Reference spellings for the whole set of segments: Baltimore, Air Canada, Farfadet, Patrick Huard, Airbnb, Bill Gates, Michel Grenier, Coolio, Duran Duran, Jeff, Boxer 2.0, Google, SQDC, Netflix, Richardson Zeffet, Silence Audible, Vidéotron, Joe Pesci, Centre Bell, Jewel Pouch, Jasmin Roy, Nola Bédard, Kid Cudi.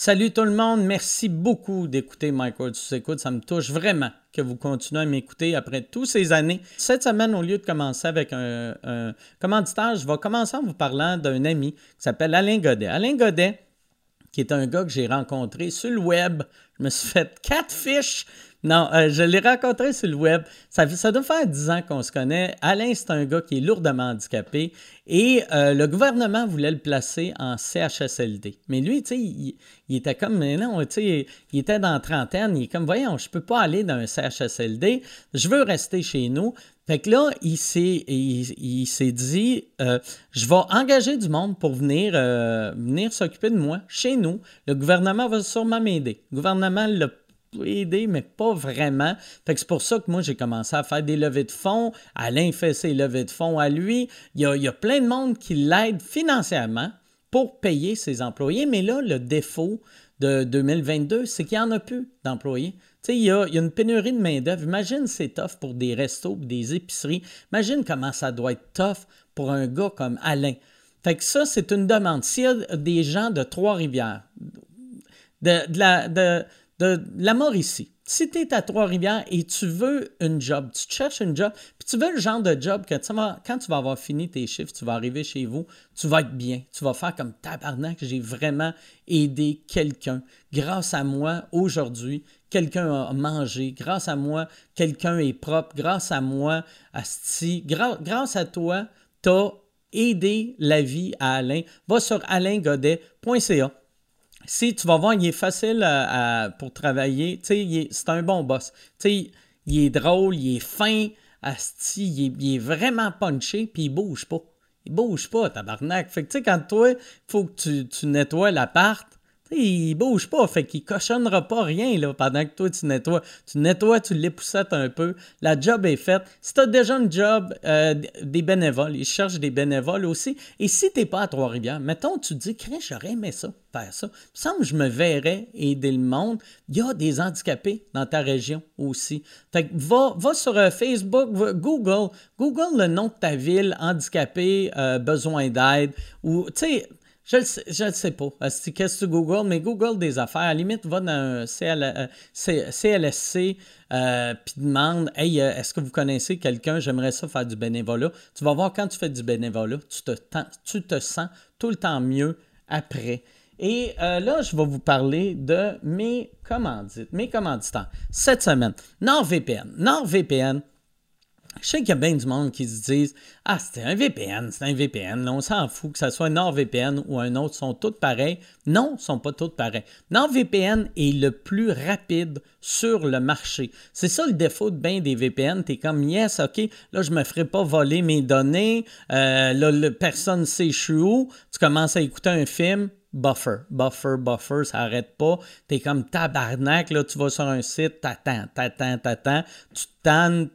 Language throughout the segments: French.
Salut tout le monde, merci beaucoup d'écouter Mike Ward sous écoute. Ça me touche vraiment que vous continuez à m'écouter après toutes ces années. Cette semaine, au lieu de commencer avec un commanditaire, je vais commencer en vous parlant d'un ami qui s'appelle Alain Gaudet. Alain Gaudet, qui est un gars que j'ai rencontré sur le web. Je me suis fait 4 fiches. Non, je l'ai rencontré sur le web. Ça doit faire 10 ans qu'on se connaît. Alain, c'est un gars qui est lourdement handicapé et le gouvernement voulait le placer en CHSLD. Mais lui, tu sais, il était comme, mais non, tu sais, il était dans la trentaine. Il est comme, voyons, je peux pas aller dans un CHSLD. Je veux rester chez nous. Fait que là, il s'est dit, je vais engager du monde pour venir s'occuper de moi chez nous. Le gouvernement va sûrement m'aider. Le gouvernement l'a aider, mais pas vraiment. Fait que c'est pour ça que moi, j'ai commencé à faire des levées de fonds. Alain fait ses levées de fonds à lui. Il y a plein de monde qui l'aide financièrement pour payer ses employés. Mais là, le défaut de 2022, c'est qu'il n'y en a plus d'employés. Tu sais, il y a une pénurie de main-d'œuvre. Imagine c'est tough pour des restos, des épiceries. Imagine comment ça doit être tough pour un gars comme Alain. Fait que ça, c'est une demande. S'il y a des gens de Trois-Rivières, de la Mauricie. Si tu es à Trois-Rivières et tu veux une job, tu te cherches une job, puis tu veux le genre de job que quand tu vas avoir fini tes chiffres, tu vas arriver chez vous, tu vas être bien. Tu vas faire comme tabarnak, j'ai vraiment aidé quelqu'un. Grâce à moi, aujourd'hui, quelqu'un a mangé. Grâce à moi, quelqu'un est propre. Grâce à moi, asti. Grâce à toi, tu as aidé la vie à Alain. Va sur alaingaudet.ca. Si tu vas voir, il est facile pour travailler. C'est un bon boss. T'sais, il est drôle, il est fin, asti, il est vraiment punché, puis il bouge pas. Il bouge pas, tabarnak. Fait que tu sais, quand toi, il faut que tu nettoies l'appart, il bouge pas. Fait qu'il cochonnera pas rien là, pendant que toi, tu nettoies. Tu nettoies, tu l'époussettes un peu. La job est faite. Si tu as déjà une job, des bénévoles, ils cherchent des bénévoles aussi. Et si tu n'es pas à Trois-Rivières, mettons, tu te dis, crèche, j'aurais aimé ça. Faire ça. Il me semble que je me verrais aider le monde. Il y a des handicapés dans ta région aussi. Fait que va sur Facebook, Google le nom de ta ville, handicapé, besoin d'aide. Ou, tu sais, je le sais pas. Qu'est-ce que tu googles? Mais Google des affaires. À la limite, va dans un CLSC puis demande, hey, est-ce que vous connaissez quelqu'un? J'aimerais ça faire du bénévolat. Tu vas voir, quand tu fais du bénévolat, tu te sens tout le temps mieux après. Et là, je vais vous parler de mes commanditants. Cette semaine, NordVPN. Je sais qu'il y a bien du monde qui se disent « Ah, c'est un VPN. Là, on s'en fout que ce soit un NordVPN ou un autre. Ils sont tous pareils. » Non, ils ne sont pas tous pareils. NordVPN est le plus rapide sur le marché. C'est ça le défaut de bien des VPN. Tu es comme « Yes, OK, là, je ne me ferai pas voler mes données. Là, personne ne sait je suis où. » Tu commences à écouter un film. Buffer, ça n'arrête pas. T'es comme tabarnak, là, tu vas sur un site, t'attends. Tu tannes,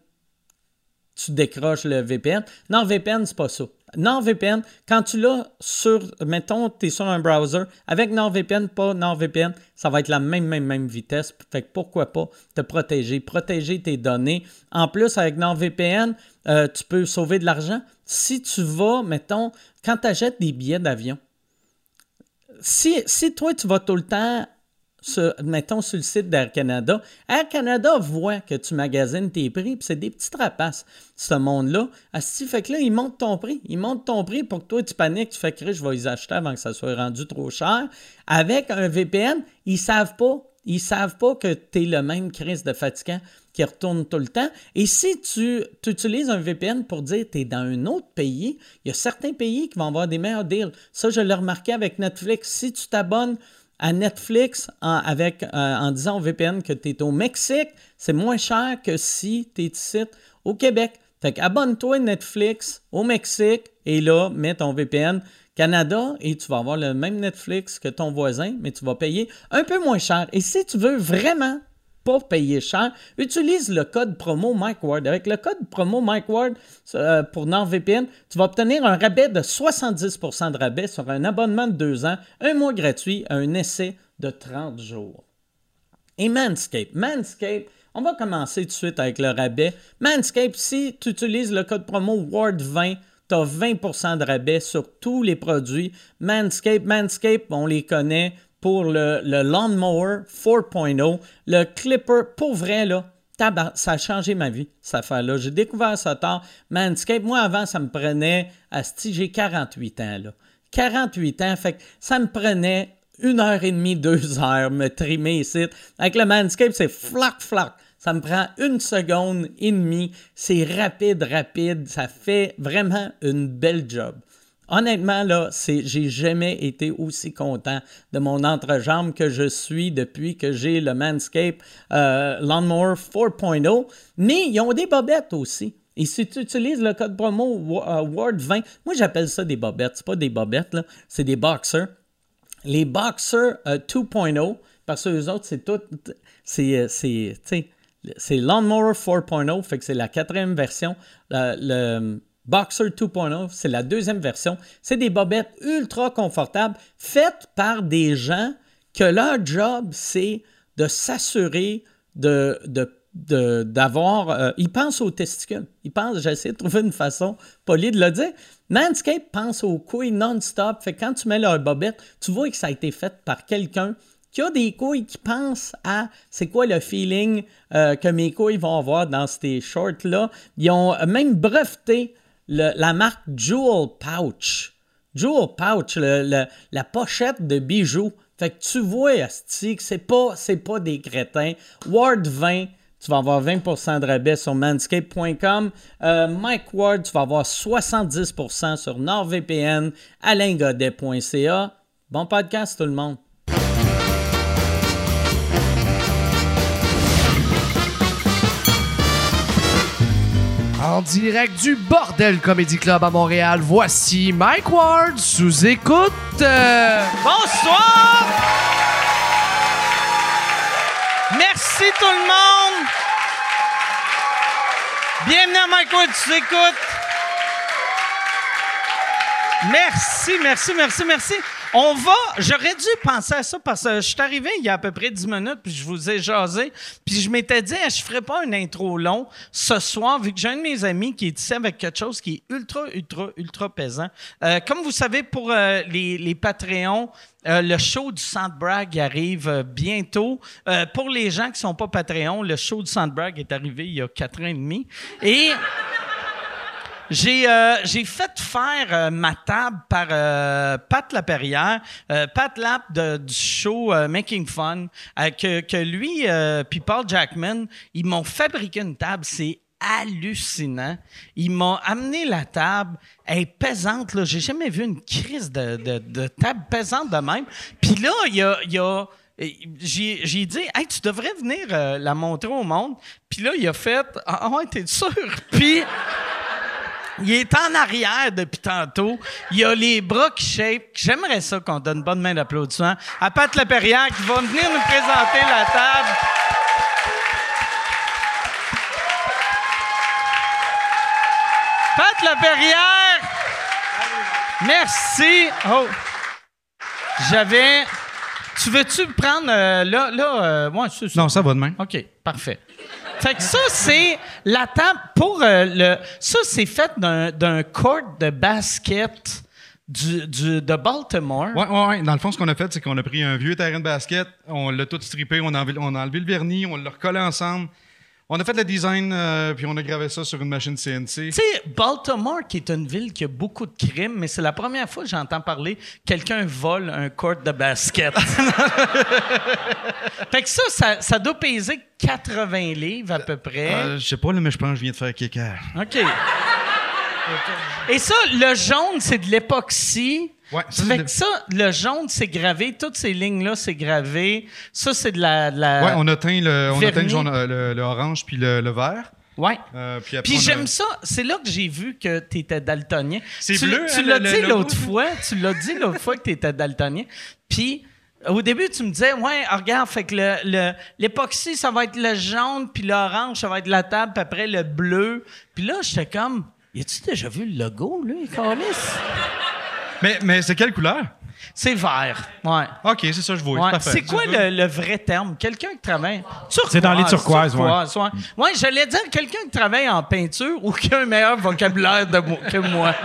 tu décroches le VPN. NordVPN, c'est pas ça. NordVPN, quand tu l'as sur, mettons, t'es sur un browser, avec NordVPN, pas NordVPN, ça va être la même vitesse. Fait que pourquoi pas te protéger tes données. En plus, avec NordVPN, tu peux sauver de l'argent. Si tu vas, mettons, quand tu achètes des billets d'avion, Si toi, tu vas tout le temps, mettons, sur le site d'Air Canada, Air Canada voit que tu magasines tes prix, puis c'est des petites rapaces, ce monde-là. Assis, fait que là, ils montent ton prix pour que toi, tu paniques, tu fais crier, je vais les acheter avant que ça soit rendu trop cher. Avec un VPN, ils savent pas que tu es le même crise de fatigant qui retourne tout le temps. Et si tu utilises un VPN pour dire que tu es dans un autre pays, il y a certains pays qui vont avoir des meilleurs deals. Ça, je l'ai remarqué avec Netflix. Si tu t'abonnes à Netflix en disant au VPN que tu es au Mexique, c'est moins cher que si tu es ici au Québec. Fait qu'abonne-toi à Netflix au Mexique et là, mets ton VPN Canada, et tu vas avoir le même Netflix que ton voisin, mais tu vas payer un peu moins cher. Et si tu veux vraiment pas payer cher, utilise le code promo Mike Ward. Avec le code promo Mike Ward pour NordVPN, tu vas obtenir un rabais de 70% de rabais sur un abonnement de 2 ans, un mois gratuit, un essai de 30 jours. Et Manscaped, on va commencer tout de suite avec le rabais. Manscaped, si tu utilises le code promo WARD20, tu as 20% de rabais sur tous les produits. Manscaped, on les connaît. pour le Lawnmower 4.0, le clipper, pour vrai, là, ça a changé ma vie, cette affaire-là. J'ai découvert ça tard. Manscaped, moi, avant, ça me prenait... Asti, j'ai 48 ans, là. 48 ans, fait que ça me prenait 1h30, 2h, me trimer ici. Avec le Manscaped, c'est flac. Ça me prend 1 seconde et demie. C'est rapide. Ça fait vraiment une belle job. Honnêtement, là, j'ai jamais été aussi content de mon entrejambe que je suis depuis que j'ai le Manscaped Lawnmower 4.0. Mais ils ont des bobettes aussi. Et si tu utilises le code promo WARD20, moi j'appelle ça des bobettes. C'est pas des bobettes, là, c'est des boxers. Les boxers 2.0, parce que eux autres, c'est tout... C'est Lawnmower 4.0, fait que c'est la 4e version. Le Boxer 2.0, c'est la 2e version. C'est des bobettes ultra confortables, faites par des gens que leur job, c'est de s'assurer d'avoir... ils pensent aux testicules. Ils pensent, j'essaie de trouver une façon polie de le dire. Manscaped pense aux couilles non-stop. Fait que quand tu mets leur bobette, tu vois que ça a été fait par quelqu'un qui a des couilles, qui pensent à c'est quoi le feeling que mes couilles vont avoir dans ces shorts-là. Ils ont même breveté la marque Jewel Pouch. Jewel Pouch, la pochette de bijoux. Fait que tu vois, asti, que c'est pas des crétins. Ward 20, tu vas avoir 20% de rabais sur manscaped.com. Mike Ward, tu vas avoir 70% sur NordVPN, alaingaudet.ca. Bon podcast, tout le monde. En direct du Bordel Comedy Club à Montréal, voici Mike Ward sous écoute. Bonsoir! Merci tout le monde! Bienvenue à Mike Ward sous écoute. Merci. J'aurais dû penser à ça parce que je suis arrivé il y a à peu près 10 minutes puis je vous ai jasé. Puis je m'étais dit, je ferais pas une intro long ce soir vu que j'ai un de mes amis qui est ici avec quelque chose qui est ultra pesant. Comme vous savez, pour les Patreons, le show du Sandbrag arrive bientôt. Pour les gens qui sont pas Patreons, le show du Sandbrag est arrivé il y a 4 ans et demi. Et... J'ai fait faire ma table par Pat Lepperière, Pat Lapp du show Making Fun, que lui puis Paul Jackman, ils m'ont fabriqué une table, c'est hallucinant. Ils m'ont amené la table, elle est pesante, là. J'ai jamais vu une crise de table pesante de même. Puis là, il y a j'ai dit « Hey, tu devrais venir la montrer au monde. » Puis là, il a fait « Ah ouais, t'es sûr? » Puis... Il est en arrière depuis tantôt. Il a les bras qui shapent. J'aimerais ça qu'on donne une bonne main d'applaudissement à Pat Lepperière qui va venir nous présenter la table. Pat Lepperière! Merci! Oh! J'avais... Tu veux-tu prendre... ouais, c'est... Non, ça va de même. OK, parfait. Fait que ça, c'est la table pour Ça, c'est fait d'un court de basket de Baltimore. Oui. Dans le fond, ce qu'on a fait, c'est qu'on a pris un vieux terrain de basket, on l'a tout strippé, on a enlevé le vernis, on l'a recollé ensemble. On a fait le design, puis on a gravé ça sur une machine CNC. Tu sais, Baltimore, qui est une ville qui a beaucoup de crimes, mais c'est la première fois que j'entends parler quelqu'un vole un court de basket. Fait que ça doit peser 80 livres à peu près. Je sais pas, mais je pense que je viens de faire kicker. OK. Et ça, le jaune, c'est de l'époxy. Ouais, fait que ça, le jaune, c'est gravé. Toutes ces lignes-là, c'est gravé. Ça, c'est de la... Oui, on a teint le orange puis le vert. Oui. Puis j'aime ça. C'est là que j'ai vu que tu étais daltonien. C'est bleu. Tu l'as dit l'autre fois que tu étais daltonien. Puis... Au début, tu me disais, ouais, regarde, fait que l'époxy, ça va être le jaune, puis l'orange, ça va être la table, puis après le bleu. Puis là, j'étais comme, y a-tu déjà vu le logo, là, câlisse? Mais c'est quelle couleur? C'est vert, ouais. OK, c'est ça, je vois. Ouais. C'est quoi le vrai terme? Quelqu'un qui travaille... Turquoise, c'est dans les turquoises, ouais. Ouais, j'allais dire quelqu'un qui travaille en peinture ou qui a un meilleur vocabulaire que moi.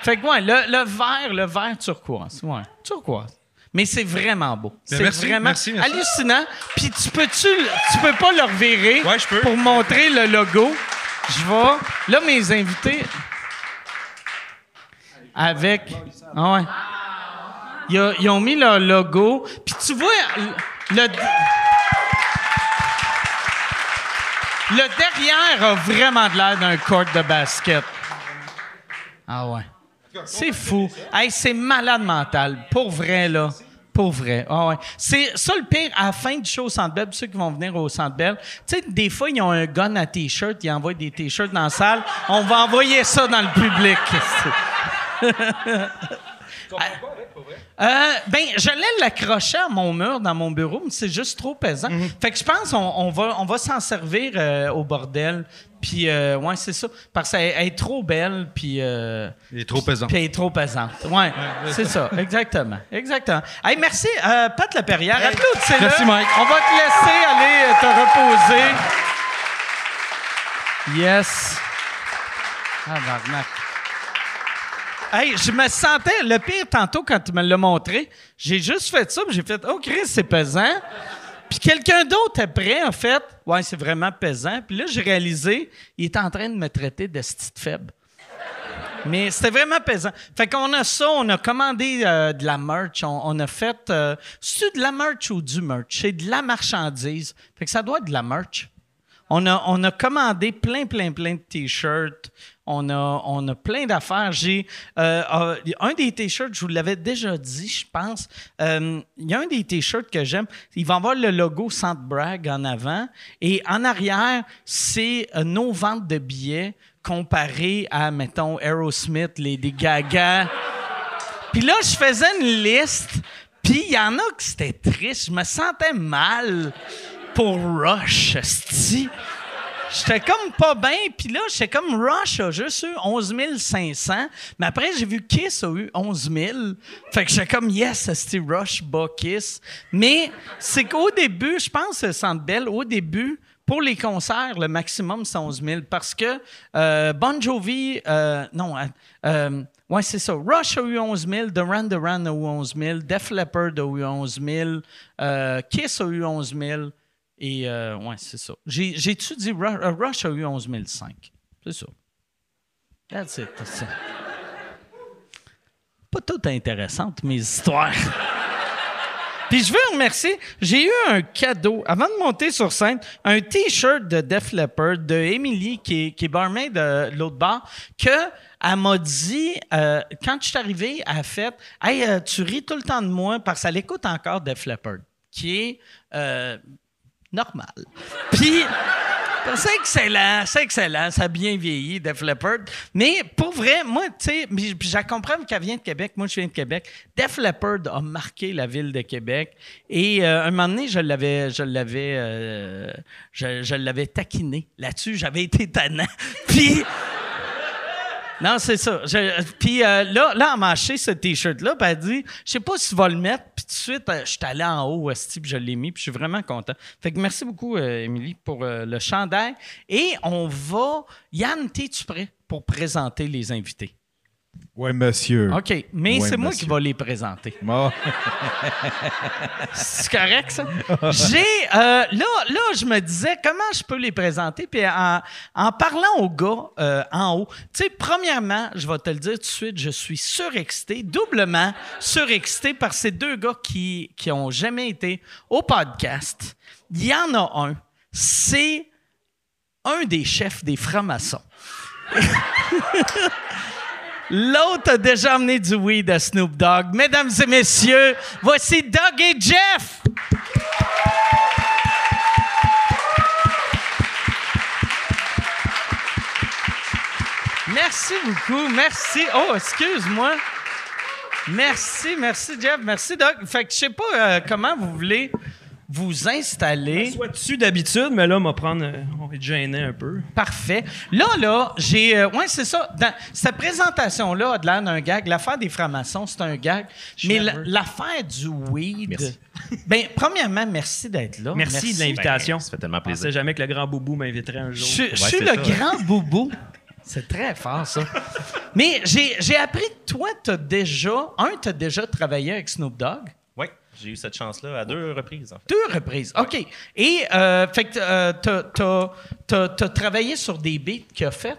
Fait que, ouais, le vert turquoise, ouais. Turquoise. Mais c'est vraiment beau. C'est vraiment merci. Hallucinant. Puis tu peux pas le revirer pour montrer le logo. Je vais... Là, mes invités... Avec... Ah ouais. Ils ont mis leur logo. Puis tu vois... Le derrière a vraiment de l'air d'un court de basket. Ah ouais. C'est fou. Hey, c'est malade mental. Pour vrai, là. Pour vrai. Ah ouais. C'est ça le pire. À la fin du show au Centre Bell, ceux qui vont venir au Centre Bell, tu sais, des fois, ils ont un gun à T-shirt, ils envoient des T-shirts dans la salle. On va envoyer ça dans le public. Ben, j'allais l'accrocher à mon mur dans mon bureau, mais c'est juste trop pesant. Mm-hmm. Fait que je pense on va s'en servir au bordel. Puis, ouais, c'est ça. Parce qu'elle est trop belle, puis... elle est trop pesante. Puis elle est trop pesante. Ouais, c'est ça. Exactement. Exactement. Hey, merci, Pat Lepperière. Hey. Applaudissez-le. Merci, Mike. On va te laisser aller te reposer. Yes. Ah, barnac. Hey, je me sentais... Le pire, tantôt, quand tu me l'as montré, j'ai juste fait ça, puis j'ai fait « Oh, Chris, c'est pesant! » Puis quelqu'un d'autre, après, en fait, « Ouais, c'est vraiment pesant. » Puis là, j'ai réalisé, il était en train de me traiter de stite faible. Mais c'était vraiment pesant. Fait qu'on a ça, on a commandé de la merch, on a fait... c'est-tu de la merch ou du merch? C'est de la marchandise. Fait que ça doit être de la merch. On a commandé plein de T-shirts. On a plein d'affaires. J'ai un des T-shirts, je vous l'avais déjà dit, je pense. Il y a un des T-shirts que j'aime. Il va avoir le logo Sandbrag en avant. Et en arrière, c'est nos ventes de billets comparées à, mettons, Aerosmith, Lady Gaga. Puis là, je faisais une liste. Puis il y en a que c'était triste. Je me sentais mal pour Rush, c'ti. J'étais comme pas bien, puis là, j'étais comme Rush a juste eu 11 500, mais après, j'ai vu Kiss a eu 11 000. Fait que j'étais comme, yes, c'était Rush, bas Kiss. Mais c'est qu'au début, je pense que Centre Bell, au début, pour les concerts, le maximum, c'est 11 000, parce que Bon Jovi, ouais, c'est ça. Rush a eu 11 000, Duran Duran a eu 11 000, Def Leppard a eu 11 000, Kiss a eu 11 000. Et, ouais, c'est ça. J'ai-tu dit Rush a eu 11 500? C'est ça. That's it. That's it. Pas toutes intéressantes, mes histoires. Puis je veux remercier, j'ai eu un cadeau, avant de monter sur scène, un T-shirt de Def Leppard, de Emily, qui est barmaid de l'autre bar, que elle m'a dit, quand je suis arrivé, elle a fait « Hey, tu ris tout le temps de moi parce qu'elle écoute encore Def Leppard, qui est... normal. » Puis, c'est excellent, ça a bien vieilli, Def Leppard. Mais pour vrai, moi, tu sais, puis je comprends qu'elle vient de Québec, moi je viens de Québec. Def Leppard a marqué la ville de Québec. Et un moment donné, je l'avais taquiné là-dessus, j'avais été tannant. Puis... Non, c'est ça. Puis là, elle m'a acheté ce T-shirt-là, puis elle dit « Je sais pas si tu vas le mettre. » Puis tout de suite, je suis allé en haut, puis je l'ai mis, puis je suis vraiment content. Fait que merci beaucoup, Émilie, pour le chandail. Et on va... Yann, t'es-tu prêt pour présenter les invités? Oui, monsieur. OK, mais ouais, c'est moi qui vais les présenter. Oh. C'est correct, ça? Là, je me disais comment je peux les présenter. Puis en parlant au gars en haut, tu sais, premièrement, je vais te le dire tout de suite, je suis surexcité, doublement surexcité par ces deux gars qui n'ont jamais été au podcast. Il y en a un, c'est un des chefs des francs-maçons. L'autre a déjà amené du weed à Snoop Dogg. Mesdames et messieurs, voici Doug et Jeff! Merci beaucoup, merci. Oh, excuse-moi. Merci Jeff, merci Doug. Fait que je sais pas comment vous voulez vous installer. Soit dessus d'habitude, mais là, on va être gêné un peu. Parfait. Là, j'ai... ouais, c'est ça. Dans, cette présentation-là a de l'air d'un gag. L'affaire des francs-maçons, c'est un gag. Mais l'affaire du weed... Merci. Bien, premièrement, merci d'être là. Merci de l'invitation. Ben, ça fait tellement plaisir. Je ne pensais jamais que le grand boubou m'inviterait un jour. Je suis le grand boubou. C'est très fort, ça. Mais j'ai appris que toi, tu as déjà travaillé avec Snoop Dogg. Oui. J'ai eu cette chance-là à deux reprises, en fait. Deux reprises, OK. Ouais. Et, fait que t'as travaillé sur des beats qu'il a fait?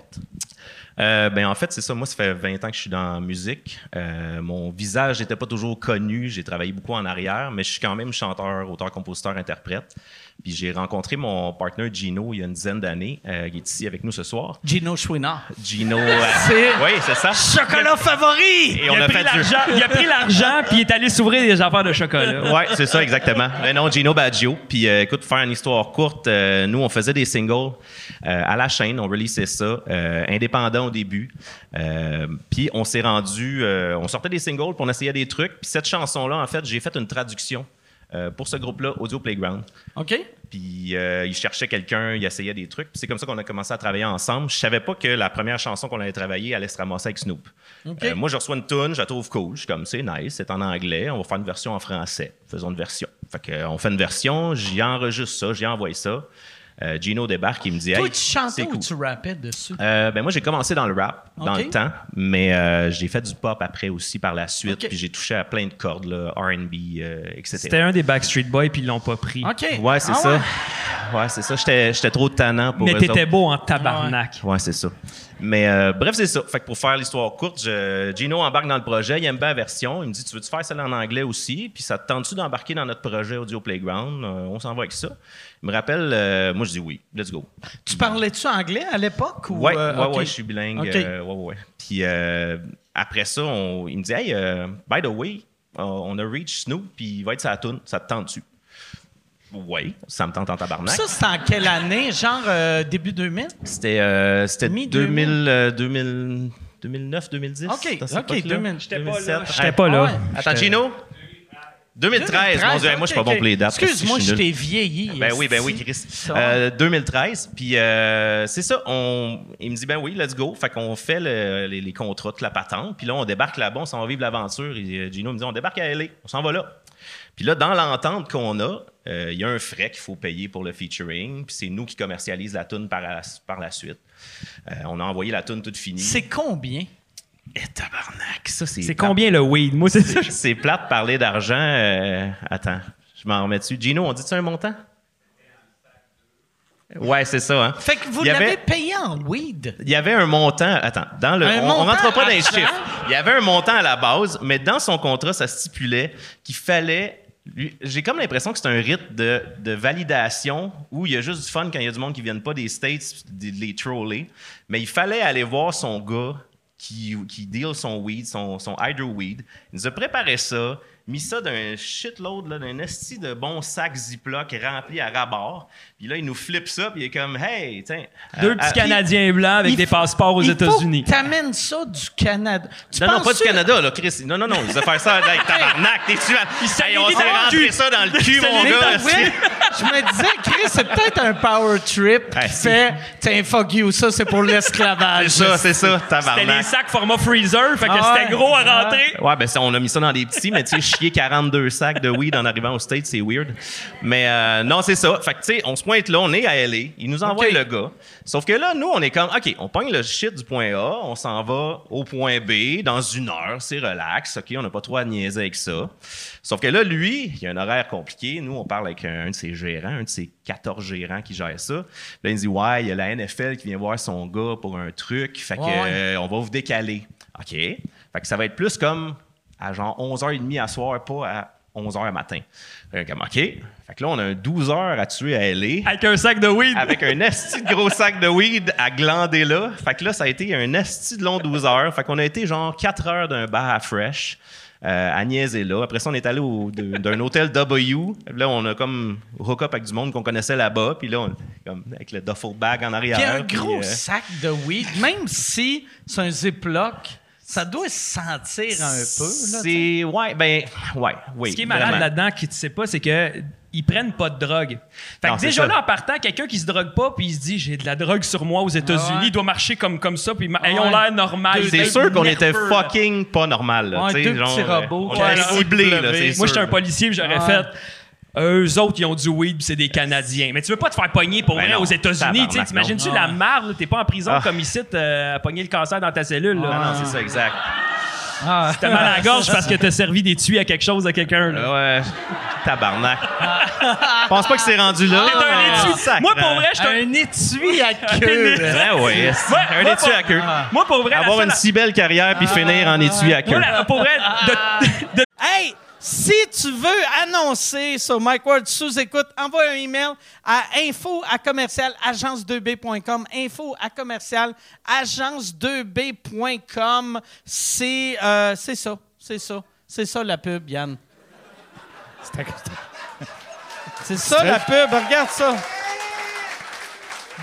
Ben en fait, c'est ça. Moi, ça fait 20 ans que je suis dans la musique. Mon visage n'était pas toujours connu. J'ai travaillé beaucoup en arrière, mais je suis quand même chanteur, auteur, compositeur, interprète. Puis j'ai rencontré mon partenaire Gino il y a une dizaine d'années. Il est ici avec nous ce soir. Gino Chouinard. Gino. Oui, c'est ça. Chocolat favori! Et on a fait du... Il a pris l'argent puis il est allé s'ouvrir des affaires de chocolat. Oui, c'est ça, exactement. Mais non, Gino Baggio. Puis écoute, pour faire une histoire courte, nous, on faisait des singles à la chaîne. On releasait ça. Indépendant au début. Puis on s'est rendu... on sortait des singles puis on essayait des trucs. Puis cette chanson-là, en fait, j'ai fait une traduction. Pour ce groupe-là, Audio Playground. OK. Puis ils cherchaient quelqu'un, ils essayaient des trucs. Puis c'est comme ça qu'on a commencé à travailler ensemble. Je savais pas que la première chanson qu'on allait travailler allait se ramasser avec Snoop. Okay. Moi, je reçois une toune, je la trouve cool. Je suis comme, c'est nice, c'est en anglais, on va faire une version en français. Faisons une version. Fait qu'on fait une version, j'y enregistre ça, j'y envoie ça. Gino débarque, il me dit... Toi, hey, tu chantais ou cool. Tu rappais dessus? Ben moi, j'ai commencé dans le rap, dans le temps, mais j'ai fait du pop après aussi par la suite, puis j'ai touché à plein de cordes, là, R&B, etc. C'était un des Backstreet Boys, puis ils l'ont pas pris. OK. Ouais, c'est ça. Ouais, c'est ça. J'étais trop tannant pour eux autres. Mais t'étais beau en tabarnak. Ouais, c'est ça. Mais bref, c'est ça. Fait que pour faire l'histoire courte, Gino embarque dans le projet, il aime bien la version, il me dit « Tu veux-tu faire celle en anglais aussi? Puis ça te tente-tu d'embarquer dans notre projet Audio Playground? On s'en va avec ça. » Il me rappelle, moi je dis oui, let's go. Tu parlais-tu anglais à l'époque? Oui, ouais, je suis bilingue. Okay. Ouais. Puis après ça, il me dit « Hey, by the way, on a reach Snoop, puis il va être sa toune, ça te tente-tu? » Oui, ça me tente en tabarnak. Ça, c'était en quelle année? Genre début 2000? C'était 2009, 2010. OK, 2000. J'étais pas là. Attends, Gino? 2013. Mon Dieu, moi, je suis pas bon pour les dates. Excuse-moi, je t'ai vieilli. Ben oui, Chris. 2013, puis c'est ça. Il me dit, ben oui, let's go. Fait qu'on fait les contrats, la patente. Puis là, on débarque là-bas, on s'en va vivre l'aventure. Et Gino me dit, on débarque à LA, on s'en va là. Puis là, dans l'entente qu'on a, il y a un frais qu'il faut payer pour le featuring, puis c'est nous qui commercialise la toune par la suite. On a envoyé la toune toute finie. C'est combien? Eh, tabarnak, ça c'est... C'est combien le weed? Moi, c'est plate de parler d'argent. Attends, je m'en remets dessus. Gino, on dit-tu un montant? Ouais, c'est ça. Hein? Fait que vous l'avez payé en weed. Il y avait un montant... Attends, on ne rentre pas dans les chiffres. Il y avait un montant à la base, mais dans son contrat, ça stipulait qu'il fallait... J'ai comme l'impression que c'est un rite de validation où il y a juste du fun quand il y a du monde qui ne viennent pas des States, les troller. Mais il fallait aller voir son gars qui deal son weed, son hydro weed. Il nous a préparé ça, mis ça d'un shitload, là, d'un esti de bon sac Ziploc rempli à rabord. Puis là, il nous flippe ça, puis il est comme, hey, tiens. Deux petits Canadiens blancs avec des passeports aux États-Unis. Tu amènes ça du Canada. Non, pas du Canada, là, Chris. Non, ils vont faire ça avec tabarnak. T'es-tu on s'est rentré ça dans le cul, mon gars. Je me disais, Chris, c'est peut-être un power trip qui fait, tiens, fuck you, ça, c'est pour l'esclavage. C'est ça, tabarnak. C'était les sacs format freezer, fait que c'était gros à rentrer. Ouais, ben on a mis ça dans des petits, mais tu sais, 42 sacs de weed en arrivant aux States, c'est weird. Mais non, c'est ça. Fait que, tu sais, on se pointe là, on est à LA, il nous envoie le gars. Sauf que là, nous, on est comme, OK, on pogne le shit du point A, on s'en va au point B dans une heure, c'est relax. OK, on n'a pas trop à niaiser avec ça. Sauf que là, lui, il y a un horaire compliqué. Nous, on parle avec un de ses gérants, un de ses 14 gérants qui gèrent ça. Là, il dit, ouais, il y a la NFL qui vient voir son gars pour un truc. Fait que on va vous décaler. OK. Fait que ça va être plus comme... à genre 11h30 à soir, pas à 11h à matin. Comme, OK. Fait que là, on a 12 heures à tuer à LA. Avec un sac de weed. Avec un esti de gros sac de weed à glander là. Fait que là, ça a été un esti de long 12 heures. Fait qu'on a été genre 4 heures d'un bar à Fresh. À niaiser là. Après ça, on est allé d'un hôtel W. Là, on a comme hook up avec du monde qu'on connaissait là-bas. Puis là, comme avec le duffel bag en arrière. Il y a un gros sac de weed, même si c'est un Ziploc. Ça doit se sentir un peu, là. C'est... Oui. Ce qui est malade là-dedans, qui tu sais pas, c'est que... Ils prennent pas de drogue. Fait que déjà là, en partant, quelqu'un qui se drogue pas, puis il se dit, j'ai de la drogue sur moi aux États-Unis, il doit marcher comme ça, puis ils ont l'air normal. C'est sûr qu'on était fucking pas normal. Deux petits robots. On était ciblés, là. Moi, j'étais un policier, puis j'aurais fait... Eux autres, ils ont du weed, c'est des Canadiens. Mais tu veux pas te faire pogner pour rien aux États-Unis. T'imagines-tu la marde? T'es pas en prison comme ici à pogner le cancer dans ta cellule. Là. Non, c'est ça, exact. Ah. C'était mal à la gorge parce que t'as servi des tuyaux à quelque chose à quelqu'un. Ouais. Tabarnak. Je pense pas que c'est rendu là. Ah, un étui. Moi, pour vrai, je un étui à queue. Ouais, ouais. Un étui à queue. Moi, pour vrai. Avoir une si belle carrière puis finir en étui à queue. Moi, pour vrai. Hey! Si tu veux annoncer sur Mike Ward sous-écoute, envoie un email à info@agence2b.com, info@agence2b.com. C'est ça la pub, Yann. C'est ça la pub, regarde ça.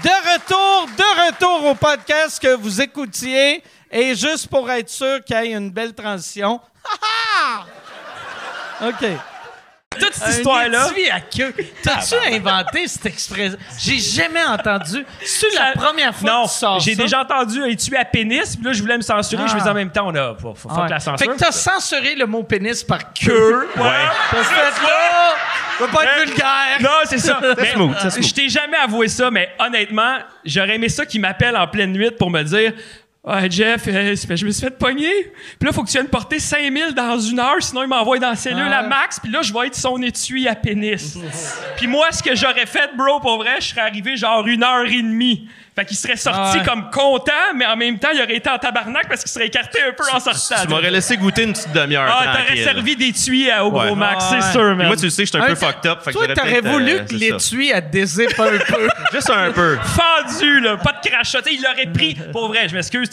De retour au podcast que vous écoutiez et juste pour être sûr qu'il y ait une belle transition. OK. Toute cette histoire-là. À queue. T'as-tu inventé cette expression? J'ai jamais entendu. C'est la première fois que tu sors ça? Non, j'ai déjà entendu un étui à pénis, puis là, je voulais me censurer. Ah. Je me disais en même temps, faut faire la censure. Fait que t'as censuré le mot pénis par queue. Ouais. T'as fait là. Faut pas être vulgaire. Non, c'est ça. C'est smooth. Je t'ai jamais avoué ça, mais honnêtement, j'aurais aimé ça qu'il m'appelle en pleine nuit pour me dire. Ouais, Jeff, je me suis fait pogner. Puis là, faut que tu viennes porter 5000 dans une heure, sinon il m'envoie dans la cellule à max. Puis là, je vais être son étui à pénis. Puis moi, ce que j'aurais fait, bro, pour vrai, je serais arrivé genre 1h30. Fait qu'il serait sorti comme content, mais en même temps, il aurait été en tabarnak parce qu'il serait écarté un peu en sortant. Tu m'aurais laissé goûter une petite demi-heure. Ah, t'aurais servi des tuyaux au gros max, c'est sûr, man. Et moi, tu le sais, je suis un peu fucked up. Fait toi, que t'aurais voulu que l'étui à dézippe un peu. Juste un peu. Fendu, là, pas de crachat. Il l'aurait pris. Pour vrai, je m'excuse,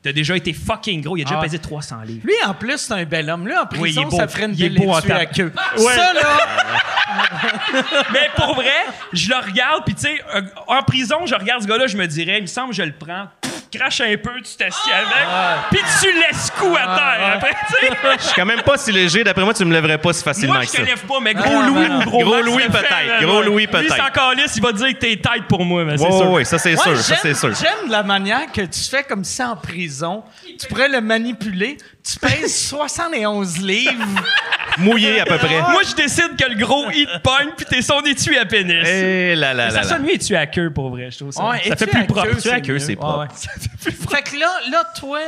t'as déjà été fucking gros. Il a déjà pesé 300 livres. Lui, en plus, c'est un bel homme. Lui, en prison, oui, ça ferait une belle étui à queue. Ouais. Ça, là... Mais pour vrai, je le regarde, puis tu sais, en prison, je regarde ce gars-là, je me dirais, il me semble que je le prends, crache un peu, tu t'assieds avec, puis tu laisses coup à terre. Après, tu sais... Je suis quand même pas si léger. D'après moi, tu me lèverais pas si facilement que ça. Moi, je te lève pas, mais gros Louis ou gros Louis peut-être. Gros Louis peut-être. Lui, c'est encore lisse, il va dire que t'es tête pour moi, mais c'est sûr. Oui, ça, c'est sûr. J'aime la manière que tu fais comme ça en prison. Tu pourrais le manipuler. Tu pèses 71 livres. Mouillé, à peu près. Moi, je décide que le gros, il te pogne, puis t'es son étui à pénis. Eh là là là. Ça sonne mieux étui à queue, pour vrai, je trouve ça. Ça fait plus propre. Étui à queue, c'est propre. Fait que là, toi,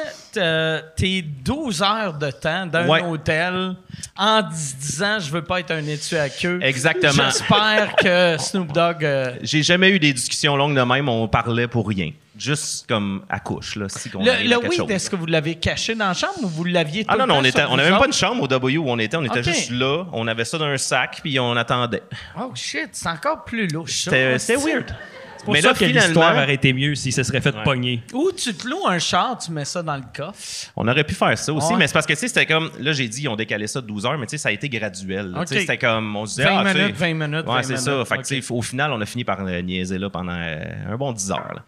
t'es 12 heures de temps dans un hôtel en disant « Je veux pas être un étui à queue ». Exactement. J'espère que Snoop Dogg... J'ai jamais eu des discussions longues de même, on parlait pour rien. Juste comme à couche, là, si on arrive à quelque chose. Est-ce que vous l'avez caché dans la chambre ou vous l'aviez tout le temps? Ah non, on n'avait même pas de chambre au W où on était juste là, on avait ça dans un sac, puis on attendait. Oh shit, c'est encore plus louche. C'est weird. C'est pour ça que l'histoire aurait été mieux si ça serait fait pogner. Ou tu te loues un char, tu mets ça dans le coffre. On aurait pu faire ça aussi, mais c'est parce que, tu sais, c'était comme... Là, j'ai dit, on décalait ça de 12 heures, mais tu sais, ça a été graduel. Okay. Tu sais, c'était comme... On se disait, 20 minutes, ouais, c'est ça. Fait que, tu sais, au final, on a fini par niaiser là pendant un bon 10 heures, là.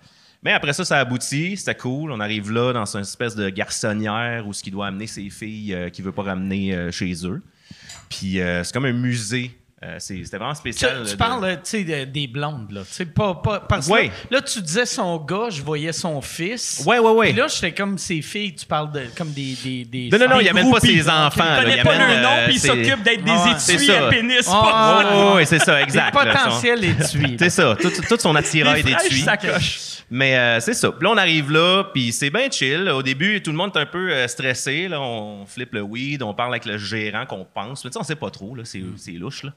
Mais après ça, ça aboutit, c'était cool. On arrive là dans une espèce de garçonnière où ce qu'il doit amener ses filles qu'il ne veut pas ramener chez eux. Puis c'est comme un musée. C'était vraiment spécial. Tu parles des blondes, là. Pas, parce que là, tu disais son gars, je voyais son fils. Oui. Puis là, j'étais comme ses filles, tu parles de, comme des Non, il n'amène pas ses enfants. Il ne connaît pas leur nom, puis il s'occupe d'être des étuis à pénis. Oui, c'est ça, exact. Des potentiels étuis. C'est ça, tout son attirail d'étuis. Mais c'est ça. Puis là, on arrive là, puis c'est bien chill. Au début, tout le monde est un peu stressé. Là, on flippe le weed, on parle avec le gérant qu'on pense. Mais tu sais, on sait pas trop, là, c'est louche, là.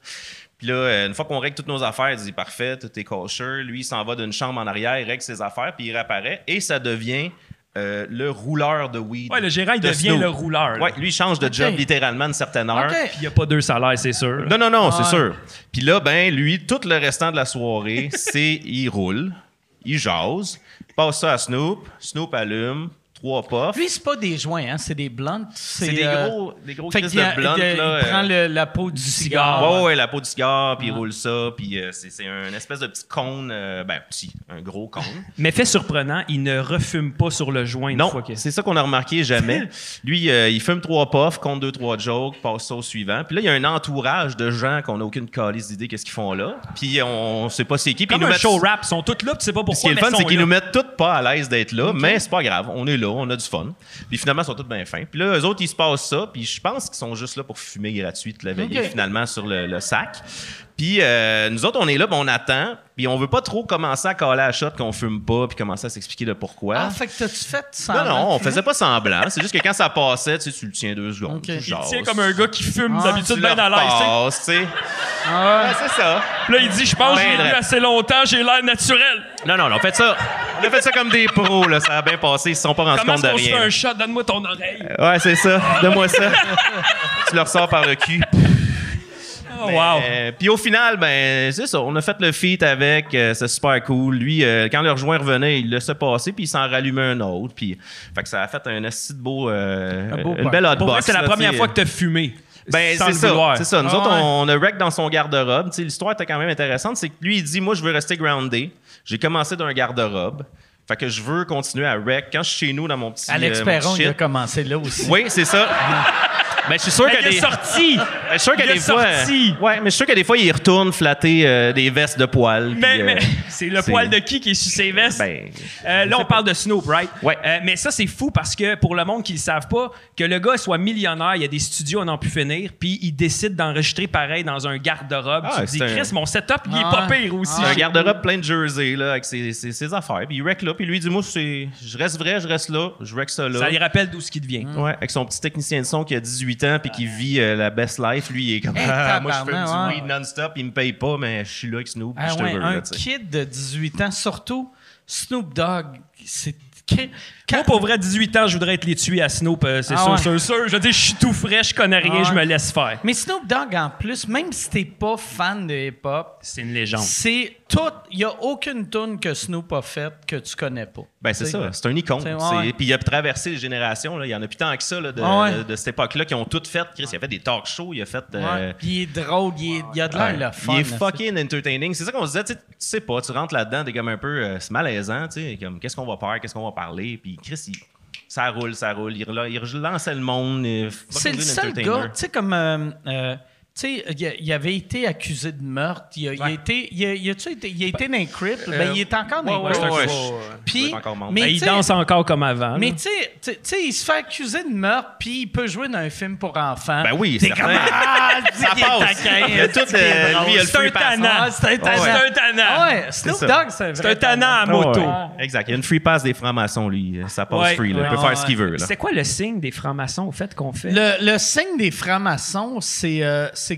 Puis là, une fois qu'on règle toutes nos affaires, il dit parfait, tout est kosher. Lui, il s'en va d'une chambre en arrière, il règle ses affaires, puis il réapparaît. Et ça devient le rouleur de weed. Oui, le gérant, il devient le rouleur. Oui, lui, il change de job littéralement une certaine heure. Puis il n'y a pas deux salaires, c'est sûr. Non, c'est sûr. Puis là, ben lui, tout le restant de la soirée, il roule. Il jase, passe ça à Snoop, Snoop allume, 3 puffs. Lui, c'est pas des joints, hein, c'est des blunts. C'est des gros crises de blunts. Il prend la peau du cigare. Ouais, la peau du cigare, puis il roule ça, puis c'est un espèce de petit cône, un gros cône. Mais fait surprenant, il ne refume pas sur le joint. Non, c'est ça qu'on a remarqué jamais. Lui, il fume 3 puffs, compte 2-3 jokes, passe ça au suivant. Puis là, il y a un entourage de gens qu'on n'a aucune calisse d'idée qu'est-ce qu'ils font là. Puis on sait pas c'est qui. Comme un show rap, ils sont tous là, tu sais pas pourquoi. Ce qui est le fun, c'est qu'ils nous mettent tous pas à l'aise d'être là, mais c'est pas grave, on est là. là, on a du fun. Puis finalement, ils sont tous bien fins. Puis là, eux autres, ils se passent ça. Puis je pense qu'ils sont juste là pour fumer gratuit toute la veillée, finalement, sur le sac. Puis nous autres, on est là, puis on attend. Puis on veut pas trop commencer à caler à la shot qu'on fume pas, puis commencer à s'expliquer de pourquoi. Ah, fait que t'as-tu fait semblant? Non, on faisait pas semblant. C'est juste que quand ça passait, tu sais, tu le tiens 2 secondes. Okay. Tu tiens comme un gars qui fume d'habitude bien à l'aise, tu sais. Ah. Ouais, c'est ça. Puis là, il dit, je pense que j'ai eu assez longtemps, j'ai l'air naturel. Non, on fait ça. On a fait ça comme des pros, là. Ça a bien passé, ils se sont pas rendus compte de rien. Comment est-ce qu'on se fait un shot? Donne-moi ton oreille. Ouais, c'est ça. Donne-moi ça. Tu le ressors par le cul. Oh, wow. Puis au final, ben c'est ça, on a fait le feat avec, c'est super cool. Lui, quand le rejoint revenait, il laissait passer, puis il s'en rallumait un autre. Puis, fait que ça a fait un assez beau, une belle hotbox. Pour vrai, c'est la première fois que t'as fumé. Ben c'est ça, c'est ça. Nous autres, on a wreck dans son garde-robe. T'sais, l'histoire était quand même intéressante, c'est que lui il dit, moi je veux rester groundé. J'ai commencé d'un garde-robe. Fait que je veux continuer à wreck. Quand je suis chez nous dans mon petit Alex Perron, il a commencé là aussi. Oui, c'est ça. Mais je suis sûr qu'il est sorti. Je suis sûr que des fois. Ouais, mais je suis sûr que des fois il retourne flatter des vestes de poils. Mais c'est le poil de qui est sur ses vestes. Ben, là on parle de Snoop, right? Ouais. Mais ça c'est fou parce que pour le monde qui le savent pas, que le gars soit millionnaire, il y a des studios à n'en plus finir, puis il décide d'enregistrer pareil dans un garde-robe. Ah, tu te dis Chris, mon setup il est pas pire aussi. Un garde-robe plein de jerseys là avec ses affaires, puis il wreck là, puis lui dit moi c'est, je reste vrai, je reste là, je wreck ça là. Ça lui rappelle d'où ce qu'il devient. Ouais, avec son petit technicien de son qui a 18 ans puis qui vit la best life, lui il est comme moi je fume du weed non-stop, il me paye pas mais je suis là avec Snoop, je te veux là, t'sais. Kid de 18 ans, surtout Snoop Dogg, c'est moi pour vrai 18 ans, je voudrais être les tuer à Snoop, c'est sûr. Je veux dire, je suis tout frais, je connais rien, je me laisse faire. Mais Snoop Dogg en plus, même si t'es pas fan de hip-hop, c'est une légende. C'est tout, il y a aucune tune que Snoop a faite que tu connais pas. Ben c'est ça, c'est un icône. Puis il a traversé les générations, là, il y en a plus tant que ça là, de cette époque-là qui ont toutes faites. Chris, il a fait des talk shows, il a fait. Puis il est drôle, il a de l'air le fun. Il est fucking entertaining. C'est ça qu'on se disait, tu sais pas, tu rentres là-dedans, t'es comme un peu c'est malaisant, tu sais, comme qu'est-ce qu'on va faire, qu'est-ce qu'on va parler, puis Chris, ça roule, il lançait le monde. C'est le seul gars, tu sais, comme, tu sais, il avait été accusé de meurtre, il a été dans les crypts, ben il est encore dans les crypts. Mais il danse encore comme avant. Mais tu sais, il se fait accuser de meurtre, puis il peut jouer dans un film pour enfants. Ben oui, c'est certain. Ça passe. C'est un tannant. Snoop Dogg, c'est un vrai. C'est un tannant à moto. Exact. Il y a une free pass des francs-maçons, lui. Ça passe free. Il peut faire ce qu'il veut. C'est quoi le signe des francs-maçons, au fait, qu'on fait? Le signe des francs-maçons, c'est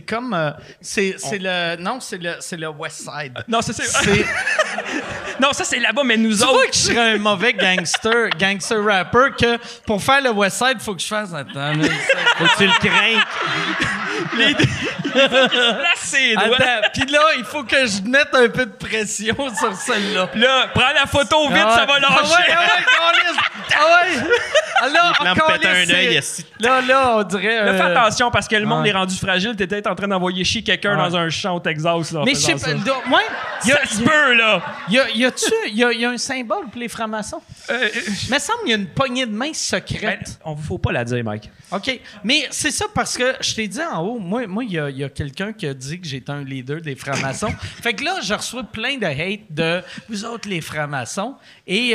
comme... c'est le West Side. Non, ça, c'est... Non, ça, c'est là-bas, mais nous autres... Tu vois que je serais un mauvais gangster rapper, que pour faire le West Side, il faut que je fasse... Attends, faut que tu le crainques. Puis là, il faut que je mette un peu de pression sur celle-là. Là, prends la photo vite, ça va lâcher. Alors, encore un œil. Là, on dirait... Là, fais attention, parce que le monde est rendu fragile. T'es peut-être en train d'envoyer chier quelqu'un dans un champ au Texas. Là, mais je sais pas... Ouais, ça se peut, là. Y a un symbole pour les francs-maçons? Il me semble qu'il y a une poignée de main secrète. On ne faut pas la dire, Mike. OK. Mais c'est ça, parce que je t'ai dit en haut, moi, il y a quelqu'un qui a dit que j'étais un leader des francs-maçons. Fait que là, je reçois plein de hate de vous autres, les francs-maçons. Et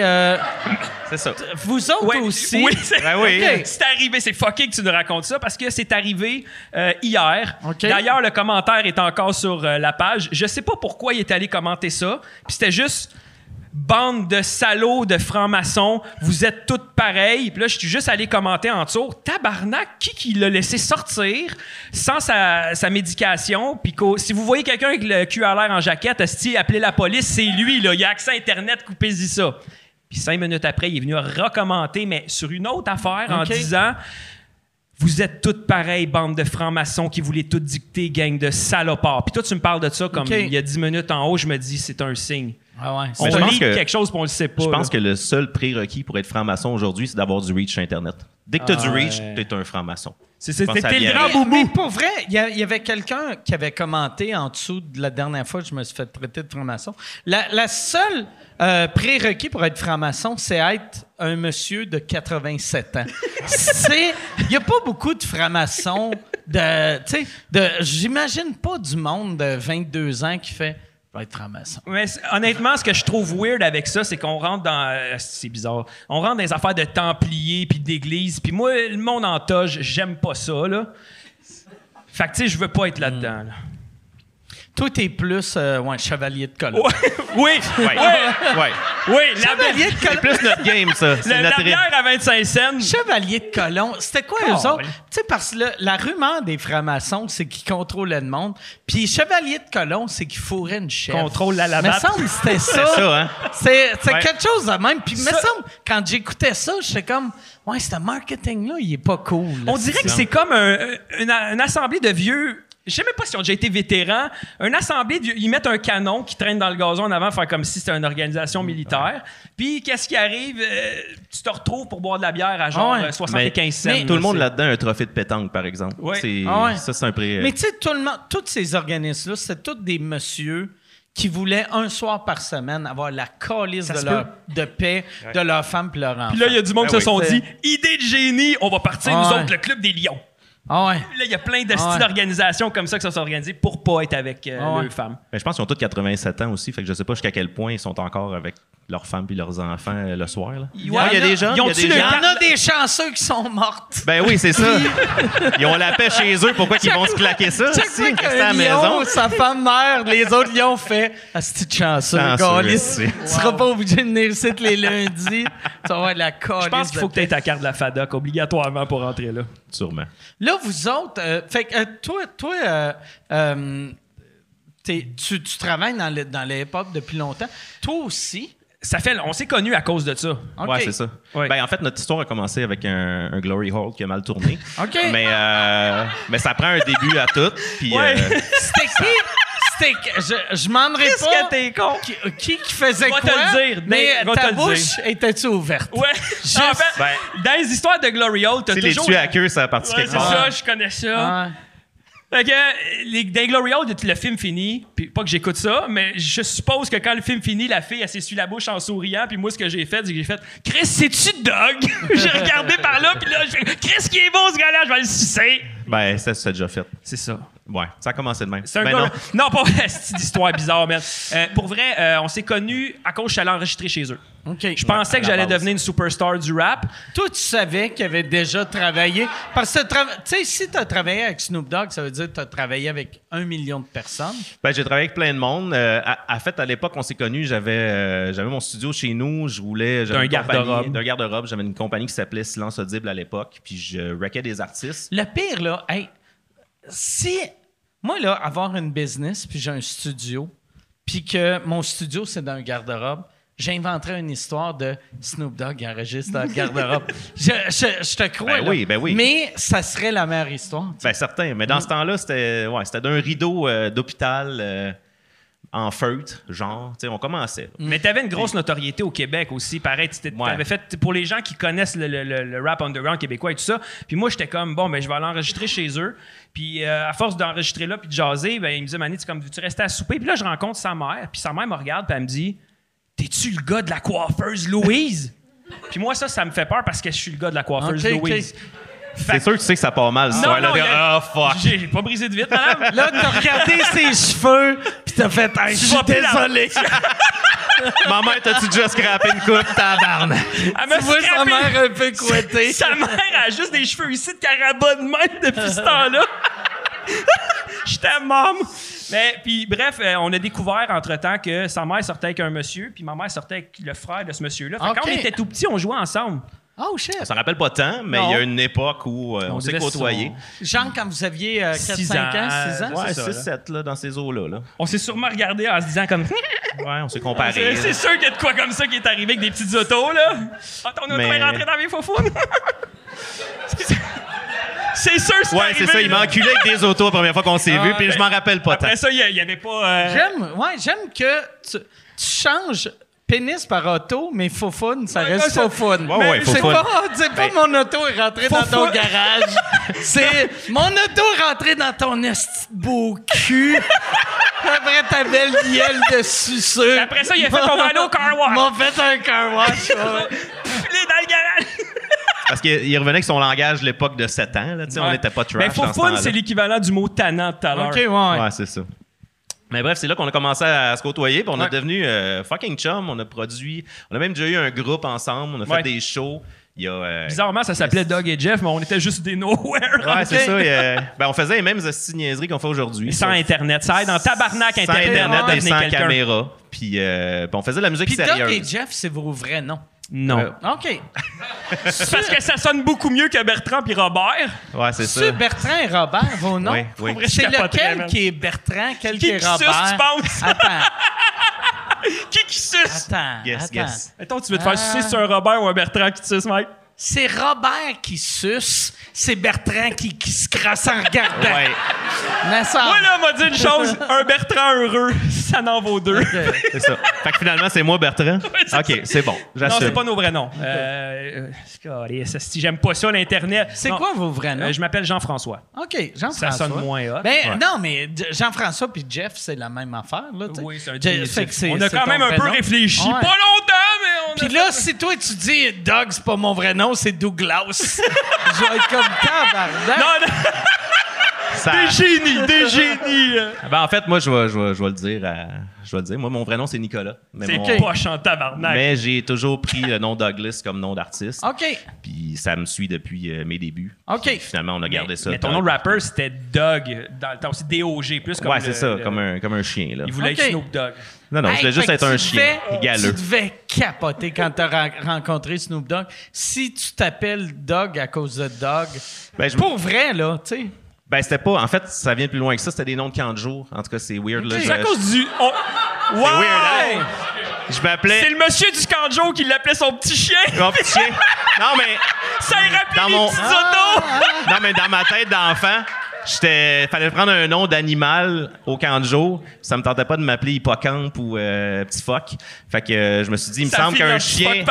c'est ça. Vous autres aussi. Oui, c'est... Ben oui. Okay. C'est arrivé. C'est fucké que tu nous racontes ça parce que c'est arrivé hier. Okay. D'ailleurs, le commentaire est encore sur la page. Je sais pas pourquoi il est allé commenter ça. Puis c'était juste... Bande de salauds de francs-maçons, vous êtes toutes pareilles. Puis là, je suis juste allé commenter en dessous. Tabarnak, qui l'a laissé sortir sans sa médication? Puis si vous voyez quelqu'un avec le cul à l'air en jaquette, appelez la police, c'est lui, là. Il a accès à Internet, coupez-y ça. Puis 5 minutes après, il est venu recommenter, mais sur une autre affaire, en disant... Vous êtes toutes pareilles, bande de francs-maçons qui voulaient tout dicter, gang de salopards. Puis toi, tu me parles de ça comme il y a 10 minutes en haut, je me dis, c'est un signe. Ah ouais, on lit quelque chose et on le sait pas. Je pense que le seul prérequis pour être franc-maçon aujourd'hui, c'est d'avoir du reach Internet. Dès que tu as du reach, t'es un franc-maçon. C'était le grand boubou. Mais pour vrai, il y avait quelqu'un qui avait commenté en dessous de la dernière fois que je me suis fait traiter de franc-maçon. La seule prérequis pour être franc-maçon, c'est être un monsieur de 87 ans. Il n'y a pas beaucoup de francs-maçons. J'imagine pas du monde de 22 ans qui fait... Je vais être ramassant. Mais honnêtement, ce que je trouve weird avec ça, c'est qu'on rentre dans... c'est bizarre. On rentre dans les affaires de templiers puis d'église. Puis moi, le monde en toge, j'aime pas ça, là. Fait que, tu sais, je veux pas être là-dedans, là. Toi, t'es plus Chevalier de Colomb. Oui! Oui! Oui! Chevalier de Colomb. C'est plus notre game, ça. C'est notre bière à 25 cents. Chevalier de Colomb. C'était quoi, eux autres? Tu sais, parce que la rumeur des francs-maçons, c'est qu'ils contrôlaient le monde. Puis Chevalier de Colomb, c'est qu'ils fourraient une chèvre. Contrôle la lavatte. Il me semble que c'était ça. C'est ça, hein? C'est quelque chose de même. Puis il me semble, quand j'écoutais ça, j'étais comme... Ouais, ce marketing-là, il est pas cool. On dirait que c'est comme une assemblée de vieux... Je sais même pas si on a déjà été vétérans. Une assemblée, ils mettent un canon qui traîne dans le gazon en avant, faire comme si c'était une organisation militaire. Puis, qu'est-ce qui arrive? Tu te retrouves pour boire de la bière à genre 75 cents. Mais tout le monde là-dedans a un trophée de pétanque, par exemple. Ouais. Ça, c'est un prix... Mais tu sais, tous ces organismes-là, c'est tous des messieurs qui voulaient un soir par semaine avoir la calisse de paix de leur femme et leur enfant. Puis là, il y a du monde qui se sont dit « Idée de génie, on va partir, nous autres, le Club des Lions. » Ah ouais. Là, il y a plein de styles d'organisations comme ça qui se sont organisés pour pas être avec leurs femmes. Mais je pense qu'ils ont tous 87 ans aussi, fait que je sais pas jusqu'à quel point ils sont encore avec leurs femmes et leurs enfants le soir. Là. Ouais, il y a des gens. Il y en a des chanceux qui sont mortes. Ben oui, c'est ça. Ils ont la paix chez eux. Pourquoi qu'ils vont se claquer ça? Chaque fois qu'un lion, sa femme meurt, les autres lions font « Ah, c'est une chanceuse. Tu seras pas obligé de venir ici les lundis. Tu vas avoir de la colisse. » Je pense qu'il faut que tu aies ta carte de la FADOC obligatoirement pour entrer là. Sûrement. Là, vous autres, tu travailles dans le hip-hop depuis longtemps. Toi aussi. On s'est connus à cause de ça. Okay. Ouais, c'est ça. Ouais. Ben, en fait, notre histoire a commencé avec un glory hole qui a mal tourné. OK. Mais ça prend un début à tout. Puis, c'était qui? Je m'en demanderais pas. Qu'est-ce que t'es con? Qui faisait quoi? Mais ta bouche était-tu ouverte? Ouais. En fait, dans les histoires de glory hole, t'as toujours... les tues à queue, ça a parti quelque part. C'est ça, je connais ça. Fait que, dans Glory Hole, le film finit, puis pas que j'écoute ça, mais je suppose que quand le film finit, la fille, elle s'essuie la bouche en souriant, puis moi, ce que j'ai fait, c'est que j'ai fait « Chris, c'est-tu Doug? » J'ai regardé par là, puis là, j'ai fait « Chris, qui est beau, ce gars-là, je vais le sucer! » Ben, ça, c'est déjà fait. C'est ça. Ouais, ça a commencé de même. C'est non, pas vrai, c'est une histoire bizarre, man. Pour vrai, on s'est connus à cause que j'allais enregistrer chez eux. Okay. Je pensais que j'allais devenir une superstar du rap. Toi, tu savais qu'il avait déjà travaillé. Parce que, tu sais, si tu as travaillé avec Snoop Dogg, ça veut dire que tu as travaillé avec 1 million de personnes. Ben, j'ai travaillé avec plein de monde. À l'époque, on s'est connus. J'avais mon studio chez nous. Je roulais. D'un garde-robe. J'avais une compagnie qui s'appelait Silence Audible à l'époque. Puis je rackais des artistes. Le pire, là, si moi, là, avoir une business, puis j'ai un studio, puis que mon studio, c'est dans un garde-robe, j'inventerais une histoire de Snoop Dogg qui enregistre dans le garde-robe. Je te crois, ben oui. Mais ça serait la meilleure histoire. Ben certain, mais dans ce temps-là, c'était d'un rideau d'hôpital... en feutre, genre, tu sais, on commençait. Là. Mais t'avais une grosse notoriété au Québec aussi, pareil. T'avais fait, pour les gens qui connaissent le rap underground québécois et tout ça, puis moi, j'étais comme, bon, ben je vais aller enregistrer chez eux. Puis à force d'enregistrer là, puis de jaser, ben il me disait, Mané, tu restais à souper. Puis là, je rencontre sa mère, puis sa mère me regarde, puis elle me dit, t'es-tu le gars de la coiffeuse Louise? Puis moi, ça me fait peur parce que je suis le gars de la coiffeuse Louise. Okay. C'est sûr que tu sais que ça part mal, ça. Oh, fuck. J'ai pas brisé de vitre, madame. Là, t'as regardé ses cheveux, pis t'as fait « Je suis désolé. Maman, t'as-tu déjà scrappé une coupe, tabarne? » Tu vois sa mère un peu couettée. Sa mère a juste des cheveux ici de carabas de même depuis ce temps-là. J'étais môme. Mais puis bref, on a découvert entre-temps que sa mère sortait avec un monsieur, puis ma mère sortait avec le frère de ce monsieur-là. Fait quand on était tout petits, on jouait ensemble. Oh shit! On s'en rappelle pas tant, mais il y a une époque où on s'est côtoyés. Genre quand vous aviez 4-5 ans, 6 ans? Ouais, 6-7, là, dans ces eaux-là. Là. On s'est sûrement regardé en se disant comme... Ouais, on s'est comparés. C'est sûr qu'il y a de quoi comme ça qui est arrivé avec des petites autos, là. Attends, on est rentré dans mes faufounes. C'est sûr, c'est arrivé. Ouais, c'est ça. Il m'a enculé avec des autos la première fois qu'on s'est vu, puis je m'en rappelle pas tant. Après ça, il y avait pas... J'aime que tu changes... Pénis par auto, mais faux-foune, ça reste faux-foune. C'est pas mon auto est rentré dans ton garage. C'est mon auto est rentré dans ton esti beau cul. Après ta belle gueule de suceux. Après ça, il a fait ton vélo au car wash. M'ont fait un car wash. Il est dans le garage. Parce qu'il revenait avec son langage de l'époque de 7 ans. Là, on n'était pas trash. Mais faux-foune, c'est l'équivalent du mot tannant de tout à l'heure. OK, ouais. Ouais, c'est ça. Mais bref, c'est là qu'on a commencé à se côtoyer, puis on est devenu fucking chum. On a produit, on a même déjà eu un groupe ensemble, on a fait des shows. Il y a, bizarrement, ça s'appelait Doug et Jeff, mais on était juste des nowhere. Ouais, c'est ça. Ben, on faisait les mêmes niaiseries qu'on fait aujourd'hui. Sans Internet. Ça aide en tabarnak Internet. Sans Internet et sans caméra. Puis on faisait de la musique sérieuse. Puis Doug et Jeff, c'est vos vrais noms? Non. OK. Parce que ça sonne beaucoup mieux que Bertrand puis Robert. Ouais, c'est ça. Bertrand et Robert, vos noms? Oui, oui. C'est lequel qui est Bertrand, quel qui est Robert? Qui suce, tu penses? Attends. Qui suce? Attends, yes. Attends, tu veux te faire sucer sur un Robert ou un Bertrand qui te suce, mec? C'est Robert qui suce, c'est Bertrand qui se crasse en regardant. Ouais. Moi, là, on m'a dit une chose, un Bertrand heureux, ça n'en vaut deux. Okay. C'est ça. Fait que finalement, c'est moi, Bertrand. Ouais, OK, c'est bon, j'assume. Non, c'est pas nos vrais noms. Si j'aime pas ça, l'Internet. C'est quoi vos vrais noms? Je m'appelle Jean-François. OK, Jean-François. Ça sonne moins hot. Ben, non, mais Jean-François puis Jeff, c'est la même affaire, là. T'sais. Oui, c'est un On a quand même un peu réfléchi. Ouais. Pas longtemps, mais on a... Puis là, si toi, tu dis « Doug, c'est pas mon vrai nom », non, c'est Douglas. Je vais être comme tabarnak. Non, non. Ça... Des génies. Ben, en fait, moi, je vais le dire. Moi, mon vrai nom, c'est Nicolas. C'est poche en tabarnak. Mais j'ai toujours pris le nom Douglas comme nom d'artiste. OK. Puis ça me suit depuis mes débuts. OK. Puis, finalement, on a gardé ça. Mais ton nom de rapper, c'était Doug. Dans le temps aussi, D-O-G, plus comme c'est ça, comme un chien. Là. Il voulait être Snoop Dogg. Non, je voulais juste être un chien galeux. Tu devais capoter quand tu as rencontré Snoop Dogg. Si tu t'appelles Doug à cause de Doug, pour vrai, là, tu sais... Ben, c'était pas... En fait, ça vient plus loin que ça. C'était des noms de camp de jour. En tout cas, c'est weird. Okay. C'est à cause du... Oh. Wow! C'est weird, hein? Je m'appelais... C'est le monsieur du camp de jour qui l'appelait son petit chien. Mon petit chien. Non, mais... Ça y rappelait les petits autos. Non, mais dans ma tête d'enfant, fallait prendre un nom d'animal au camp de jour. Ça me tentait pas de m'appeler Hippocampe ou Petit Phoque. Fait que je me suis dit, il me semble qu'un chien...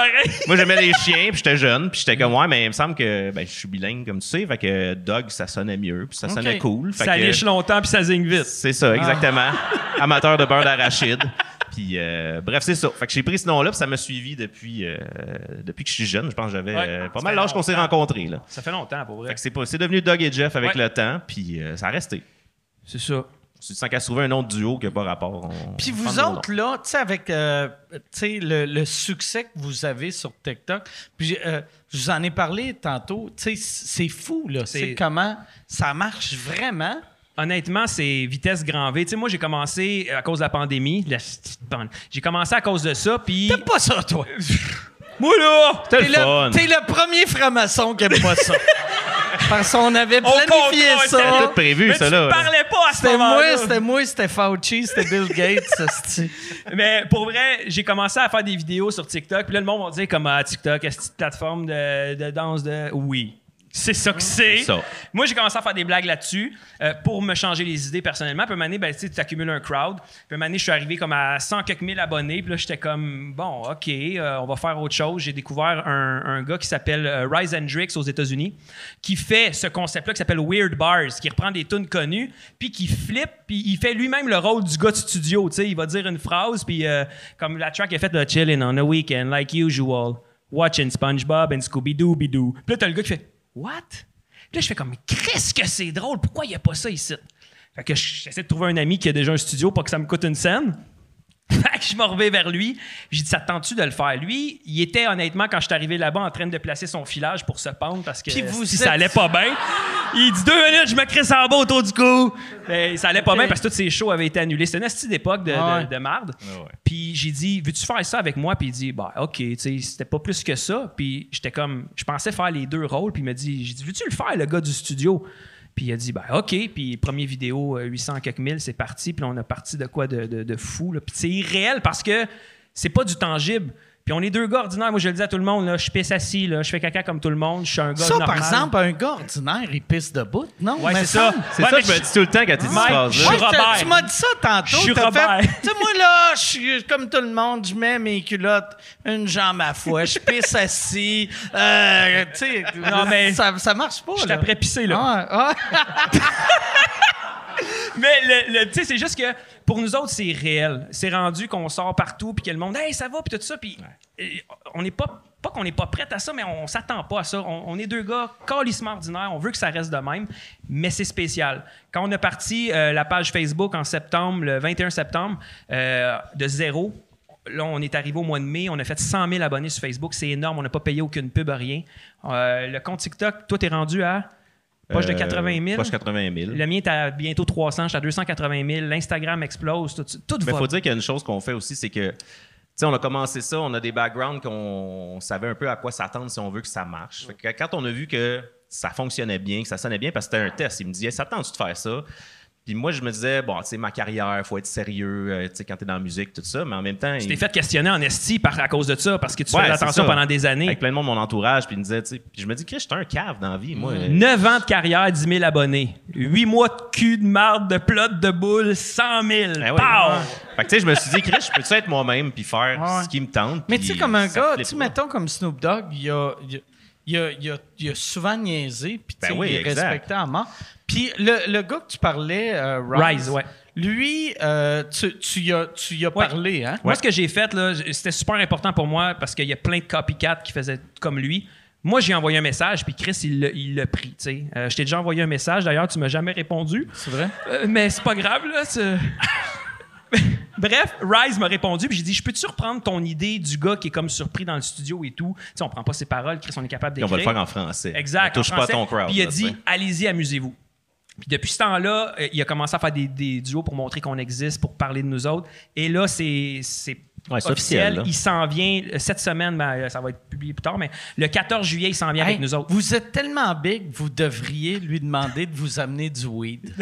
Moi, j'aimais les chiens, puis j'étais jeune, puis j'étais comme, ouais, mais il me semble que je suis bilingue, comme tu sais. Fait que Doug, ça sonnait mieux, puis ça sonnait cool. Fait ça lèche longtemps, puis ça zigne vite. C'est ça, exactement. Amateur de beurre d'arachide. Puis bref, c'est ça. Fait que j'ai pris ce nom-là, puis ça m'a suivi depuis que je suis jeune. Je pense que j'avais pas mal l'âge qu'on s'est rencontrés. Là. Ça fait longtemps, pour vrai. Fait que c'est devenu Doug et Jeff avec le temps, puis ça a resté. C'est ça. Tu sens qu'à trouver un autre duo qui n'a pas rapport. Puis vous autres, là, tu sais, avec le succès que vous avez sur TikTok, puis je vous en ai parlé tantôt, tu sais, c'est fou, là. C'est comment ça marche vraiment. Honnêtement, c'est vitesse grand V. Tu sais, moi, j'ai commencé à cause de la pandémie. J'ai commencé à cause de ça, puis... T'aimes pas ça, toi? Moi, là! T'es le premier franc-maçon qui aime pas ça. Parce qu'on avait planifié ça. C'était tout prévu, mais ça, là. Tu parlais pas à ce moment-là. C'était Fauci, c'était Bill Gates, ça, c'ti. Mais pour vrai, j'ai commencé à faire des vidéos sur TikTok. Puis là, le monde va dire comme TikTok, est-ce que c'est une plateforme de danse de... Oui. C'est ça que c'est. Moi, j'ai commencé à faire des blagues là-dessus pour me changer les idées personnellement. Puis à un moment donné, tu t'accumules un crowd. Puis à un moment donné, je suis arrivé comme à 100 quelques mille abonnés. Puis là, j'étais comme, bon, OK, on va faire autre chose. J'ai découvert un gars qui s'appelle Rise Hendrix aux États-Unis qui fait ce concept-là qui s'appelle Weird Bars, qui reprend des tunes connues, puis qui flippe, puis il fait lui-même le rôle du gars de studio. T'sais. Il va dire une phrase, puis comme la track est faite « Chillin' on a weekend like usual, watching SpongeBob and Scooby-Doo-Bidoo ». Puis là, t'as le gars qui fait What? Puis là, je fais comme, mais qu'est-ce que c'est drôle? Pourquoi il n'y a pas ça ici? Fait que j'essaie de trouver un ami qui a déjà un studio pour que ça me coûte une scène. Fait que je me revais vers lui. J'ai dit, ça te tente-tu de le faire? Lui, il était honnêtement, quand je suis arrivé là-bas, en train de placer son filage pour se pendre parce que ça allait pas bien. Il dit, 2 minutes, je me crisse en bas autour du cou. Mais ça allait pas bien parce que tous ces shows avaient été annulés. C'était une astuce d'époque de marde. Ouais. Puis j'ai dit, veux-tu faire ça avec moi? Puis il dit, bah, OK, tu sais, c'était pas plus que ça. Puis j'étais comme, je pensais faire les deux rôles. Puis il me dit, veux-tu le faire, le gars du studio? Puis il a dit, ben OK. Puis première vidéo, 800 quelques mille, c'est parti. Puis là, on a parti de quoi de fou. Là. Puis c'est irréel parce que c'est pas du tangible. Puis on est deux gars ordinaires. Moi, je le dis à tout le monde, là, je pisse assis, là, je fais caca comme tout le monde, je suis un gars normal. Ça, par exemple, un gars ordinaire, il pisse debout, non? Oui, c'est ça. C'est ça que je me dis tout le temps quand tu dis ça. Je suis Robert. Tu m'as dit ça tantôt. Je suis Robert. Tu sais, moi, là, je suis comme tout le monde, je mets mes culottes, une jambe à fouet, je pisse assis. Tu sais, ça marche pas, là. Je t'apprête pisser, là. Mais tu sais, c'est juste que pour nous autres, c'est réel. C'est rendu qu'on sort partout puis que le monde, hey, ça va, puis tout ça. Puis on n'est pas qu'on n'est pas prêt à ça, mais on s'attend pas à ça. On est deux gars calissement ordinaires. On veut que ça reste de même, mais c'est spécial. Quand on a parti la page Facebook en septembre, le 21 septembre, de zéro, là, on est arrivé au mois de mai, on a fait 100 000 abonnés sur Facebook. C'est énorme, on n'a pas payé aucune pub, rien. Le compte TikTok, toi, t'es rendu à... Poche de 80 000. Poche 80 000. Le mien est à bientôt 300, je suis à 280 000. L'Instagram explose, tout va. Mais il faut dire qu'il y a une chose qu'on fait aussi, c'est que, tu sais, on a commencé ça, on a des backgrounds qu'on savait un peu à quoi s'attendre si on veut que ça marche. Fait que quand on a vu que ça fonctionnait bien, que ça sonnait bien, parce que c'était un test, il me disait, ça tente-tu de faire ça? Puis moi, je me disais, bon, tu sais, ma carrière, il faut être sérieux, tu sais, quand t'es dans la musique, tout ça, mais en même temps... Tu t'es fait questionner en esti à cause de ça, parce que tu fais attention pendant des années. Avec plein de monde, mon entourage, puis il me disait, tu sais, je me dis, que j'étais un cave dans la vie, moi. 9 ans de carrière, 10 000 abonnés, 8 mois de cul, de marde, de plot, de boule, 100 000, ben ouais, pow! Fait que tu sais, je me suis dit, Chris, je peux-tu être moi-même, puis faire ce qui me tente? Mais tu sais, comme un gars, tu sais, mettons, comme Snoop Dogg, il a souvent niaisé, puis ben oui, il est respecté à mort. Puis le gars que tu parlais, Rise, ouais. Lui, tu y as parlé, hein? Ouais. Moi, ce que j'ai fait, là, c'était super important pour moi parce qu'il y a plein de copycats qui faisaient comme lui. Moi, j'ai envoyé un message, puis Chris, il l'a pris, tu sais. Je t'ai déjà envoyé un message, d'ailleurs, tu m'as jamais répondu. C'est vrai? Mais c'est pas grave, là. Bref, Rise m'a répondu, puis j'ai dit, je peux-tu reprendre ton idée du gars qui est comme surpris dans le studio et tout? Tu sais, on prend pas ses paroles, Chris, on est capable d'écrire. Et on va le faire en français. Exact. On touche pas à ton crowd. Puis il a dit, allez-y, amusez-vous. Puis depuis ce temps-là, il a commencé à faire des duos pour montrer qu'on existe, pour parler de nous autres. Et là, c'est officiel. Il s'en vient cette semaine, ben, ça va être publié plus tard, mais le 14 juillet, il s'en vient avec nous autres. Vous êtes tellement big, vous devriez lui demander de vous amener du weed.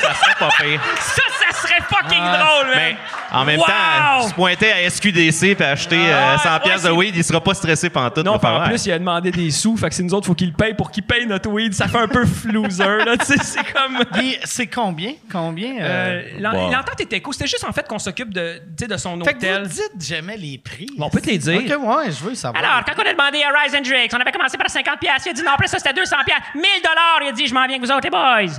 Ça serait pas pire. Ça serait fucking drôle, man. En même temps, se pointer à SQDC puis acheter 100 pièces de weed, il sera pas stressé pantoute. Non, en plus, il a demandé des sous, fait que c'est nous autres, faut qu'il paye pour qu'il paye notre weed. Ça fait un peu flouser, là, tu sais, c'est comme... C'est combien? L'entente était cool. C'était juste, en fait, qu'on s'occupe de son hôtel. Fait que vous dites jamais les prix. Bon, on peut te les dire. OK, ouais, je veux savoir. Alors, quand on a demandé à Rise and Drix, on avait commencé par 50 pièces. Il a dit, non, après ça, c'était 200 pièces. 1000 $, il a dit, je m'en viens avec vous autres, les boys.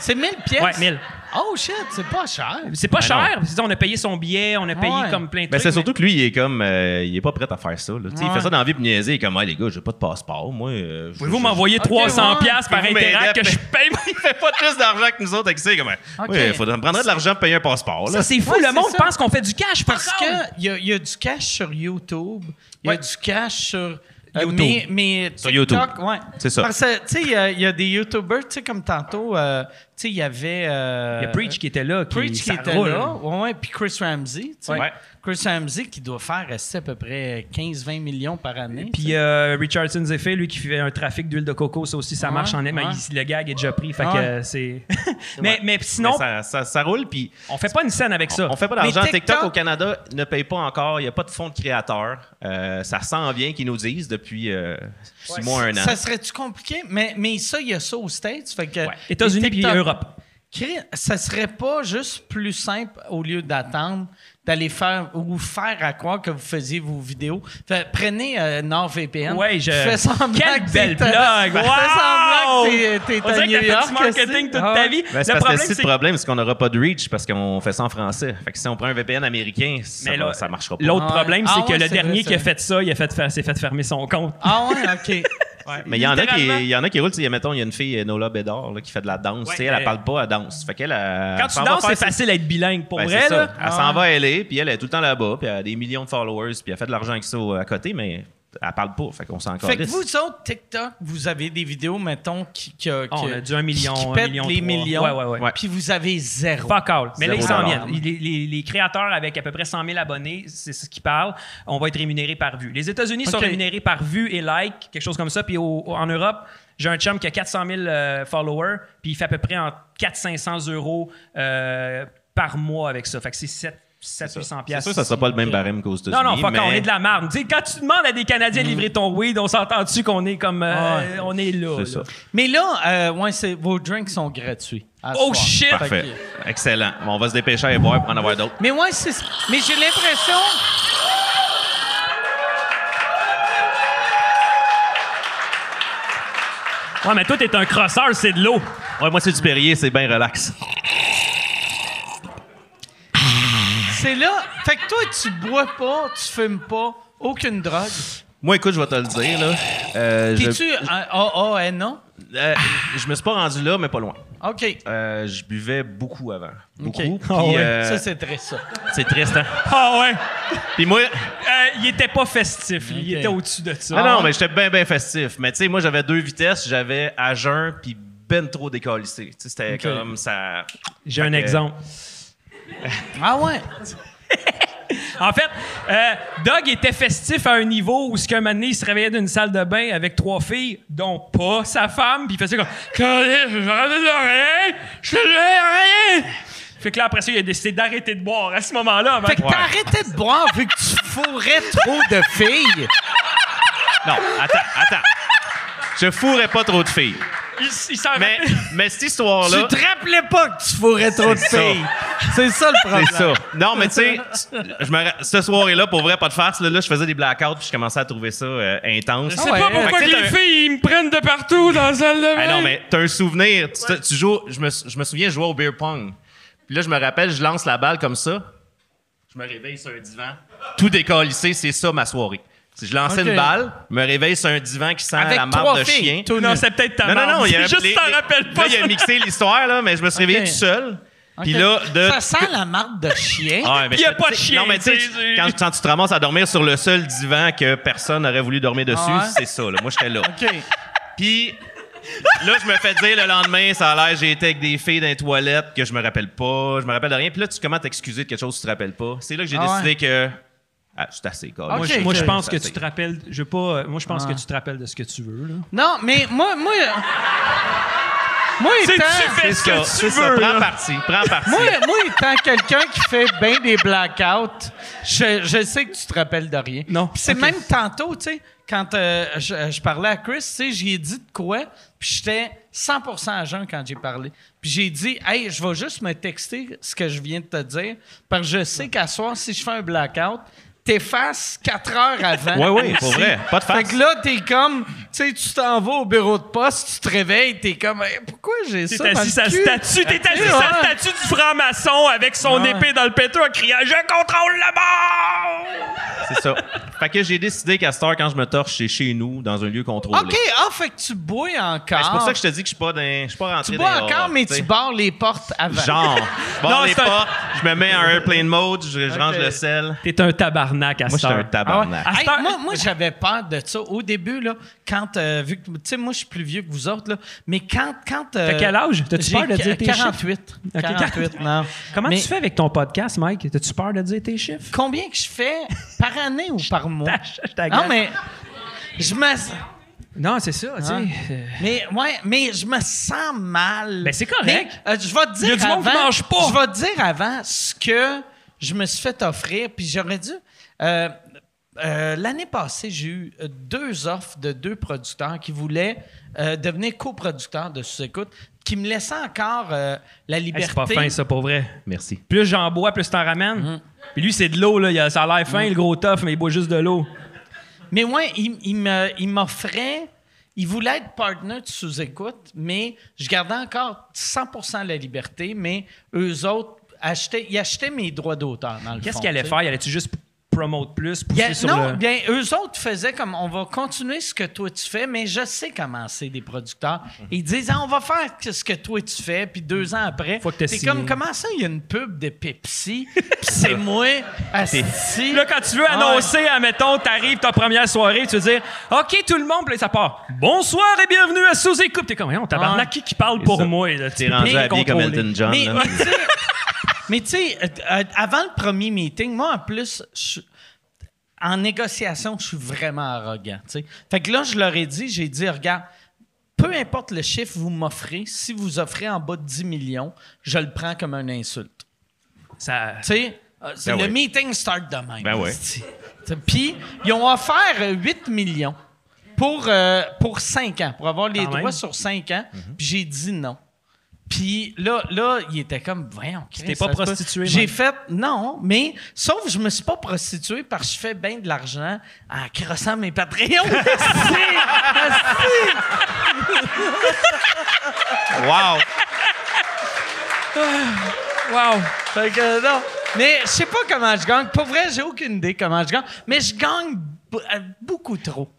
C'est 1000 pièces? Ouais, 1000. Oh shit, c'est pas cher. C'est pas cher. Non. On a payé son billet, on a payé comme plein de trucs. Mais c'est surtout que lui, il est comme, il est pas prêt à faire ça. Là. Il fait ça dans la vie pour niaiser. Il est comme, hey, les gars, j'ai pas de passeport. Moi, pouvez-vous m'envoyer 300 piastres par intérêt que je paye? Il fait pas plus d'argent que nous autres. Il comme, oui, faudrait me prendre de l'argent pour payer un passeport. Là. Ça, c'est fou. Ouais, le monde pense qu'on fait du cash parce que il y a du cash sur YouTube. Il y a du cash sur YouTube. Mais sur TikTok, YouTube. Ouais. C'est ça. Parce que, tu sais, il y a des YouTubers, tu sais, comme tantôt, tu sais, il y avait. Il y a Preach qui était là. Preach qui était là. Ouais, puis Chris Ramsey, tu sais. Ouais. Chris Ramsey qui doit faire à peu près 15-20 millions par année. Puis Richardson Zeffet, lui qui fait un trafic d'huile de coco, ça aussi, ça marche en aime. Le gag est déjà pris. Fait que c'est. mais sinon. Mais ça roule, puis. On fait pas une scène avec ça. On fait pas d'argent. TikTok au Canada ne paye pas encore. Il n'y a pas de fonds de créateurs. Ça s'en vient qu'ils nous disent depuis 6 mois, 1 an. Ça serait-tu compliqué? Mais ça, il y a ça aux States. Fait que. États-Unis puis Europe. Ça serait pas juste plus simple au lieu d'attendre d'aller faire ou faire à croire que vous faisiez vos vidéos. Fait, prenez NordVPN. Ouais, je fais semblant. Quelle belle blog! Wow! Fais semblant que t'es à New York. On dirait que t'as fait du marketing toute ta vie. Ben, le problème, c'est qu'on n'aura pas de reach parce qu'on fait ça en français. Fait que si on prend un VPN américain, ça marchera pas. L'autre problème, c'est que le dernier qui a fait ça, s'est fait fermer son compte. Ah ouais, OK. Ouais, mais il y en a qui roulent. Mettons, il y a une fille, Nola Bédard, là, qui fait de la danse. Ouais, elle parle pas, elle danse. Fait qu'elle, quand tu danses, c'est facile d'être bilingue pour vrai. Là. Elle s'en va à LA, puis elle est tout le temps là-bas, puis elle a des millions de followers, puis elle fait de l'argent avec ça à côté, mais elle parle pas. Fait qu'on s'en calisse. Fait que vous autres, TikTok, vous avez des vidéos, mettons, on a dû 1 million, qui pètent 1 million, les 3 millions. Ouais. Puis vous avez zéro. Fuck all. Mais zéro là, ils s'en viennent. Les créateurs avec à peu près 100 000 abonnés, c'est ce qu'ils parlent, on va être rémunérés par vue. Les États-Unis sont rémunérés par vue et like, quelque chose comme ça. Puis en Europe, j'ai un chum qui a 400 000 followers, puis il fait à peu près en 400-500 euros par mois avec ça. Fait que c'est 700 piastres. C'est sûr, ça sera pas le même barème qu'aux États-Unis. Non, fuck, on est de la marde. Tu sais, quand tu demandes à des Canadiens de livrer ton weed, on s'entend-tu qu'on est comme... on est là. C'est ça. Mais là, vos drinks sont gratuits. Oh shit! Parfait. Excellent. Bon, on va se dépêcher à les boire pour en avoir d'autres. Mais ouais, c'est ça. Mais j'ai l'impression... Ouais, mais toi, t'es un crosseur, c'est de l'eau. Ouais, moi, c'est du Perrier, c'est bien relax. C'est là. Fait que toi, tu bois pas, tu fumes pas, aucune drogue. Moi, écoute, je vais te le dire, là. T'es-tu AANA? Je me suis pas rendu là, mais pas loin. OK. Je buvais beaucoup avant. Beaucoup. Okay. Pis, oh, ouais. Ça, c'est triste, ça. C'est triste, hein? Ah, ouais. Puis moi... il était pas festif. Okay. Il était au-dessus de ça. Ah, non, mais j'étais bien, bien festif. Mais tu sais, moi, j'avais deux vitesses. J'avais à jeun, puis ben trop décalissé. Tu sais, c'était okay. Comme ça... J'ai un exemple. Ah, ouais? En fait, Doug était festif à un niveau où, ce qu'un moment donné, il se réveillait d'une salle de bain avec trois filles, dont pas sa femme, puis il faisait comme « Je faisais rien! » Fait que là, après ça, il a décidé d'arrêter de boire à ce moment-là. Fait que t'as arrêté de boire vu que tu fourrais trop de filles. Non, attends. Je fourrais pas trop de filles. Mais cette histoire-là... Tu te rappelais pas que tu fourrais trop de filles. C'est ça le problème. C'est ça. Non, mais tu sais, ce soir-là, pour vrai, pas de farce, là, je faisais des blackouts puis je commençais à trouver ça intense. Je sais pas pourquoi les filles, ils me prennent de partout dans la salle de bain. Ah non, mais t'as un souvenir. Tu joues... Je me souviens jouer au beer pong. Puis là, je me rappelle, je lance la balle comme ça. Je me réveille sur un divan. Tout décalissé, c'est ça ma soirée. Je lançais une balle, me réveille sur un divan qui sent la marde de chien. Non, c'est peut-être ta marde. Non, c'est juste t'en rappelles pas. Là, il a mixé l'histoire, là, mais je me suis réveillé tout seul. Okay. Puis là, ça sent la marde de chien. Ah, il n'y a pas de chien. Non, mais tu sais, quand tu te ramasses à dormir sur le seul divan que personne n'aurait voulu dormir dessus, c'est ça. Là. Moi, j'étais là. Okay. Puis là, je me fais dire le lendemain, ça a l'air, j'ai été avec des filles dans les toilettes que je me rappelle pas, je me rappelle de rien. Puis là, tu commences à t'excuser de quelque chose que tu te rappelles pas. C'est là que j'ai décidé que... Ah, c'est assez cool. Okay. Moi, je pense que tu te rappelles... moi, je pense que tu te rappelles de ce que tu veux. Là. Non, mais moi... Moi, étant... Tu fais ce que tu veux. Prends parti. Moi, étant quelqu'un qui fait bien des blackouts, je sais que tu te rappelles de rien. Non. Puis c'est même tantôt, tu sais, quand je parlais à Chris, tu sais, j'ai dit de quoi, puis j'étais 100% à jeun quand j'ai parlé. Puis j'ai dit, hey, je vais juste me texter ce que je viens de te dire, parce que je sais qu'à soir, si je fais un blackout... T'effaces 4 heures avant. Oui, pour vrai. Pas de farce. Fait que là, t'es comme... Tu sais, tu t'en vas au bureau de poste, tu te réveilles, t'es comme... Hey, pourquoi j'ai ça dans le cul? T'es assis sa statue du franc-maçon avec son épée dans le péteux en criant « Je contrôle le bord! » C'est ça. Fait que j'ai décidé qu'à cette heure, quand je me torche, c'est chez nous, dans un lieu contrôlé. OK. Ah, fait que tu bois encore. Ben, c'est pour ça que je te dis que je suis pas rentré dans... Tu bois encore, mais tu barres les portes avant. Genre. Je barre les portes, je me mets en airplane mode, je range le sel. T'es un tabarnak. Moi, j'étais un tabarnak. Ah ouais. Hey, moi, j'avais peur de ça. Au début, là, quand... vu que, tu sais, moi, je suis plus vieux que vous autres, là, mais quand t'as quel âge? T'as-tu peur de dire tes 48. Chiffres? 48. Non. Comment tu fais avec ton podcast, Mike? T'as-tu peur de dire tes chiffres? Combien que je fais par année ou par mois? Non, mais... Non, c'est ça, tu sais. Mais je me sens mal. Ben, c'est correct. Je vais te dire avant... Il y a du monde qui mange pas. Je vais te dire avant ce que je me suis fait offrir, puis j'aurais dû... l'année passée, j'ai eu 2 offres de 2 producteurs qui voulaient devenir coproducteurs de sous-écoute, qui me laissaient encore la liberté. Hey, c'est pas fin, ça, pour vrai. Merci. Plus j'en bois, plus t'en ramènes. Puis lui, c'est de l'eau, là. Ça a l'air fin, le gros tough, mais il boit juste de l'eau. Mais ouais, il m'offrait... Il voulait être partner de sous-écoute, mais je gardais encore 100% la liberté, mais eux autres, ils achetaient mes droits d'auteur, dans le fond. Qu'est-ce qu'ils allaient faire? Ils allaient-tu juste... promote plus, pousser sur le... Non, bien, eux autres faisaient comme, on va continuer ce que toi tu fais, mais je sais comment c'est des producteurs. Ils disent, on va faire ce que toi tu fais, puis 2 ans après, c'est comme, comment ça, il y a une pub de Pepsi, puis c'est moi, assis. Là, quand tu veux annoncer, admettons, t'arrives ta première soirée, tu veux dire, OK, tout le monde, puis ça part. Bonsoir et bienvenue à Sous-Écoute. T'es comme, on tabarnak, qui parle pour moi? T'es rendu habillé comme Elton John. Mais tu sais, avant le premier meeting, moi, en plus, en négociation, je suis vraiment arrogant. T'sais. Fait que là, je leur ai dit, regarde, peu importe le chiffre que vous m'offrez, si vous offrez en bas de 10 millions, je le prends comme une insulte. Ça... Tu sais, le meeting start de même. Ben oui. Puis, ils ont offert 8 millions pour 5 ans, pour avoir les droits sur 5 ans. Puis j'ai dit non. Puis là, il était comme, voyons, Chris, t'es pas prostitué. J'ai fait, non, mais sauf que je me suis pas prostitué parce que je fais bien de l'argent en crossant mes Patreons. Wow! Fait que non. Mais je sais pas comment je gagne. Pour vrai, j'ai aucune idée comment je gagne. Mais je gagne beaucoup trop.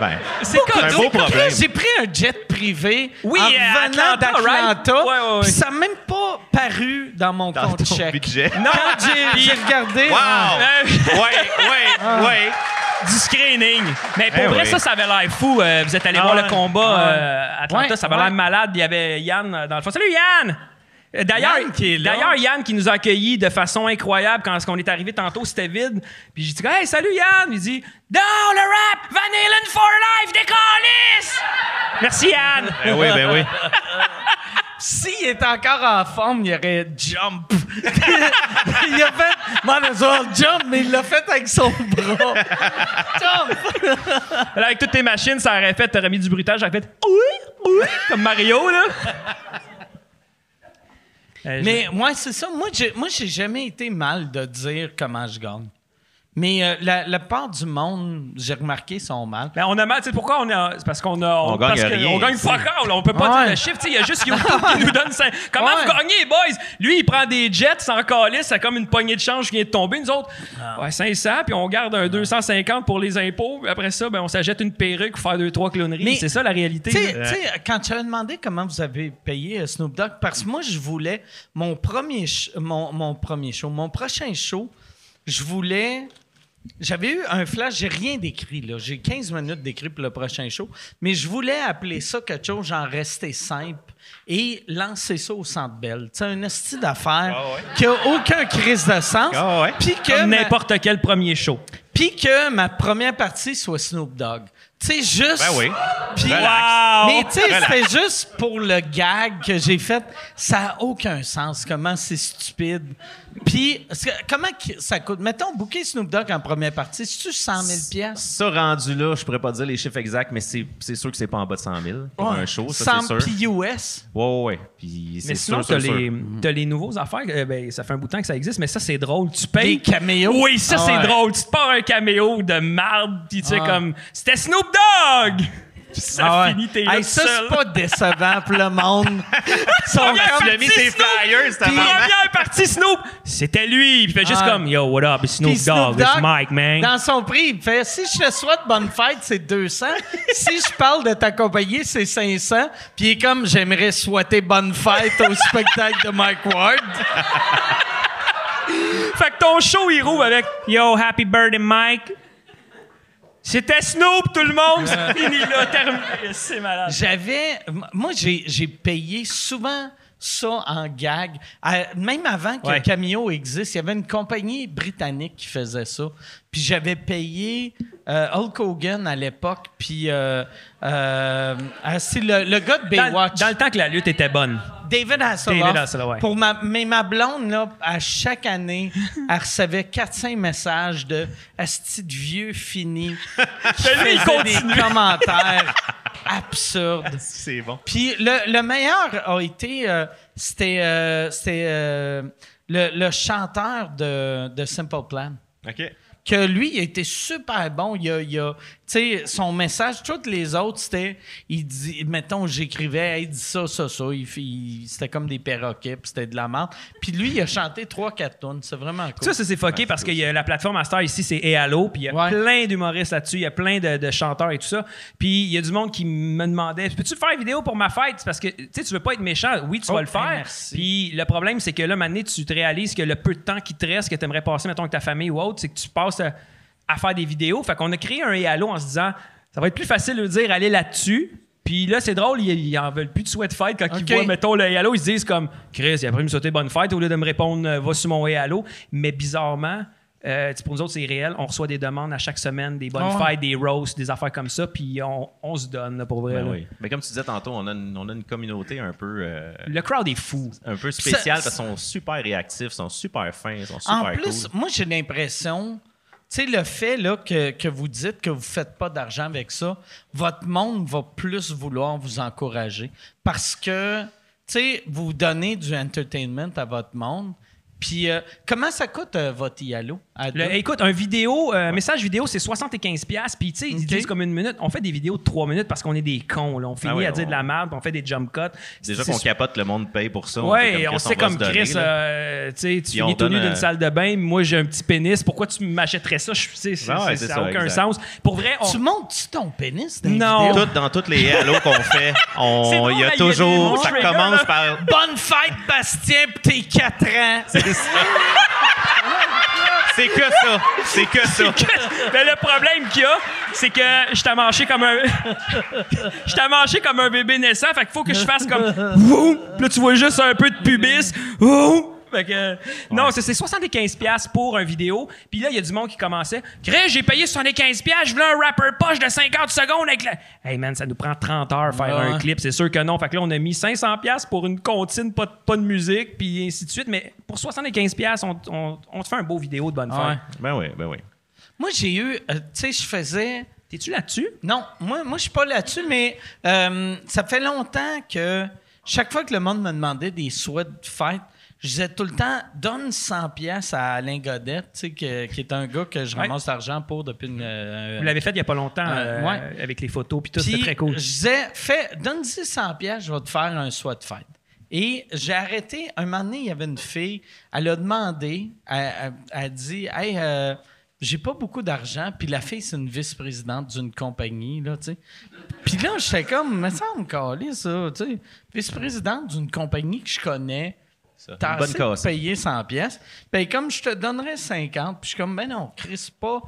Ben, c'est un beau problème. J'ai pris un jet privé en venant d'Atlanta. Puis ça n'a même pas paru dans mon compte chèque. Non, j'ai regardé. Wow! Ouais. Du screening. Mais pour vrai, ça avait l'air fou. Vous êtes allé voir le combat à Atlanta. Ça avait l'air malade. Il y avait Yann dans le fond. Salut Yann! D'ailleurs, Yann qui nous a accueillis de façon incroyable quand on est arrivé tantôt, c'était vide. Puis j'ai dit « Hey, salut Yann! » Il dit « Down le rap! Van Halen for life! Des câlisses! » Merci Yann! Ben oui. S'il était encore en forme, il y aurait jump. Il a fait man as well jump, mais il l'a fait avec son bras. Jump! Alors, avec toutes tes machines, ça aurait fait, t'aurais mis du bruitage, j'aurais fait « Oui! » comme Mario, là. Mais moi, ouais, c'est ça. Moi, j'ai jamais été mal de dire comment je gagne. Mais la part du monde, j'ai remarqué, sont mal. Ben, on a mal. Tu sais pourquoi on a... C'est parce qu'on a... On gagne pas encore. On peut pas dire le chiffre. Il y a juste YouTube qui nous donne... Ça. Comment vous gagnez, boys? Lui, il prend des jets, s'en calisse, ça comme une poignée de change qui vient de tomber. Nous autres, 500, puis on garde un 250 pour les impôts. Après ça, ben, on s'achète une perruque pour faire 2-3 clowneries. Mais c'est ça, la réalité. Tu sais, quand tu as demandé comment vous avez payé Snoop Dogg, parce que moi, je voulais... Mon prochain show, je voulais... J'avais eu un flash, j'ai rien d'écrit, là. J'ai 15 minutes d'écrit pour le prochain show, mais je voulais appeler ça quelque chose, genre rester simple et lancer ça au Centre Bell. Tu sais, un esti d'affaires qui n'a aucun crise de sens. Comme n'importe quel premier show. Puis que ma première partie soit Snoop Dogg. Tu sais, juste... Ben oui. Pis, wow. Mais tu sais, c'était juste pour le gag que j'ai fait. Ça n'a aucun sens, comment c'est stupide. Puis, comment ça coûte? Mettons, booker Snoop Dogg en première partie, c'est-tu 100 000 $? Ça, rendu là, je pourrais pas dire les chiffres exacts, mais c'est sûr que c'est pas en bas de 100 000 pour un show, ça, c'est sûr. 100 US? Ouais. Puis, mais sinon, t'as les nouveaux affaires. Ben, ça fait un bout de temps que ça existe, mais ça, c'est drôle. Tu payes... Des caméos? Oui, ça, c'est drôle. Tu te pars un caméo de marde, puis tu sais, comme... C'était Snoop Dog! Ça finit, t'es là ça, c'est pas décevant pour le monde. Tu l'as mis tes flyers, c'était marrant. Première partie, Snoop, c'était lui. Il fait juste comme, yo, what up, it's Snoop Dogg, it's Mike, man. Dans son prix, il fait, si je te souhaite bonne fête, c'est 200. Si je parle de t'accompagner, c'est 500. Puis il est comme, j'aimerais souhaiter bonne fête au spectacle de Mike Ward. Fait que ton show, il roule avec, yo, happy birthday, Mike. C'était Snoop, tout le monde! C'est fini, là, terminé. C'est malade. Moi, j'ai payé souvent ça en gag. Même avant que Cameo existe, il y avait une compagnie britannique qui faisait ça. Puis j'avais payé Hulk Hogan à l'époque, puis c'est le gars de Baywatch. Dans le temps que la lutte était bonne. David Hasselhoff. Mais ma blonde, là, à chaque année, elle recevait 4-5 messages de « Asti de vieux fini » qui faisait des commentaires absurdes. C'est bon. Puis le meilleur a été... c'était le chanteur de Simple Plan. OK. Que lui, il a été super bon. Tu sais, son message, tous les autres, c'était... Il dit, mettons, j'écrivais, il dit ça. C'était comme des perroquets, puis c'était de la merde. Puis lui, il a chanté 3-4 tunes. C'est vraiment cool. Ça, c'est fucké parce que la plateforme Astar ici, c'est Ealo, puis il y a plein d'humoristes là-dessus, il y a plein de chanteurs et tout ça. Puis il y a du monde qui me demandait, peux-tu faire une vidéo pour ma fête? Parce que, tu sais, tu veux pas être méchant. Oui, tu vas le faire. Puis le problème, c'est que là, maintenant, tu te réalises que le peu de temps qui te reste, que tu aimerais passer, mettons, avec ta famille ou autre, c'est que tu passes à faire des vidéos. Fait qu'on a créé un Halo en se disant ça va être plus facile de dire allez là-dessus. Puis là, c'est drôle, ils en veulent plus de souhait de fête quand ils voient, mettons, le Halo, ils se disent comme Chris, il a pris me sauter bonne fête au lieu de me répondre va sur mon Halo. Mais bizarrement, pour nous autres, c'est réel. On reçoit des demandes à chaque semaine, des bonnes fêtes, des roasts, des affaires comme ça. Puis on se donne, là, pour vrai. Ben oui. Mais comme tu disais tantôt, on a une communauté un peu... le crowd est fou. Un peu spécial parce qu'ils sont super réactifs, sont super fins, sont super cool. En plus, moi, j'ai l'impression... Tu sais, le fait là, que vous dites que vous ne faites pas d'argent avec ça, votre monde va plus vouloir vous encourager parce que, tu sais, vous donnez du entertainment à votre monde. Puis, comment ça coûte votre Yalo? Écoute, un vidéo, message vidéo, c'est 75$. Puis, tu sais, ils disent comme une minute. On fait des vidéos de 3 minutes parce qu'on est des cons. Là. On finit à dire de la merde, on fait des jump cuts. Déjà qu'on capote, le monde paye pour ça. Ouais, on sait comme Chris, tu sais, tu finis tout nu d'une salle de bain. Moi, j'ai un petit pénis. Pourquoi tu m'achèterais ça? Ça n'a aucun sens. Pour vrai, on... Tu montes-tu ton pénis? Non. Dans toutes les halos qu'on fait, il y a toujours. Ça commence par. Bonne fête, Bastien, pis t'es 4 ans. C'est ça. C'est que ça. C'est que ça. Mais le problème qu'il y a, c'est que je t'ai mangé comme un... Je t'ai mangé comme un bébé naissant. Fait qu'il faut que je fasse comme... Wouh! Là, tu vois juste un peu de pubis. Wouh! Fait que, non, c'est 75$ pour un vidéo. Puis là, il y a du monde qui commençait. Crée, j'ai payé 75$, je voulais un rapper poche de 50 secondes avec le... Hey man, ça nous prend 30 heures faire un clip, c'est sûr que non. Fait que là, on a mis 500$ pour une comptine, pas de musique, puis ainsi de suite. Mais pour 75$, on te fait un beau vidéo de bonne fête. Ben oui. Moi, j'ai eu... tu sais, je faisais... T'es-tu là-dessus? Non, moi je suis pas là-dessus, mais ça fait longtemps que chaque fois que le monde me demandait des souhaits de fête, je disais tout le temps, donne 100$ à Alain Gaudet, qui est un gars que je ramasse l'argent pour depuis une... Vous l'avez fait il n'y a pas longtemps, avec les photos, puis tout, c'était très cool. Je disais, donne-y 100$, je vais te faire un souhait de fête. Et j'ai arrêté, un moment donné, il y avait une fille, elle a demandé, elle a dit, « Hey, j'ai pas beaucoup d'argent. » Puis la fille, c'est une vice-présidente d'une compagnie, là, tu sais. Puis là, j'étais comme, « Mais ça me calait, ça, tu sais. Vice-présidente d'une compagnie que je connais. » T'as assez de payer 100$. Ben, comme je te donnerais 50$, puis je suis comme, ben non, crisse pas.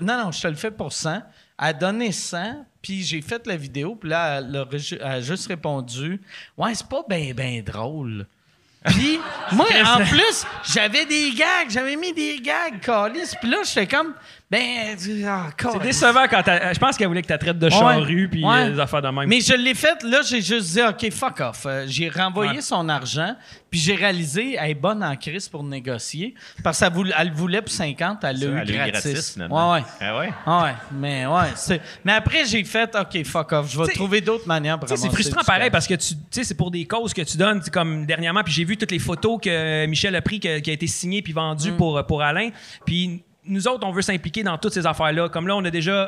Non, je te le fais pour 100$. Elle a donné 100$, puis j'ai fait la vidéo, puis là, elle a juste répondu, ouais, c'est pas ben drôle. Puis, moi, en plus, j'avais des gags, j'avais mis des gags, câlisse. Puis là, j'étais comme, ben, c'est décevant quand je pense qu'elle voulait que tu traites de charrue, puis les affaires de même. Mais je l'ai fait, là, j'ai juste dit, OK, fuck off. J'ai renvoyé son argent, puis j'ai réalisé, elle est bonne en crise pour négocier. Parce qu'elle voulait pour 50$, elle l'a eu gratis. Finalement. Mais après, j'ai fait, OK, fuck off. Je vais trouver d'autres manières pour ramasser. C'est frustrant pareil, parce que tu sais, c'est pour des causes que tu donnes, comme dernièrement, puis j'ai vu toutes les photos que Michel a prises, qui a été signées puis vendues pour Alain. Puis nous autres, on veut s'impliquer dans toutes ces affaires-là. Comme là, on a déjà...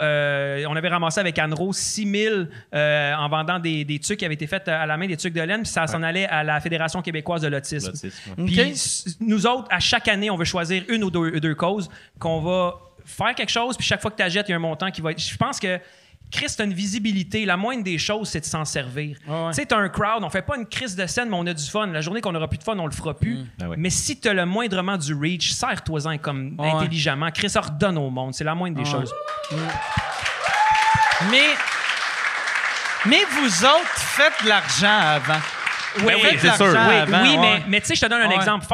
on avait ramassé avec Anne-Rose 6 000 en vendant des tucs qui avaient été faits à la main, des tucs de laine, puis ça s'en allait à la Fédération québécoise de l'autisme. Puis nous autres, à chaque année, on veut choisir une ou deux causes qu'on va faire quelque chose, puis chaque fois que tu achètes, il y a un montant qui va être... Je pense que... Chris, t'as une visibilité. La moindre des choses, c'est de s'en servir. Oh tu sais, t'as un crowd. On fait pas une crise de scène, mais on a du fun. La journée qu'on n'aura plus de fun, on le fera plus. Mais si t'as le moindrement du reach, serre-toi-en comme intelligemment. Chris, ordonne au monde. C'est la moindre des choses. Mais vous autres, faites l'argent avant. Oui, c'est sûr. Mais tu sais, je te donne un exemple.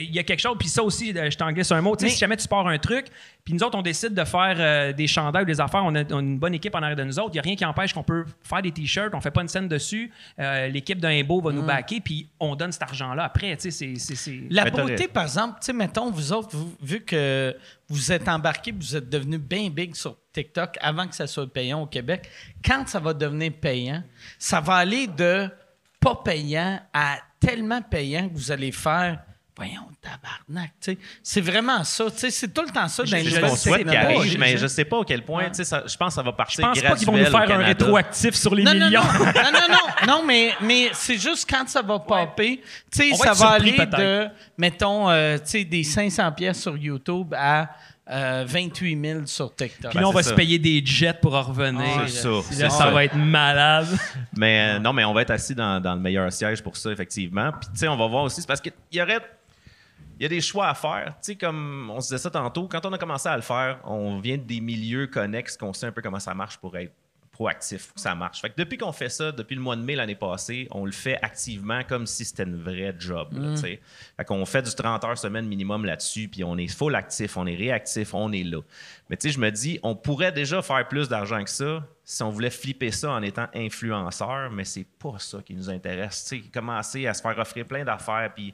Il y a quelque chose, puis ça aussi, je t'en glisse un mot. Tu sais, si jamais tu pars un truc, puis nous autres, on décide de faire des chandails ou des affaires, on a une bonne équipe en arrière de nous autres, il n'y a rien qui empêche qu'on peut faire des t-shirts, on ne fait pas une scène dessus, l'équipe d'un Imbo va nous backer, puis on donne cet argent-là après. Tu sais, la beauté, par exemple, tu sais, mettons, vous autres, vu que vous êtes embarqués, vous êtes devenus bien big sur TikTok avant que ça soit payant au Québec, quand ça va devenir payant, ça va aller de... pas payant à tellement payant que vous allez faire voyons tabarnak, tu sais, c'est vraiment ça, tu sais, c'est tout le temps ça dans les nouvelles. On souhaite qu'il arrive, mais je sais pas à quel point, tu sais, je pense que ça va partir graduel. Je pense pas qu'ils vont nous faire un rétroactif sur les millions. Non, mais c'est juste quand ça va popper, tu sais, ça va aller de mettons, tu sais, des 500$ sur YouTube à 28 000 sur TikTok. Puis là, on va se payer des jets pour en revenir. Ça va être malade. Mais non, mais on va être assis dans le meilleur siège pour ça, effectivement. Puis, tu sais, on va voir aussi, c'est parce qu'il y a des choix à faire. Tu sais, comme on se disait ça tantôt, quand on a commencé à le faire, on vient des milieux connexes qu'on sait un peu comment ça marche pour être proactif, que ça marche. Fait que depuis qu'on fait ça, depuis le mois de mai l'année passée, on le fait activement comme si c'était une vraie job. Là, fait qu'on fait du 30 heures semaine minimum là-dessus, puis on est full actif, on est réactif, on est là. Mais tu sais, je me dis, on pourrait déjà faire plus d'argent que ça si on voulait flipper ça en étant influenceur, mais c'est pas ça qui nous intéresse. Tu sais, commencer à se faire offrir plein d'affaires, puis...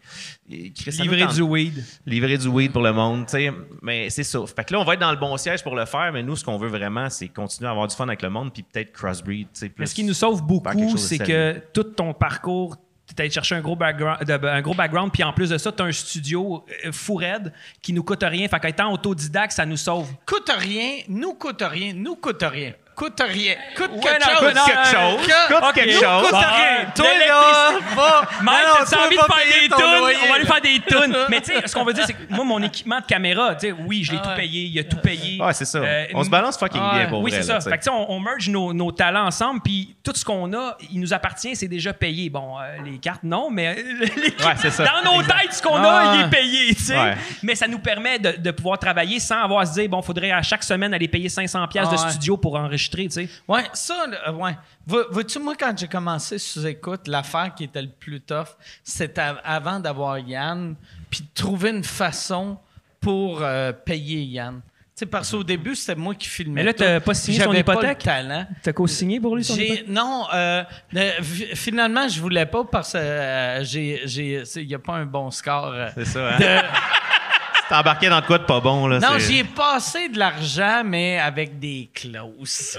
Livrer du weed. Livrer du weed pour le monde, tu sais. Mais c'est ça. Fait que là, on va être dans le bon siège pour le faire, mais nous, ce qu'on veut vraiment, c'est continuer à avoir du fun avec le monde, puis peut-être crossbreed, tu sais. Mais ce qui nous sauve beaucoup, c'est que tout ton parcours... t'es allé chercher un gros background, puis en plus de ça, t'as un studio fou raide qui nous coûte rien. Fait qu'étant autodidacte, ça nous sauve. Coûte quelque chose. Toi, là, va... on va aller faire des tunes. Mais tu sais, ce qu'on veut dire, c'est que moi, mon équipement de caméra, tu sais, oui, je l'ai tout payé, il a tout payé. Ouais, c'est ça. On se balance fucking bien pour vrai. Oui, c'est ça. Fait que tu sais, on merge nos talents ensemble, puis tout ce qu'on a, il nous appartient, c'est déjà payé. Bon, les cartes, non, mais dans nos têtes, ce qu'on a, il est payé, tu sais. Mais ça nous permet de pouvoir travailler sans avoir à se dire, bon, il faudrait à chaque semaine aller payer 500$ de studio pour enregistrer. Oui, ça, ouais. Vois-tu, moi, quand j'ai commencé sous-écoute, l'affaire qui était le plus tough, c'était avant d'avoir Yann, puis de trouver une façon pour payer Yann. Tu sais, parce qu'au début, c'était moi qui filmais. Mais là, tu n'as pas signé son hypothèque? Tu as co-signé pour lui son hypothèque? Non, finalement, je ne voulais pas parce que il n'y a pas un bon score. C'est ça, hein? T'embarquais dans quoi de pas bon, là? Non, j'y ai passé de l'argent, mais avec des clauses.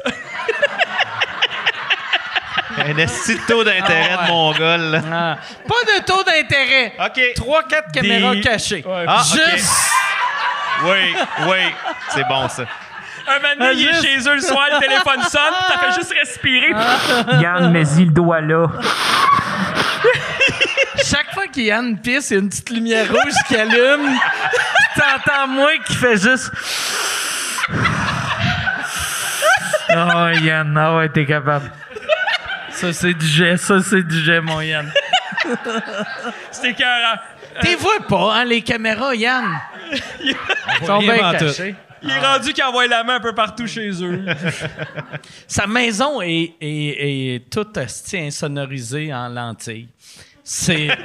Un esti de taux d'intérêt de Mongol, là. Ah. Pas de taux d'intérêt. OK. 3-4 caméras cachées. Ouais. Ah, okay. Juste. Oui. C'est bon, ça. Un moment donné, il est chez eux le soir, le téléphone sonne, t'as fait juste respirer. Yann, mets-y le doigt là. Chaque fois qu'il y a une pisse, il y a une petite lumière rouge qui allume. T'entends moi qui fait juste... Oh, Yann, ouais, t'es capable. Ça, c'est du jet, mon Yann. C'était carré. T'es vois pas, hein, les caméras, Yann? Ils sont bien cachés. Il est rendu qu'il envoie la main un peu partout chez eux. Sa maison est toute insonorisée en lentilles. C'est juste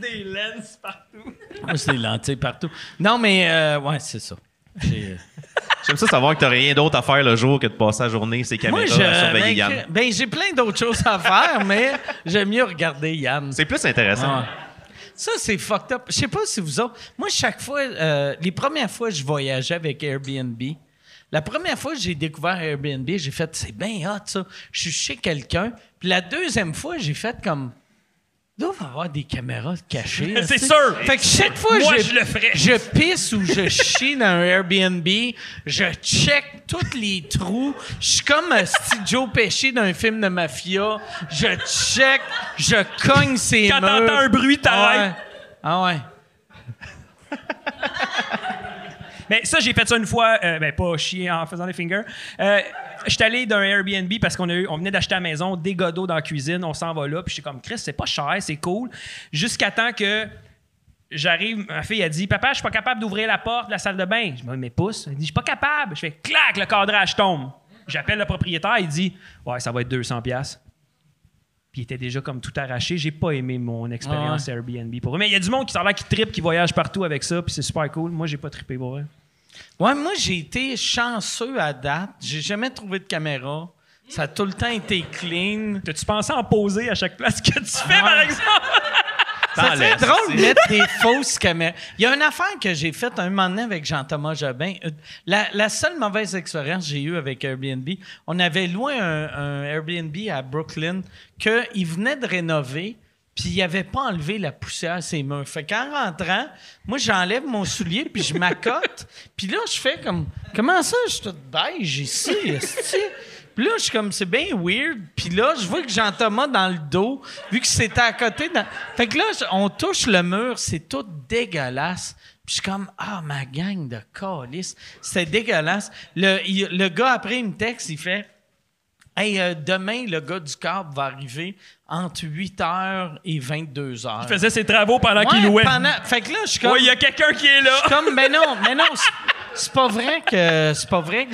des lenses partout. C'est des lentilles partout. Non, mais ouais, c'est ça. J'aime ça savoir que t'as rien d'autre à faire le jour que de passer la journée ces caméras à surveiller Yann. Ben, j'ai plein d'autres choses à faire, mais j'aime mieux regarder Yann. C'est plus intéressant. Ah. Ça, c'est fucked up. Je sais pas si vous autres... Moi, chaque fois... les premières fois que je voyageais avec Airbnb, la première fois que j'ai découvert Airbnb, j'ai fait « C'est bien hot, ça. Je suis chez quelqu'un. » Puis la deuxième fois, j'ai fait comme... Il doit avoir des caméras cachées. C'est sûr! Fait que chaque fois moi, je le ferais. Je pisse ou je chie dans un Airbnb, je check tous les trous. Je suis comme Joe Pesci dans un film de mafia. Je check, je cogne ses murs. Quand t'entends un bruit, t'arrêtes. Ah ouais. Mais ça, j'ai fait ça une fois, ben pas chier en faisant des fingers. J'étais allé d'un Airbnb parce qu'on venait d'acheter à la maison des godots dans la cuisine, on s'en va là, puis j'étais comme Chris, c'est pas cher, c'est cool. Jusqu'à temps que j'arrive, ma fille a dit papa, je suis pas capable d'ouvrir la porte de la salle de bain. Je me mets pouce. Elle dit je suis pas capable. Je fais clac, le cadrage tombe. J'appelle le propriétaire, il dit ouais, ça va être 200$. Puis il était déjà comme tout arraché. J'ai pas aimé mon expérience Airbnb pour eux. Mais il y a du monde qui s'en va, qui trippe, qui voyage partout avec ça, puis c'est super cool. Moi, j'ai pas trippé pour eux. Ouais, moi, j'ai été chanceux à date. J'ai jamais trouvé de caméra. Ça a tout le temps été clean. T'as-tu pensé en poser à chaque place que tu fais, par exemple? C'est drôle de mettre des fausses caméras. Il y a une affaire que j'ai faite un moment donné avec Jean-Thomas Jobin. La seule mauvaise expérience que j'ai eue avec Airbnb, on avait loué un Airbnb à Brooklyn qu'il venait de rénover. Puis il n'avait pas enlevé la poussière à ses murs. Fait qu'en rentrant, moi, j'enlève mon soulier, puis je m'accote. Puis là, je fais comme, comment ça, je suis toute beige ici, esti? Puis là, je suis comme, c'est bien weird. Puis là, je vois que Jean-Thomas dans le dos, vu que c'était à côté. Fait que là, on touche le mur, c'est tout dégueulasse. Puis je suis comme, ma gang de câlisses, c'est dégueulasse. Le gars, après, il me texte, il fait... Hey, demain, le gars du câble va arriver entre 8h et 22h. Il faisait ses travaux pendant qu'il louait. Fait que là, je suis comme... Oui, il y a quelqu'un qui est là. Je suis comme, mais non, c'est pas vrai que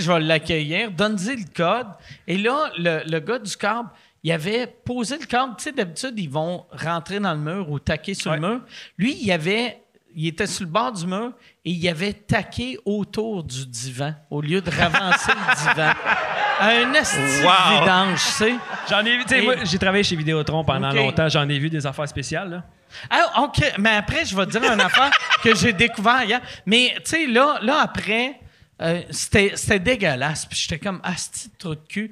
je vais l'accueillir. Donne-y le code. Et là, le gars du câble, il avait posé le câble. Tu sais, d'habitude, ils vont rentrer dans le mur ou taquer sur le mur. Lui, il était sur le bord du mur et il avait taqué autour du divan au lieu de ravancer le divan. Un esti vidange, tu sais. J'en ai vu, tu sais, moi, j'ai travaillé chez Vidéotron pendant longtemps, j'en ai vu des affaires spéciales, là. Ah, OK, mais après, je vais te dire une affaire que j'ai découvert hier. Mais, tu sais, là après, C'était dégueulasse. Puis j'étais comme, asti de trou de cul.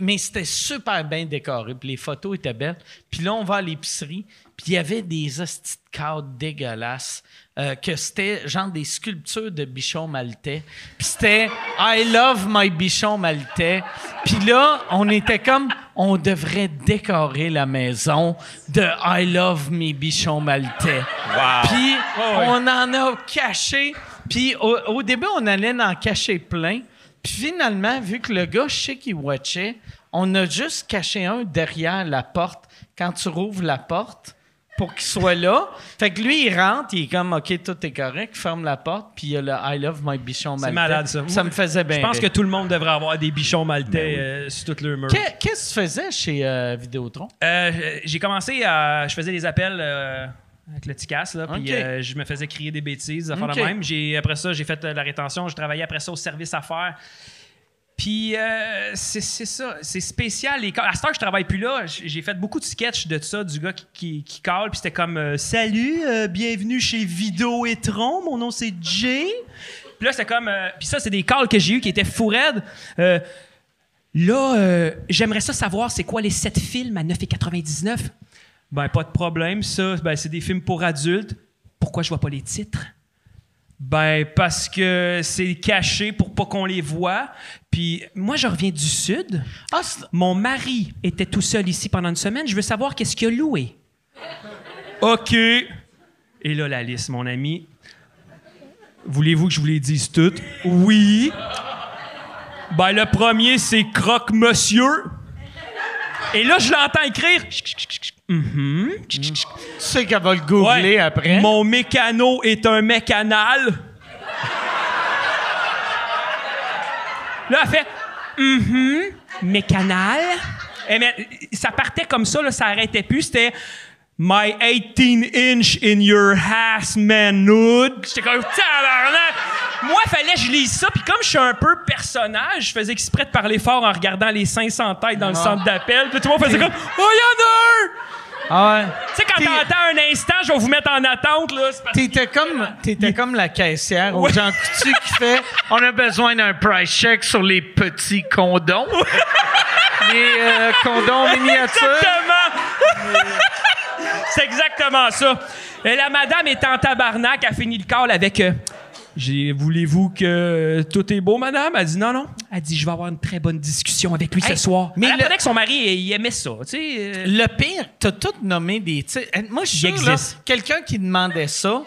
Mais c'était super bien décoré. Puis les photos étaient belles. Puis là, on va à l'épicerie. Puis il y avait des astis de cadres dégueulasses. Que c'était genre des sculptures de bichons maltais. Puis c'était « I love my bichons maltais ». Puis là, on était comme « On devrait décorer la maison de « I love mes bichons maltais wow. ». Puis on en a caché. Puis au début, on allait en cacher plein. Puis finalement, vu que le gars, je sais qu'il watchait, on a juste caché un derrière la porte. Quand tu rouvres la porte... pour qu'il soit là. Fait que lui, il rentre, il est comme, OK, tout est correct, il ferme la porte, puis il y a le « I love my bichon maltais ». C'est malade, ça. Ça me faisait bien. Je pense que tout le monde devrait avoir des bichons maltais sur tout le mur. Qu'est-ce que tu faisais chez Vidéotron? J'ai commencé à... Je faisais des appels avec le TICAS, là, puis je me faisais crier des bêtises, à faire de même. Après ça, j'ai fait la rétention. J'ai travaillé après ça au service affaires. Puis c'est ça, c'est spécial. À cette heure, je travaille plus là. J'ai fait beaucoup de sketchs de ça, du gars qui call. Puis c'était comme salut, bienvenue chez Vidéotron. Mon nom c'est Jay. Puis là, c'était comme. Puis ça, c'est des calls que j'ai eus qui étaient fou raides. J'aimerais ça savoir c'est quoi les 7 films à 9,99 $. Ben, pas de problème, ça. Ben, c'est des films pour adultes. Pourquoi je vois pas les titres? Ben, parce que c'est caché pour pas qu'on les voit. Puis moi, je reviens du Sud. Ah, mon mari était tout seul ici pendant une semaine. Je veux savoir qu'est-ce qu'il a loué. OK. Et là, la liste, mon ami. Voulez-vous que je vous les dise toutes? Oui. Ben, le premier, c'est Croque-Monsieur. Et là, je l'entends écrire... Tu sais qu'elle va le googler après. Mon mécano est un mécanal. Là, elle fait mécanal. Et bien, ça partait comme ça, là, ça arrêtait plus. C'était My 18-inch in your ass, man, nude. J'étais comme tabarnak. Moi, fallait que je lise ça. Puis comme je suis un peu personnage, je faisais exprès de parler fort en regardant les 500 têtes dans le centre d'appel. Puis tout le monde faisait comme « Oh, y'en a un! » Ah ouais. Tu sais, quand t'entends un instant, je vais vous mettre en attente, là. T'étais comme la caissière au Jean Coutu qui fait « On a besoin d'un price check sur les petits condoms. Les condoms miniatures. » Exactement! C'est exactement ça. Et la madame est en tabarnak, a fini le call avec... voulez-vous que tout est beau, madame? Elle dit non, non. Elle dit, je vais avoir une très bonne discussion avec lui ce soir. Mais elle apprenait que son mari, il aimait ça. Tu sais, le pire, t'as tout nommé des... Moi, je suis sûr, là, quelqu'un qui demandait ça,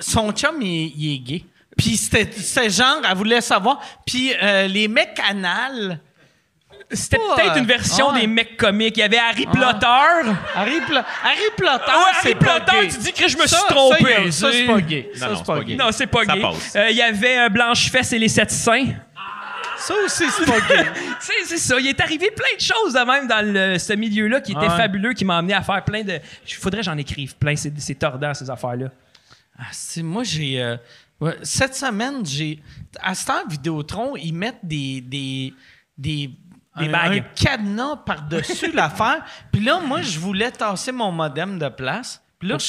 son chum, il est gay. Puis c'était genre, elle voulait savoir. Puis les mecs canals... C'était peut-être une version des mecs comiques. Il y avait Harry Plotter. Harry Plotter, tu dis que je me suis trompé. Ça, c'est pas gay. Non, c'est pas gay. Il y avait Blanche-Fesse et les Sept Saints. Ça aussi, c'est pas gay. C'est ça. Il est arrivé plein de choses de même dans ce milieu-là qui était fabuleux, qui m'a amené à faire plein de... Il faudrait que j'en écrive plein. C'est tordant, ces affaires-là. Moi, j'ai... Cette semaine, j'ai... À ce temps, Vidéotron, ils mettent des un cadenas par-dessus l'affaire. Puis là, moi, je voulais tasser mon modem de place. Puis là, je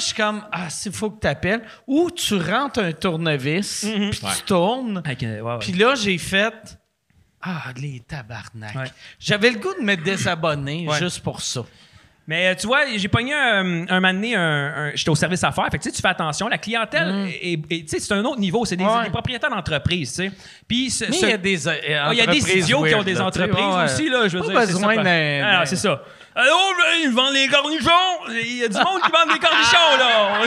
suis comme, il faut que tu appelles. Ou tu rentres un tournevis, puis tu tournes. Puis là, j'ai fait, les tabarnak. Ouais. J'avais le goût de me désabonner juste pour ça. Mais tu vois, j'ai pogné un moment donné, j'étais au service affaires, fait que tu fais attention, la clientèle, c'est un autre niveau, c'est des propriétaires d'entreprises, tu sais. Puis il y a des idiots qui ont des entreprises aussi, là, je veux dire. Pas besoin d'un... c'est ça. Alors, ils vendent les cornichons, il y a du monde qui vend des cornichons, là.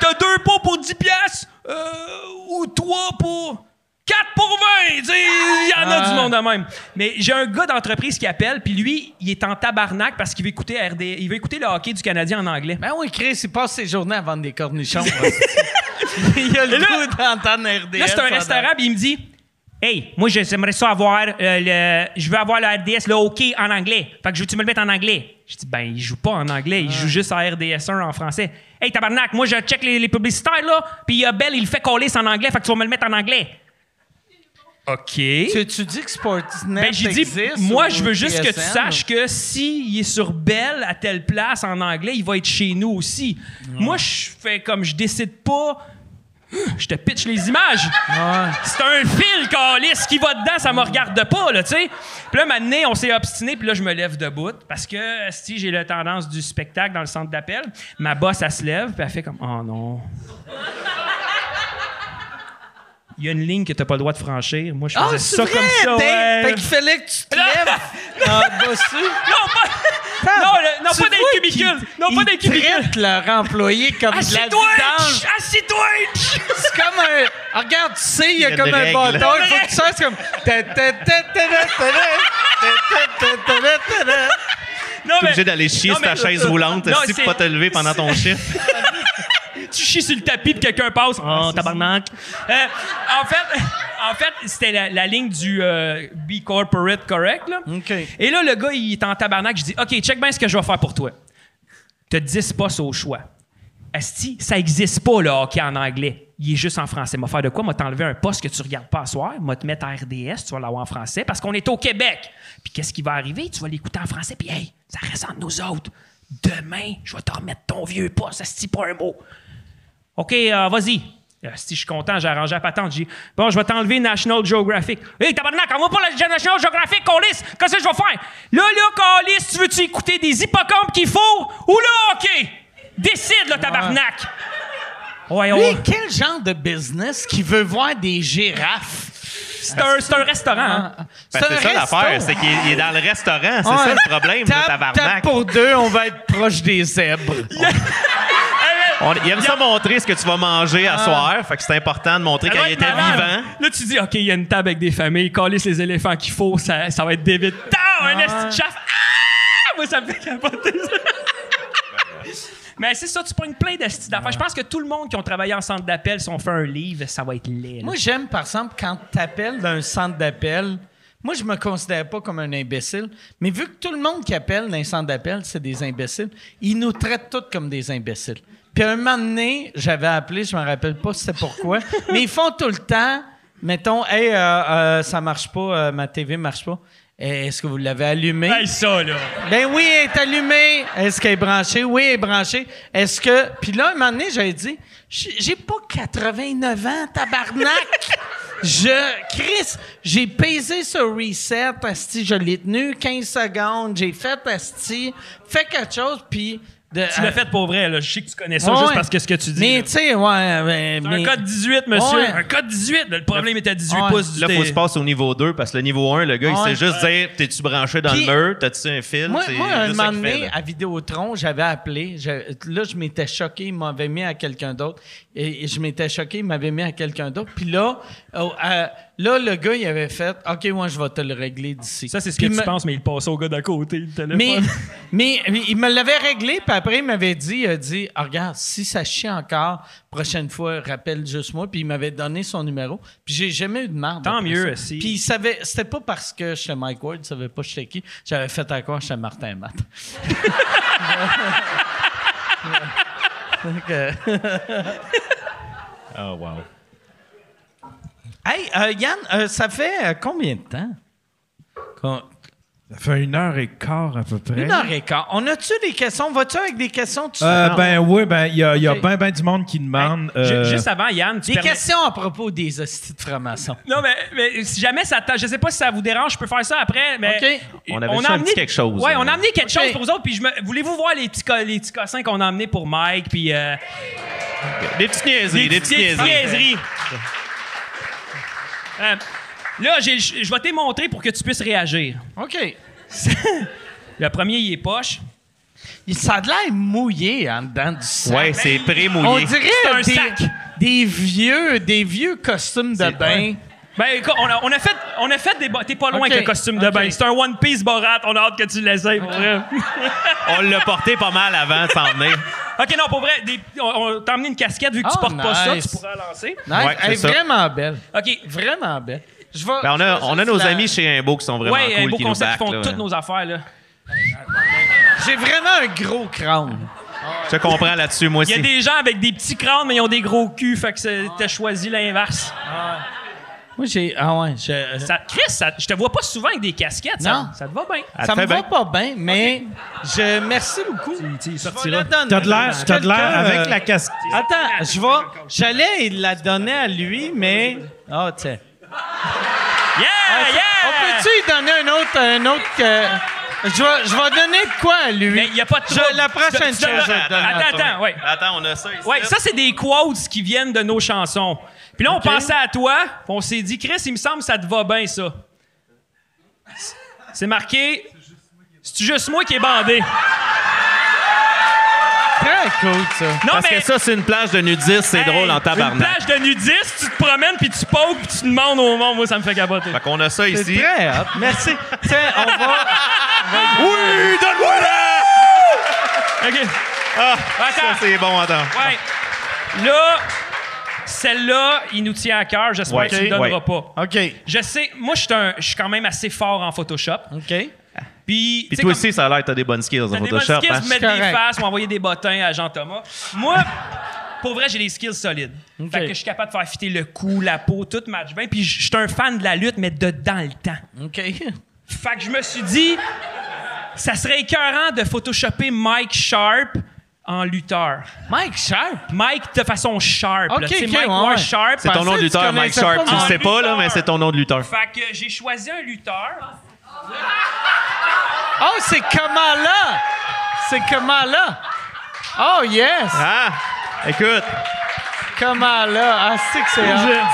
T'as 2 pots pour 10$ ou 3 pour... 4 pour 20! Il y en a du monde de même. Mais j'ai un gars d'entreprise qui appelle, puis lui, il est en tabarnak parce qu'il veut écouter RDS, il veut écouter le hockey du Canadien en anglais. Ben oui, Chris, il passe ses journées à vendre des cornichons. Il a le goût d'entendre RDS. Là, c'est un restaurant, puis il me dit « Hey, moi, j'aimerais ça avoir je veux avoir le RDS, le hockey en anglais. Fait que je veux que tu me le mettes en anglais. » Je dis « Ben, il joue pas en anglais, il joue juste à RDS1 en français. « Hey, tabarnak, moi, je check les publicitaires, là, puis Bell, il fait coller en anglais, fait que tu vas me le mettre en anglais. » OK. Tu dis que Sportsnet existe? Moi, je veux juste que tu saches que s'il est sur Bell à telle place en anglais, il va être chez nous aussi. Moi, je fais comme je décide pas Je te pitch les images. Ouais. C'est un fil, câlisse, qui va dedans, ça me regarde pas, là, tu sais. Puis là, maintenant, on s'est obstiné, puis là, je me lève debout, parce que si j'ai la tendance du spectacle dans le centre d'appel, ma boss, elle se lève, puis elle fait comme « Oh non! » Il y a une ligne que t'as pas le droit de franchir. Moi, je faisais ça comme ça. Fait qu'il fallait que tu te lèves en bossu. Non, pas... Non, pas dans les cubicules. Non, pas dans les cubicules. Ils traitent leur employé comme de la vidange. Assis-toi! C'est comme un... Regarde, tu sais, il y a comme un bâton. Il faut que tu fasses comme... T'es obligé d'aller chier sur ta chaise roulante si tu peux pas te lever pendant ton chiffre. Tu chies sur le tapis puis quelqu'un passe. Oh, tabarnak. En fait, c'était la ligne du Be Corporate Correct, là. Okay. Et là, le gars, il est en tabarnak. Je dis, OK, check bien ce que je vais faire pour toi. T'as 10 postes au choix. Asti, ça n'existe pas, le hockey en anglais. Il est juste en français. M'a faire de quoi? M'a t'enlever un poste que tu regardes pas à soir. M'a te mettre à RDS, tu vas l'avoir en français parce qu'on est au Québec. Puis qu'est-ce qui va arriver? Tu vas l'écouter en français. Puis, hey, ça reste entre nous autres. Demain, je vais te remettre ton vieux poste. Asti, pas un mot. OK, vas-y. Si je suis content, j'ai arrangé la patente. J'ai dit, bon, je vais t'enlever National Geographic. Hé, tabarnak, on va pas la National Geographic, câlisse. Qu'est-ce que je vais faire? Là, câlisse, tu veux-tu écouter des hippocampes qui fourrent ou là, OK? Décide, là, tabarnak. Ouais, ouais. Mais quel genre de business qui veut voir des girafes? C'est un restaurant. Hein? C'est ça l'affaire, c'est qu'il est dans le restaurant. C'est ça le problème, le tabarnak. Tape pour deux, on va être proche des zèbres. Il aime ça montrer ce que tu vas manger à soir. Fait que c'est important de montrer qu'il était vivant. Là, tu dis, OK, il y a une table avec des familles. Câlisse les éléphants qu'il faut, ça va être débile. Un esti de chef. Moi, ça me fait capoter. Mais c'est ça, tu prends plein d'estis d'affaires. Je pense que tout le monde qui ont travaillé en centre d'appel, si on fait un livre, ça va être laid. Là. Moi, j'aime, par exemple, quand t'appelles d'un centre d'appel... Moi, je me considère pas comme un imbécile, mais vu que tout le monde qui appelle dans les centres d'appel, c'est des imbéciles, ils nous traitent tous comme des imbéciles. Puis à un moment donné, j'avais appelé, je me rappelle pas c'est pourquoi, mais ils font tout le temps, mettons, « Hey, ça marche pas, ma TV marche pas. Est-ce que vous l'avez allumée? » Ben ça, là! Ben oui, elle est allumée! Est-ce qu'elle est branchée? Oui, elle est branchée. Est-ce que... Puis là, à un moment donné, j'avais dit, « J'ai pas 89 ans, tabarnak! » Chris, j'ai pesé sur reset, asti, je l'ai tenu 15 secondes, j'ai fait asti, fais quelque chose, puis... Tu l'as fait pour vrai, là. Je sais que tu connais ça juste parce que ce que tu dis. Mais tu sais, un code 18, monsieur. Ouais. Un code 18. Le problème est à 18 pouces. Là, il faut que tu passes au niveau 2 parce que le niveau 1, le gars, il sait juste dire, t'es-tu branché dans le mur? T'as-tu un fil? Moi, un moment donné, à Vidéotron, j'avais appelé. Là, je m'étais choqué. Il m'avait mis à quelqu'un d'autre. Et je m'étais choqué. Il m'avait mis à quelqu'un d'autre. Puis là, le gars, il avait fait « OK, moi, je vais te le régler d'ici. » Ça, c'est ce que tu penses, mais il passait au gars d'à côté, le téléphone. Mais il me l'avait réglé, puis après, il m'avait dit, « Ah, regarde, si ça chie encore, prochaine fois, rappelle juste moi. » Puis il m'avait donné son numéro. Puis j'ai jamais eu de marde. Tant mieux, aussi. Puis il savait... C'était pas parce que j'étais Mike Ward, il savait pas j'étais qui. J'avais fait à quoi j'étais Martin Matt. Oh, wow. Hey, Yann, ça fait combien de temps? Ça fait 1h15 à peu près. 1h15. On a-tu des questions? Vas-tu avec des questions? Il y a ben du monde qui demande... Juste avant, Yann... Des questions à propos des hosties de francs-maçons. Non, mais si jamais ça... Je sais pas si ça vous dérange, je peux faire ça après, mais... Okay. On a amené quelque chose. Oui, on a amené quelque chose pour vous autres, puis voulez-vous voir les petits cossins qu'on a amenés pour Mike, puis... Des petites niaiseries. Des petites niaiseries. Là, je vais te montrer pour que tu puisses réagir. OK. Le premier, il est poche. Ça a de l'air mouillé en dedans du sac. Oui, c'est pré-mouillé. On dirait un sac. Des vieux costumes de bain. Ben, on a fait des... T'es pas loin avec le costume de bain. C'est un One Piece Borat. On a hâte que tu l'essayes. Ouais. On l'a porté pas mal avant de s'en venir. OK, non, pour vrai, on t'a emmené une casquette. Vu que tu portes pas ça, tu pourras la lancer. Nice. Ouais, elle est vraiment belle. OK. Vraiment belle. On a nos amis chez Imbo qui sont vraiment cool. Oui, Imbo Concept qui font toutes nos affaires, là. J'ai vraiment un gros crâne. Je comprends là-dessus, moi aussi. Il y a des gens avec des petits crânes, mais ils ont des gros culs. Fait que t'as choisi l'inverse. Moi, j'ai... Ah ouais, Chris, je te vois pas souvent avec des casquettes. Non. Ça te va bien. Ça me va pas bien, mais... Okay. Merci beaucoup. Tu la donnes. T'as de l'air avec la casquette. Attends, je vais... J'allais la donner à lui, mais... Ah, oh, tiens. Yeah, yeah! On peut-tu lui donner un autre Je vais donner de quoi à lui? Mais il n'y a pas de trouble. La prochaine chose. Attends, oui. Attends, on a ça ici. Oui, ça, c'est des quotes qui viennent de nos chansons. Puis là, on pensait à toi, puis on s'est dit, Chris, il me semble que ça te va bien, ça. C'est marqué, c'est juste moi qui est bandé. Très cool, ça. Non, parce que ça, c'est une plage de nudistes, c'est drôle en tabarnak. Une plage de nudistes, tu te promènes, puis tu pokes, puis tu demandes au monde. Moi, ça me fait capoter. Fait qu'on a ça ici. Très hop. Merci. Tiens, on va... Oui, donne-moi là! OK. Ah, attends. Ça, c'est bon, attends. Ouais. Là... Celle-là, il nous tient à cœur. J'espère que tu ne donneras pas. OK. Je sais, moi, je suis quand même assez fort en Photoshop. OK. Puis toi aussi, ça a l'air que tu as des bonnes skills en Photoshop. Des bonnes skills, mettre des faces, m'envoyer des bottins à Jean-Thomas. Moi, pour vrai, j'ai des skills solides. Okay. Fait que je suis capable de faire fitter le cou, la peau, tout match bien. Puis je suis un fan de la lutte, mais de dans le temps. OK. Fait que je me suis dit, ça serait écœurant de photoshopper Mike Sharp en lutteur. Mike Sharp? Mike de façon sharp. Okay, c'est Mike War Sharp. C'est ton nom de lutteur, Mike Sharp. Tu le sais pas, là, mais c'est ton nom de lutteur. Fait que j'ai choisi un lutteur. Oh, c'est Kamala! C'est Kamala! Oh, yes! Ah! Écoute. Kamala. Ah, c'est que c'est...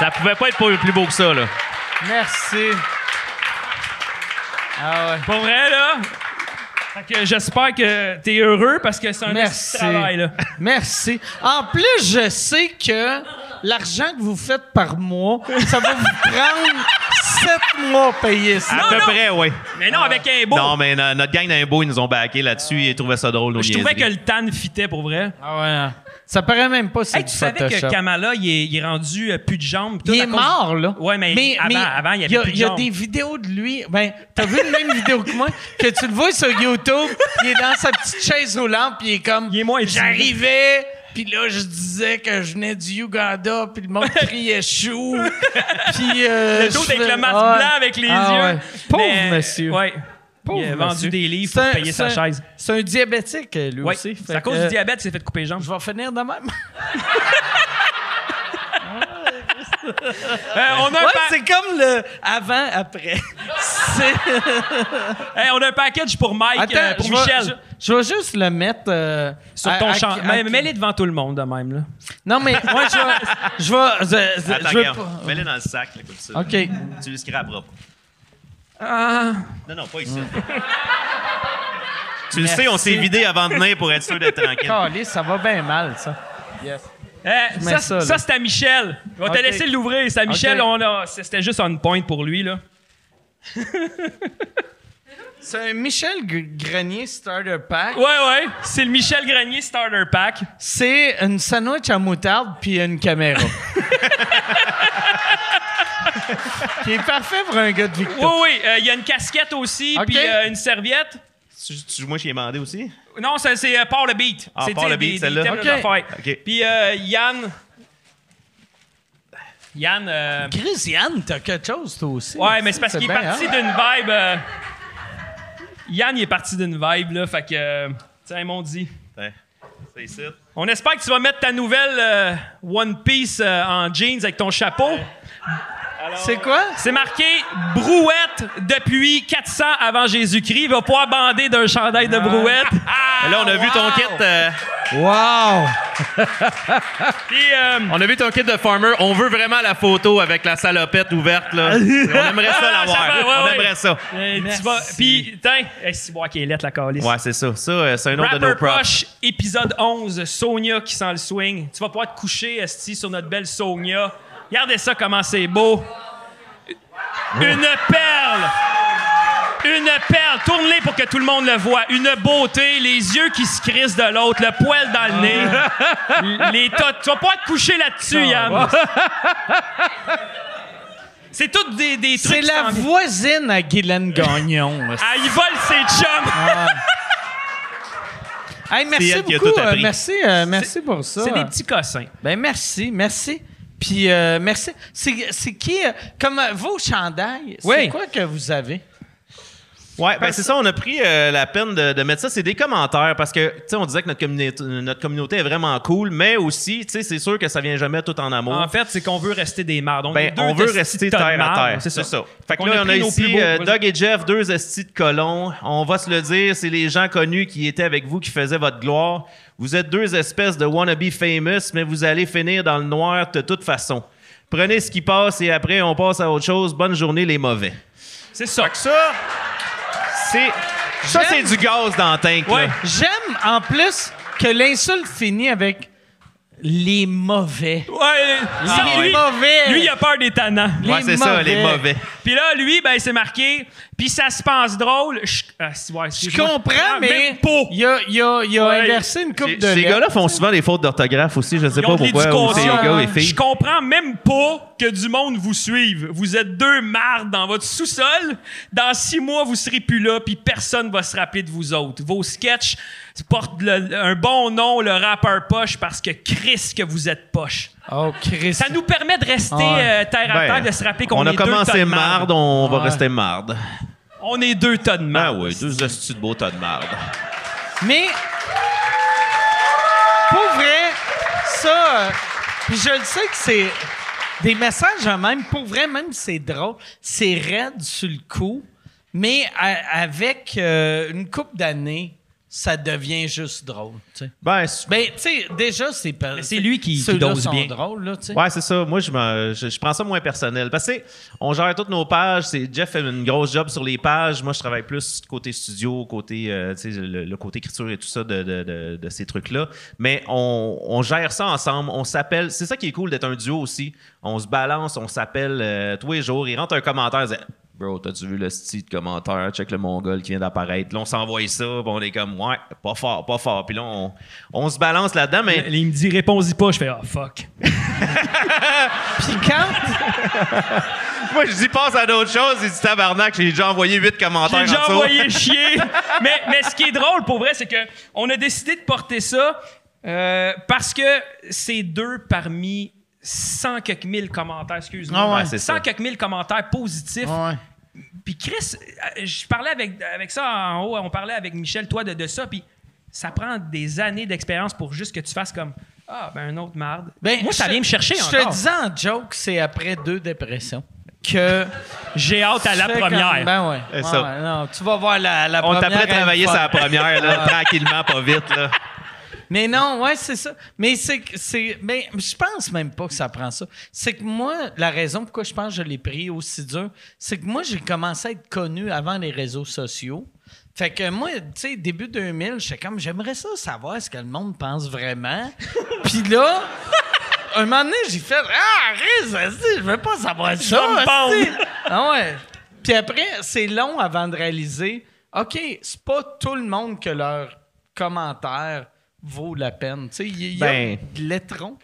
Ça pouvait pas être plus beau que ça, là. Merci. Ah ouais. Pour vrai, là... Fait que j'espère que t'es heureux parce que c'est un petit travail, là. Merci. En plus, je sais que l'argent que vous faites par mois, ça va vous prendre 7 mois payer ça. À peu près, oui. Mais non, avec Imbo. Non, mais notre gang d'Imbo, ils nous ont backé là-dessus. Ils trouvaient ça drôle. Je trouvais que le tan fitait pour vrai. Ah ouais. Ça paraît même pas si tu savais Photoshop. Que Kamala, il est rendu plus de jambes. Il est mort, là. Oui, mais avant, il y avait plus de jambes. Il y a des vidéos de lui. Ben, t'as vu la même vidéo que moi? Que tu le vois sur YouTube, il est dans sa petite chaise roulante, puis il est comme... Il est moins... J'arrivais... Puis là, je disais que je venais du Uganda, puis le monde criait chou. Puis le dos avec le masque blanc avec les yeux. Ouais. Pauvre monsieur. Ouais. Pauvre il a vendu des livres pour payer sa chaise. C'est un diabétique, lui aussi. C'est à cause du diabète qu'il s'est fait couper les jambes. Je vais finir de même. C'est comme le avant-après. On a un package pour Mike, pour Michel. Je vais juste le mettre... sur ton champ. Mets-les devant tout le monde, de même. Là. Non, mais moi, je vais... Attends, mets-les dans le sac. Là, comme ça, OK. Tu le scraperas pas. Non, pas ici. Tu le sais, on s'est vidé avant de venir pour être sûr d'être tranquille. Calé, ça va bien mal, ça. Yes. Ça c'est à Michel. On va te laisser l'ouvrir. C'est à Michel. C'était juste on point pour lui, là. C'est un Michel Grenier Starter Pack. Ouais. C'est le Michel Grenier Starter Pack. C'est une sandwich à moutarde puis une caméra. Qui est parfait pour un gars de Victor. Oui. Il y a une casquette aussi puis une serviette. Tu moi, je l'ai demandé aussi? Non, c'est Par le Beat. Ah, Par le Beat, celle-là. OK. Puis Yann... Chris, Yann, t'as quelque chose, toi aussi. Ouais, mais c'est parce qu'il est parti d'une vibe... Yann, il est parti d'une vibe, là, fait que... tiens, mon dit. C'est ici. On espère que tu vas mettre ta nouvelle One Piece en jeans avec ton chapeau. C'est quoi? C'est marqué « Brouette depuis 400 avant Jésus-Christ ». Il va pouvoir bander d'un chandail de brouette. Ah, là, on a vu ton kit. Wow! Puis, on a vu ton kit de farmer. On veut vraiment la photo avec la salopette ouverte. Là. On aimerait ça l'avoir. On aimerait ça. Puis, c'est moi qui est lettre la calice. Ouais, c'est ça. Ça, c'est un autre de nos props. Rush, épisode 11, Sonia qui sent le swing. Tu vas pouvoir te coucher, esti, sur notre belle Sonia. Regardez ça, comment c'est beau. Une perle. Une perle. Tourne-les pour que tout le monde le voit. Une beauté. Les yeux qui se crissent de l'autre. Le poil dans le nez. Les totes. Tu vas pas te coucher là-dessus, Yann. Wow. C'est tout des trucs... C'est la voisine à Guylaine Gagnon. Elle vole ses chums. Hey, merci beaucoup. Merci pour ça. C'est des petits cossins. Ben merci. Puis, merci. C'est qui, comme vos chandails, c'est oui. quoi que vous avez? Ouais, ben c'est ça, on a pris la peine de mettre ça. C'est des commentaires parce que, tu sais, on disait que notre communauté est vraiment cool, mais aussi, tu sais, c'est sûr que ça vient jamais tout en amour. En fait, c'est qu'on veut rester des mardes. On veut rester terre à terre. C'est ça. Fait que là, on a ici Doug et Jeff, deux estis de colons. On va se le dire, c'est les gens connus qui étaient avec vous, qui faisaient votre gloire. Vous êtes deux espèces de wannabe famous, mais vous allez finir dans le noir de toute façon. Prenez ce qui passe et après, on passe à autre chose. Bonne journée, les mauvais. C'est ça. Fait que ça... Ça, c'est du gaz dans le tank. Ouais. J'aime en plus que l'insulte finit avec les mauvais. Ouais, les mauvais. Lui, il a peur des tannants. Ouais, c'est ça, les mauvais. Puis là, lui, ben, c'est marqué. Puis ça se passe drôle. Je comprends, mais il a inversé une coupe de lettres. Ces gars-là font souvent des fautes d'orthographe aussi. Je ne sais pas pourquoi. Je comprends même pas que du monde vous suive. Vous êtes deux mardes dans votre sous-sol. Dans 6 mois, vous serez plus là, puis personne va se rappeler de vous autres. Vos sketchs portent un bon nom, le rappeur poche, parce que Christ que vous êtes poche. Oh, Christ. Ça nous permet de rester terre à terre, de se rappeler qu'on est deux tonnes de marde. On a commencé marde, on va rester marde. On est deux tonnes de marde. Ah oui, deux astuces de beaux tonnes de marde. Mais, pour vrai, ça, puis je le sais que c'est des messages même, pour vrai, même c'est drôle, c'est raide sur le coup, mais avec une couple d'années, ça devient juste drôle, tu sais. Ben, tu sais, déjà, c'est lui qui dose bien. Drôle, là, tu sais. Ouais, c'est ça. Moi, je prends ça moins personnel. Parce que, on gère toutes nos pages. Jeff fait une grosse job sur les pages. Moi, je travaille plus côté studio, côté, tu sais, le côté écriture et tout ça de ces trucs-là. Mais on gère ça ensemble. On s'appelle. C'est ça qui est cool d'être un duo aussi. On se balance, on s'appelle tous les jours. Il rentre un commentaire, bro, t'as-tu vu le style de commentaire? Check le Mongol qui vient d'apparaître. Là, on s'envoie ça, puis on est comme, ouais, pas fort, pas fort. Puis là, on se balance là-dedans, mais... Il me dit, réponds-y pas. Je fais, fuck. Puis quand... Moi, je dis, passe à d'autres choses. Il dit, tabarnak, j'ai déjà envoyé 8 commentaires. J'ai déjà envoyé chier. mais ce qui est drôle, pour vrai, c'est qu'on a décidé de porter ça parce que c'est deux parmi... 100 quelques mille commentaires, excuse-moi. Ah ouais, 100 quelques mille commentaires positifs. Ah ouais. Puis Chris, je parlais avec ça en haut, on parlait avec Michel, toi, de ça, puis ça prend des années d'expérience pour juste que tu fasses comme « Ah, ben un autre marde. Ben, » Moi, ça vient me chercher encore. Je te disais en joke, c'est après 2 dépressions que j'ai hâte à la première. Comme, ben ouais. C'est ça. Ouais, non, tu vas voir la première. On t'a prêt à travailler sur la première, là, tranquillement, pas vite, là. Mais non, ouais, c'est ça. Mais mais je pense même pas que ça prend ça. C'est que moi, la raison pourquoi je pense que je l'ai pris aussi dur, c'est que moi, j'ai commencé à être connu avant les réseaux sociaux. Fait que moi, tu sais, début 2000, j'étais comme, j'aimerais ça savoir ce que le monde pense vraiment. Puis là... un moment donné, j'ai fait, arrête, je veux pas savoir ça. Ah ouais. Puis après, c'est long avant de réaliser, OK, c'est pas tout le monde que leur commentaire vaut la peine. Tu sais, il y a de l'étron.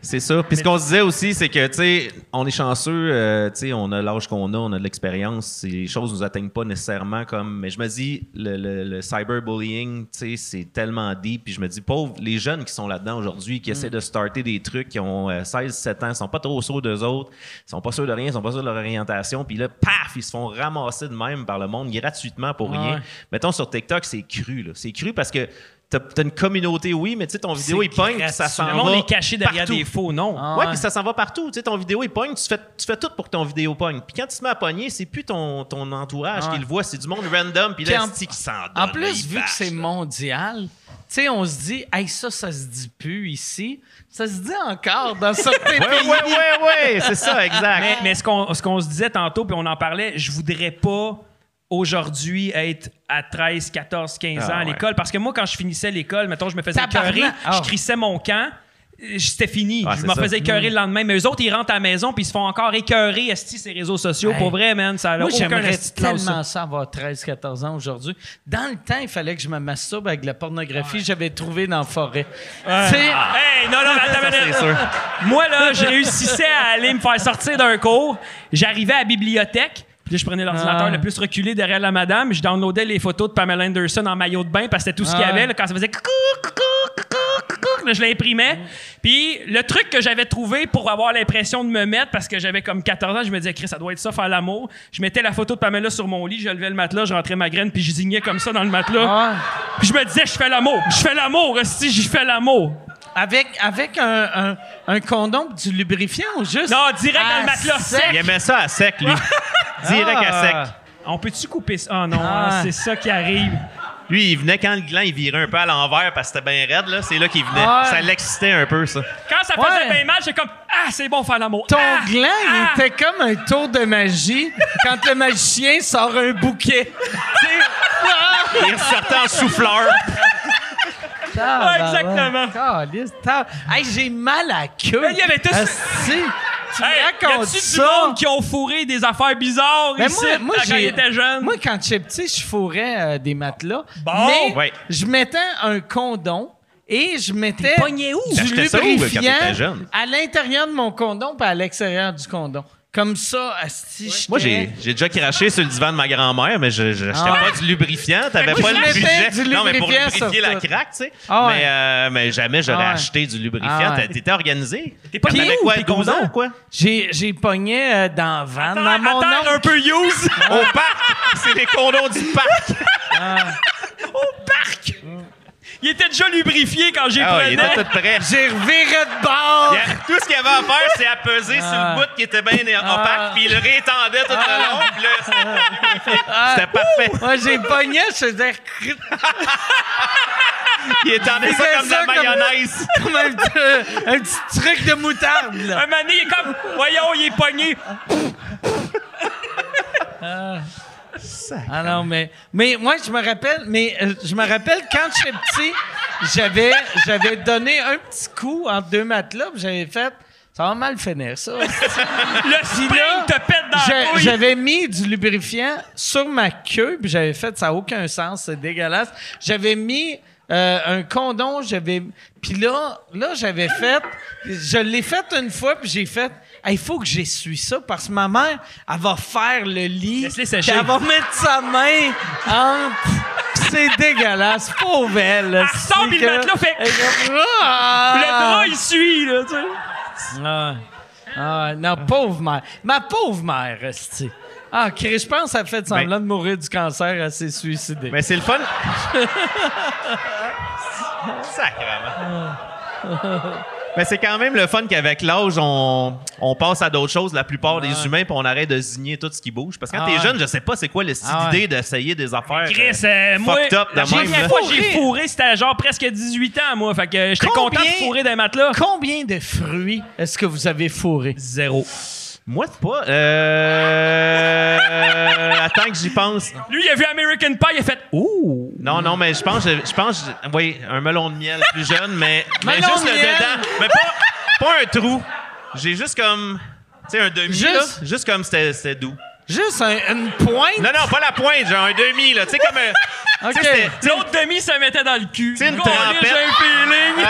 C'est ça. Puis ce qu'on se disait aussi, c'est que, tu sais, on est chanceux, tu sais, on a l'âge qu'on a, on a de l'expérience, les choses nous atteignent pas nécessairement comme... Mais je me dis, le cyberbullying, tu sais, c'est tellement deep. Puis je me dis, pauvres, les jeunes qui sont là-dedans aujourd'hui, qui essaient de starter des trucs, qui ont 16-17 ans, sont pas trop sûrs d'eux autres, sont pas sûrs de rien, sont pas sûrs de leur orientation. Puis là, paf, ils se font ramasser de même par le monde gratuitement pour rien. Mettons, sur TikTok, c'est cru, là. C'est cru parce que t'as une communauté, oui, mais tu sais, ton vidéo, il pogne, ça s'en va. Le monde est caché derrière des faux noms. Ah, ouais, puis ça s'en va partout. Tu sais, ton vidéo, il pogne, tu fais tout pour que ton vidéo pogne. Puis quand tu te mets à pogner, c'est plus ton entourage qui le voit, c'est du monde random, puis là, c'est qui s'en donne. En plus, vu que c'est mondial, tu sais, on se dit, hey, ça se dit plus ici. Ça se dit encore dans certains pays. Oui, c'est ça, exact. Mais ce qu'on se disait tantôt, puis on en parlait, je voudrais pas aujourd'hui être à 13, 14, 15 ans à l'école. Parce que moi, quand je finissais l'école, mettons, je me faisais écœurer, je crissais mon camp, c'était fini. Je m'en faisais écœurer le lendemain. Mais eux autres, ils rentrent à la maison puis ils se font encore écœurer ces réseaux sociaux. Pour vrai, man, ça n'a aucun... Moi, j'aimerais tellement ça avoir 13, 14 ans aujourd'hui. Dans le temps, il fallait que je me masturbe avec de la pornographie que j'avais trouvée dans la forêt. Hey, non, attends, moi, là, je réussissais à aller me faire sortir d'un cours. J'arrivais à la bibliothèque. Là, je prenais l'ordinateur le plus reculé derrière la madame. Je downloadais les photos de Pamela Anderson en maillot de bain parce que c'était tout ce qu'il y avait. Là, quand ça faisait coucou, coucou, coucou, coucou, là, je l'imprimais. Puis le truc que j'avais trouvé pour avoir l'impression de me mettre, parce que j'avais comme 14 ans, je me disais, Chris, ça doit être ça, faire l'amour. Je mettais la photo de Pamela sur mon lit, je levais le matelas, je rentrais ma graine, puis je zignais comme ça dans le matelas. Ah. Puis je me disais, je fais l'amour, si j'y fais l'amour. Avec un condom du lubrifiant ou juste... Non, direct dans le matelas sec. Il aimait ça à sec, lui. Direct à sec. On peut-tu couper ça? Oh non, c'est ça qui arrive. Lui, il venait quand le gland, il virait un peu à l'envers parce que c'était bien raide, là. C'est là qu'il venait. Ouais. Ça l'excitait un peu, ça. Quand ça faisait bien mal, c'est comme « Ah, c'est bon faire l'amour. » Ton gland, il était comme un tour de magie quand le magicien sort un bouquet. Il ressortait en souffleur. Exactement. Hey, j'ai mal à la queue. Il y avait tout... Tu y a-tu du monde qui ont fourré des affaires bizarres ici, quand j'étais jeune? Moi, quand j'étais petit, je fourrais des matelas. Bon, mais je mettais un condom et je mettais du lubrifiant à l'intérieur de mon condom puis à l'extérieur du condom. Comme ça, asti, moi, j'ai déjà craché sur le divan de ma grand-mère, mais je n'achetais pas du lubrifiant. T'avais pas le budget. Non, mais pour lubrifier la craque, tu sais. Mais jamais j'aurais acheté du lubrifiant. T'étais organisé. T'es pas né ou t'es 12 ans ou quoi? J'ai pogné dans la van. Dans mon oncle. Un peu use. Au parc. C'est les condoms du parc. Au parc. Il était déjà lubrifié quand j'ai prenais. Il était tout prêt. J'ai reviré de bord. Tout ce qu'il avait à faire, c'est à peser sur le bout qui était bien opaque, puis il le réétendait tout le long, puis là, c'était parfait. Moi, j'ai pogné, je faisais... Il étendait ça comme de la mayonnaise. Comme un petit truc de moutarde, là. Un mané, il est comme... Voyons, il est pogné. Ah non, mais moi, je me rappelle quand j'étais petit, j'avais donné un petit coup entre deux matelas, puis j'avais fait, ça va mal finir, ça. Le spring te pète dans la couille. J'avais mis du lubrifiant sur ma queue, puis j'avais fait, ça n'a aucun sens, c'est dégueulasse. J'avais mis un condom, puis là j'avais fait, je l'ai fait une fois, puis j'ai fait, il faut que j'essuie ça parce que ma mère, elle va faire le lit. Laisse-les sécher. Elle va mettre sa main entre. C'est dégueulasse. Pauvre elle. Elle ressemble, il met là, fait. Le drap, il suit, là, tu sais. Non, pauvre mère. Ma pauvre mère, c'ti. Ah, Chris, je pense qu'elle fait semblant de mourir du cancer, elle s'est suicidée. Mais c'est le fun. Sacrément. Mais c'est quand même le fun qu'avec l'âge, on passe à d'autres choses, la plupart des humains, puis on arrête de zigner tout ce qui bouge. Parce que quand t'es jeune, je sais pas c'est quoi le style d'idée d'essayer des affaires fucked up de même. La fois j'ai fourré, c'était genre presque 18 ans, moi. Fait que j'étais content de fourrer d'un matelas. Combien de fruits est-ce que vous avez fourré? 0. Moi, c'est pas... Attends que j'y pense. Lui, il a vu American Pie, il a fait... Ouh! Non, mais je pense... Oui, un melon de miel plus jeune, mais juste le dedans. Mais pas un trou. J'ai juste comme... Tu sais, un demi, là. Juste comme c'était doux. Juste une pointe? Non, pas la pointe, genre un demi, là. Tu sais, comme un... Okay. L'autre demi, ça mettait dans le cul. Tu sais, une trempette. J'ai un feeling. Ouais.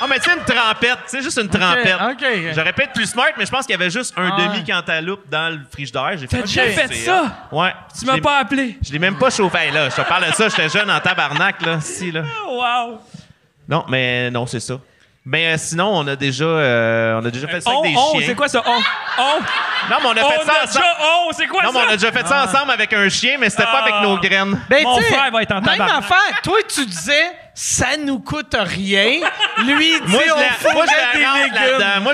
Ah, mais tu sais, une trempette. Tu sais, juste une trempette. Okay. J'aurais pu être plus smart, mais je pense qu'il y avait juste un demi-cantaloupe dans le frigidaire. T'as déjà fait ça? Ouais. Tu m'as pas appelé. Je l'ai même pas chauffé. Hey, là, je te parle de ça, j'étais jeune en tabarnak, là. Si, là. Wow. Non, mais non, c'est ça. Mais sinon, on a déjà fait ça avec des chiens. C'est quoi ça? Non, mais on a fait ça ensemble. C'est quoi ça? Non, mais on a déjà fait ça ensemble avec un chien, mais c'était pas avec nos graines. Ben, mon frère va être en tabarnak. Même affaire. Toi, tu disais... Ça nous coûte rien. Lui, il dit, moi,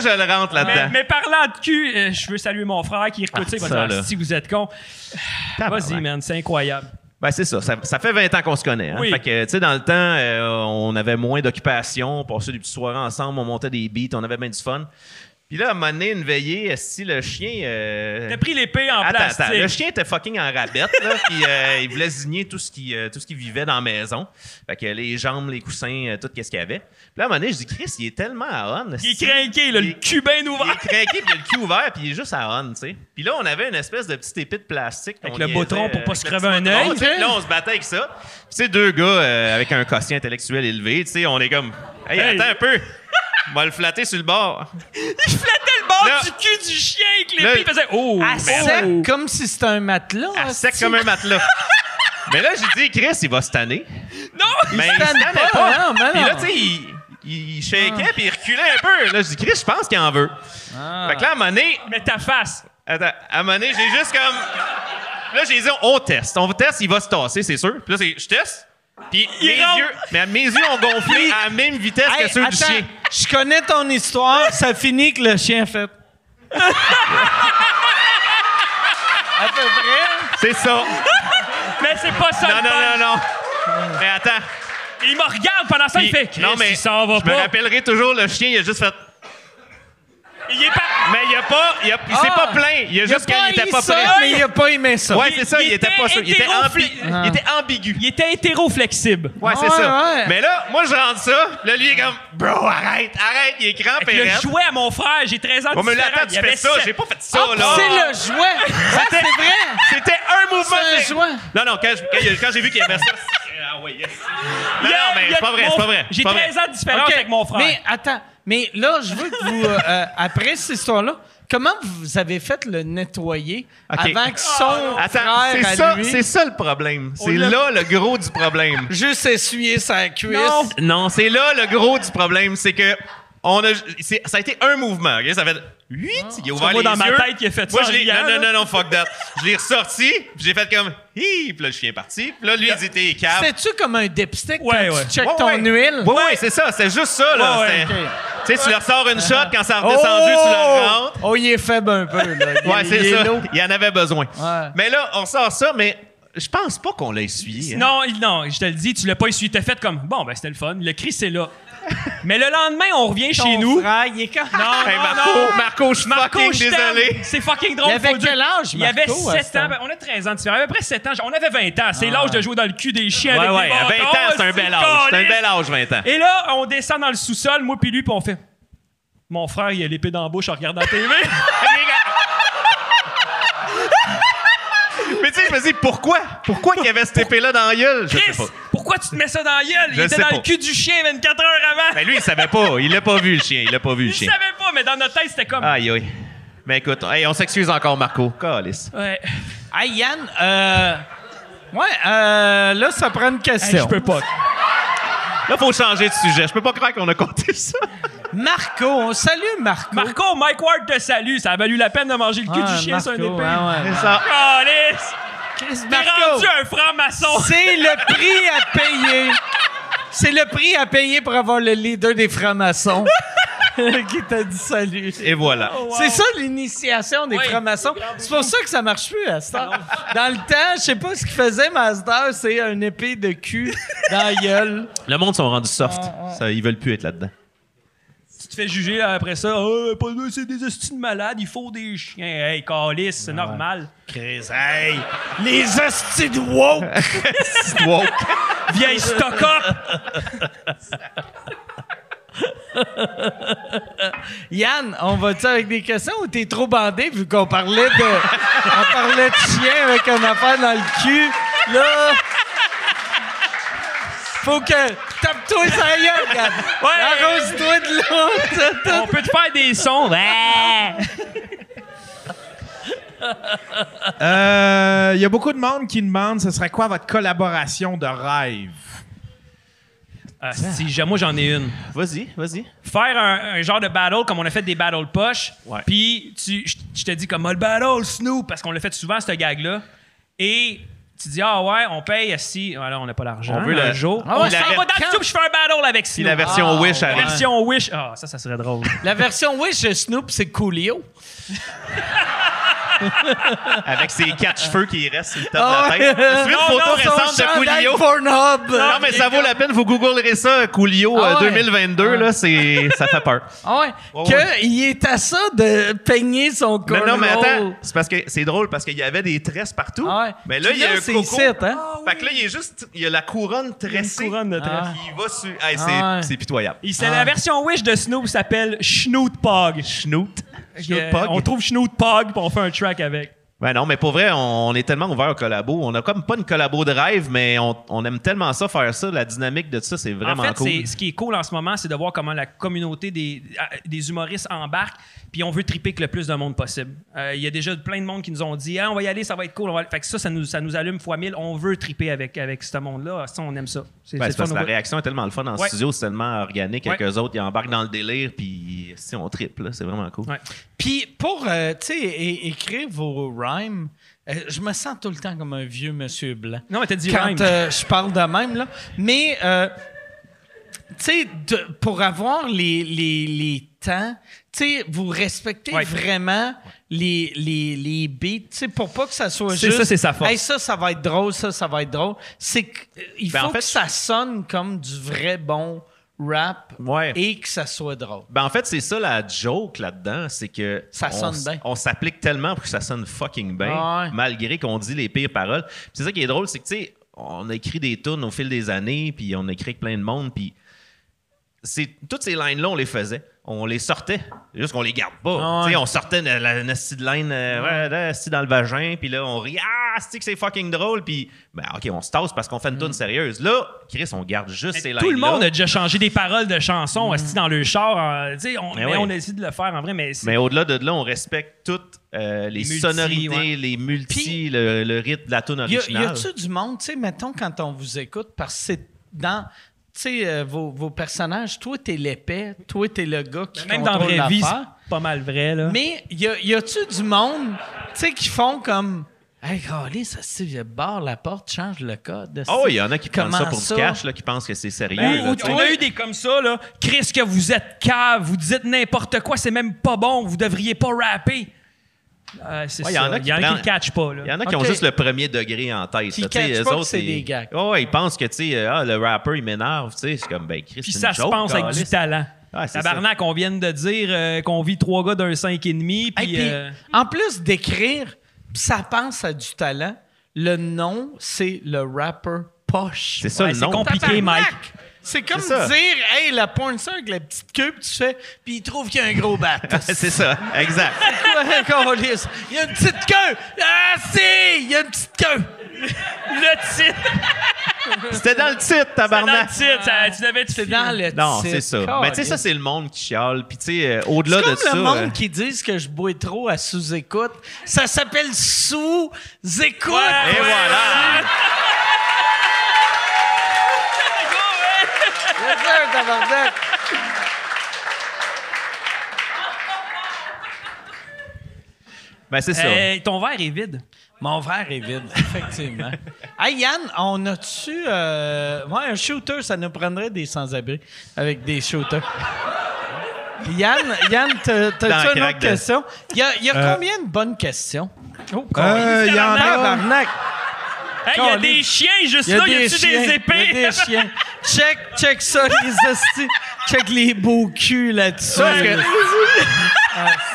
je le rentre là-dedans. Mais parlant de cul, je veux saluer mon frère qui écoute ça. Si vous êtes con, vas-y, man, c'est incroyable. Ben, c'est ça. Ça fait 20 ans qu'on se connaît. Hein? Oui. Fait que, tu sais, dans le temps, on avait moins d'occupation. On passait des petites soirées ensemble, on montait des beats, on avait bien du fun. Puis là, à un moment donné, une veillée, si le chien... T'as pris l'épée en plastique. Attends. Le chien était fucking en rabette, là, puis il voulait zigner tout ce qui vivait dans la maison. Fait que les jambes, les coussins, tout ce qu'il y avait. Puis là, à un moment donné, je dis, Chris, il est tellement à on. Il est crinqué, là, le cul bien ouvert. Il est crinqué, puis le cul ouvert, puis il est juste à on, tu sais. Puis là, on avait une espèce de petite épée de plastique. Avec le botron pour pas se crever un œil. Là, on se battait avec ça. Puis tu sais, deux gars avec un quotient intellectuel élevé, tu sais, on est comme... Hey, attends un peu. On va le flatter sur le bord. Il flattait le bord là, du cul du chien avec les pieds. Il faisait « Oh! » À sec, comme si c'était un matelas. À sec comme un matelas. Mais là, j'ai dit « Chris, il va se tanner. » Non, il se tannait pas. Puis là, tu sais, Il shakeait puis il reculait un peu. Là, je dis, Chris, je pense qu'il en veut. Ah. Fait que là, à un moment donné... Mets ta face. Attends, à un moment donné, j'ai juste comme... Là, j'ai dit, on teste. On teste, il va se tasser, c'est sûr. Puis là, je teste. Puis mes yeux ont gonflé à la même vitesse que ceux du chien. Je connais ton histoire. Ça finit que le chien fait... À peu près. C'est ça. Mais c'est pas ça. Non. Mais attends. Il me regarde pendant ça, il fait Chris, non, mais il s'en va pas. Je me rappellerai toujours, le chien, il a juste fait... Il est pas... Mais il a pas... Il s'est pas plaint. Il a juste quand il était pas prêt. Mais il a pas aimé ça. Ouais, c'est ça, il était pas sûr. Il était ambigu. Il était hétéro-flexible. Ouais, c'est ça. Ouais. Mais là, moi, je rentre ça. Là, lui, il est comme... Bro, arrête, il est crampé. Il a joué à mon frère, j'ai 13 ans de différence. Mais là, attends, tu fais ça, j'ai pas fait ça, là. C'est le jouet. C'est vrai. C'était un mouvement. C'est un jouet. Non, quand j'ai vu qu'il y avait ça... Ah ouais, yes. Non, mais c'est pas vrai. J'ai 13 ans de différence avec mon frère. Mais attends... Mais là, je veux que vous, après cette histoire-là, comment vous avez fait le nettoyer avant que son frère, c'est ça le problème. C'est là le gros du problème. Juste essuyer sa cuisse. Non, c'est là le gros du problème. C'est que ça a été un mouvement. Okay? Ça fait 8, il a ouvert les yeux. Moi, dans ma tête, il a fait ça. Non, fuck that. Je l'ai ressorti, puis j'ai fait comme... Puis là, le chien est parti. Puis là, lui, il était écart. C'était-tu comme un dipstick quand tu checkes ton huile? Oui, c'est ça. C'est juste ça, là. Tu sais, tu leur sors une shot quand ça a redescendu, tu leur rentres. Oh, il est faible un peu, là. Ouais, c'est ça. Il en avait besoin. Ouais. Mais là, on sort ça, mais je pense pas qu'on l'a essuyé. Non, je te le dis, tu l'as pas essuyé. T'as fait comme, bon, ben c'était le fun. Le cri, c'est là. Mais le lendemain, on revient chez nous. Frère, il est quand... Non, Marco, je suis fucking désolé. C'est fucking drôle. Il avait quel âge, Marco? Il avait 7 ans. On a 13 ans de différence. À peu près 7 ans. On avait 20 ans. C'est l'âge de jouer dans le cul des chiens avec des bâtons. 20 ans, c'est un bel âge. C'est un bel âge, 20 ans. Et là, on descend dans le sous-sol, moi puis lui, puis on fait... Mon frère, il a l'épée dans la bouche en regardant la TV. Mais tu sais, je me dis, pourquoi qu'il y avait cette épée-là dans la gueule? Je sais pas. Pourquoi tu te mets ça dans la gueule? Il était dans le cul du chien 24 heures avant. Mais lui, il savait pas. Il l'a pas vu, le chien. Il savait pas, mais dans notre tête, c'était comme... Aïe, aïe. Mais écoute, hey, on s'excuse encore, Marco. Calisse. Ouais. Hey, Yann, là, ça prend une question. Hey, je peux pas. Là, faut changer de sujet. Je peux pas croire qu'on a compté ça. Marco, on salue Marco. Marco, Mike Ward te salue. Ça a valu la peine de manger le cul du chien sur une épée. Ouais. C'est ça. Calisse. T'es rendu un franc-maçon. C'est le prix à payer. C'est le prix à payer pour avoir le leader des francs-maçons qui t'a dit salut. Et voilà. Oh, wow. C'est ça l'initiation des francs-maçons. C'est pour ça que ça marche plus à cette heure. Dans le temps, je sais pas ce qu'ils faisaient, mais à cette heure, c'est un épée de cul dans la gueule. Le monde sont rendus soft. Ça, ils veulent plus être là-dedans. Si tu te fais juger après ça, c'est des hosties de malades, il faut des chiens. Hey, calisse, c'est normal. Chris, hey! Les hosties de woke! Vieille stock-up! Yann, on va-tu avec des questions ou t'es trop bandé vu qu'on parlait de... On parlait de chien avec un affaire dans le cul? Là... Faut que... Tape-toi sur la gueule, regarde. Ouais. Arrose-toi de l'eau. On peut te faire des sons. Il y a beaucoup de monde qui demande ce serait quoi votre collaboration de rêve? Moi, j'en ai une. Vas-y. Faire un genre de battle, comme on a fait des battle poches. Puis, je te dis comme le battle, Snoop, parce qu'on l'a fait souvent, ce gag-là. Et... Tu dis, on paye si... Voilà, on n'a pas l'argent. On veut le jour. On s'en va dans le tube, je fais un battle avec Snoop. Et la version Wish. La version Wish. Ça serait drôle. La version Wish de Snoop, c'est Coolio. Avec ses catch-feux qui restent sur le top de la tête. Une photo récente de Coolio. Non, mais ça vaut la peine. Vous googlerez ça, Coolio 2022. Là, ça fait peur. Il est à ça de peigner son corps. Non, mais attends. C'est parce que c'est drôle parce qu'il y avait des tresses partout. Mais là, il y a un coco. Fait que là, il y a la couronne tressée. Une couronne de tresse. Il va sur... C'est pitoyable. C'est la version Wish de Snoop s'appelle Schnoot Pog. On trouve Snoop Dogg, puis on fait un track avec. Ben non, mais pour vrai, on est tellement ouvert aux collabos. On a comme pas une collabo de rêve, mais on aime tellement ça, faire ça. La dynamique de tout ça, c'est vraiment cool. En fait, ce qui est cool en ce moment, c'est de voir comment la communauté des humoristes embarque. Puis on veut triper que le plus de monde possible. Il y a déjà plein de monde qui nous ont dit « Ah, on va y aller, ça va être cool. » Fait que ça nous allume fois mille. On veut triper avec ce monde-là. Ça, on aime ça. C'est parce que la réaction est tellement le fun en studio. C'est tellement organique. Quelques autres, ils embarquent dans le délire. Puis si on tripe, c'est vraiment cool. Puis pour écrire vos rhymes, je me sens tout le temps comme un vieux monsieur blanc. Non, mais t'as dit rhyme. Quand je parle de même, là. Mais, tu sais, pour avoir les temps, tu sais, vous respectez vraiment les beats, tu sais, pour pas que ça soit juste... Ça, c'est sa force. Hey, ça va être drôle, ça va être drôle. Il faut que ça sonne comme du vrai bon rap et que ça soit drôle. Ben en fait, c'est ça la joke là-dedans, c'est que ça sonne bien. On s'applique tellement pour que ça sonne fucking bien, malgré qu'on dit les pires paroles. Puis c'est ça qui est drôle, c'est que tu sais, on a écrit des tunes au fil des années, puis on a écrit avec plein de monde, puis toutes ces lines-là, on les faisait. On les sortait, juste qu'on les garde pas. Tu sais, on sortait la nasty de line dans le vagin, puis là, on rit. Ah, c'est que c'est fucking drôle. Puis, ben, OK, on se tasse parce qu'on fait une toune sérieuse. Là, Chris, on garde juste ces lines-là. Tout le monde a déjà changé des paroles de chansons dans le char. Tu sais, on essaie de le faire en vrai. Mais au-delà de là, on respecte toutes les sonorités, les multis, pis, le rythme de la toune originale. Y a-tu du monde, tu sais, mettons, quand on vous écoute, parce que c'est dans... Tu sais, vos personnages, toi, t'es l'épais, toi, t'es le gars qui contrôle l'affaire. Même dans la vraie vie, c'est pas mal vrai, là. Mais y a-tu du monde, tu sais, qui font comme... Hey, Carly, ça se barre la porte, change le code. Oh, il y en a qui prennent ça pour du cash, là, qui pensent que c'est sérieux. Ben, on a eu des comme ça, là. Chris, que vous êtes cave, vous dites n'importe quoi, c'est même pas bon, vous devriez pas rapper. Il y en a qui ne catchent pas. Il y en a qui ont juste le premier degré en tête. Qui ne catchent pas autres, que c'est des gags. Oh, ils pensent que le rapper, il m'énerve. C'est comme, ben, Chris, puis ça se pense avec du talent. Tabarnak, on vient de dire qu'on vit 3 gars d'un 5,5. En plus d'écrire, ça pense à du talent. Le nom, c'est le rapper poche. C'est ça, le nom. C'est compliqué, Mike. C'est comme dire, hey, la porn star avec la petite queue, puis tu fais, puis il trouve qu'il y a un gros bat. C'est ça, exact. C'est quoi, câlisse? Il y a une petite queue! Ah, si! Il y a une petite queue! Le titre! C'était dans le titre, tabarnak! C'était dans le titre, tu devais te filer. Dans le titre. Non, c'est ça. Câlisse. Mais tu sais, ça, c'est le monde qui chiale, puis tu sais, au-delà de ça. C'est comme le monde qui disent que je bois trop à sous-écoute. Ça s'appelle sous-écoute! Ouais, et voilà! Ben, c'est ça. Ton verre est vide. Mon verre est vide, effectivement. Hey, Yann, on a-tu... un shooter, ça nous prendrait des sans-abri avec des shooters. Yann, t'as-tu une autre question? Il y a combien de bonnes questions? Oh, il y en a, il y a des chiens juste là, il y a-tu des épées? Il y a des chiens. Check ça, les hosties. Check les beaux culs là-dessus.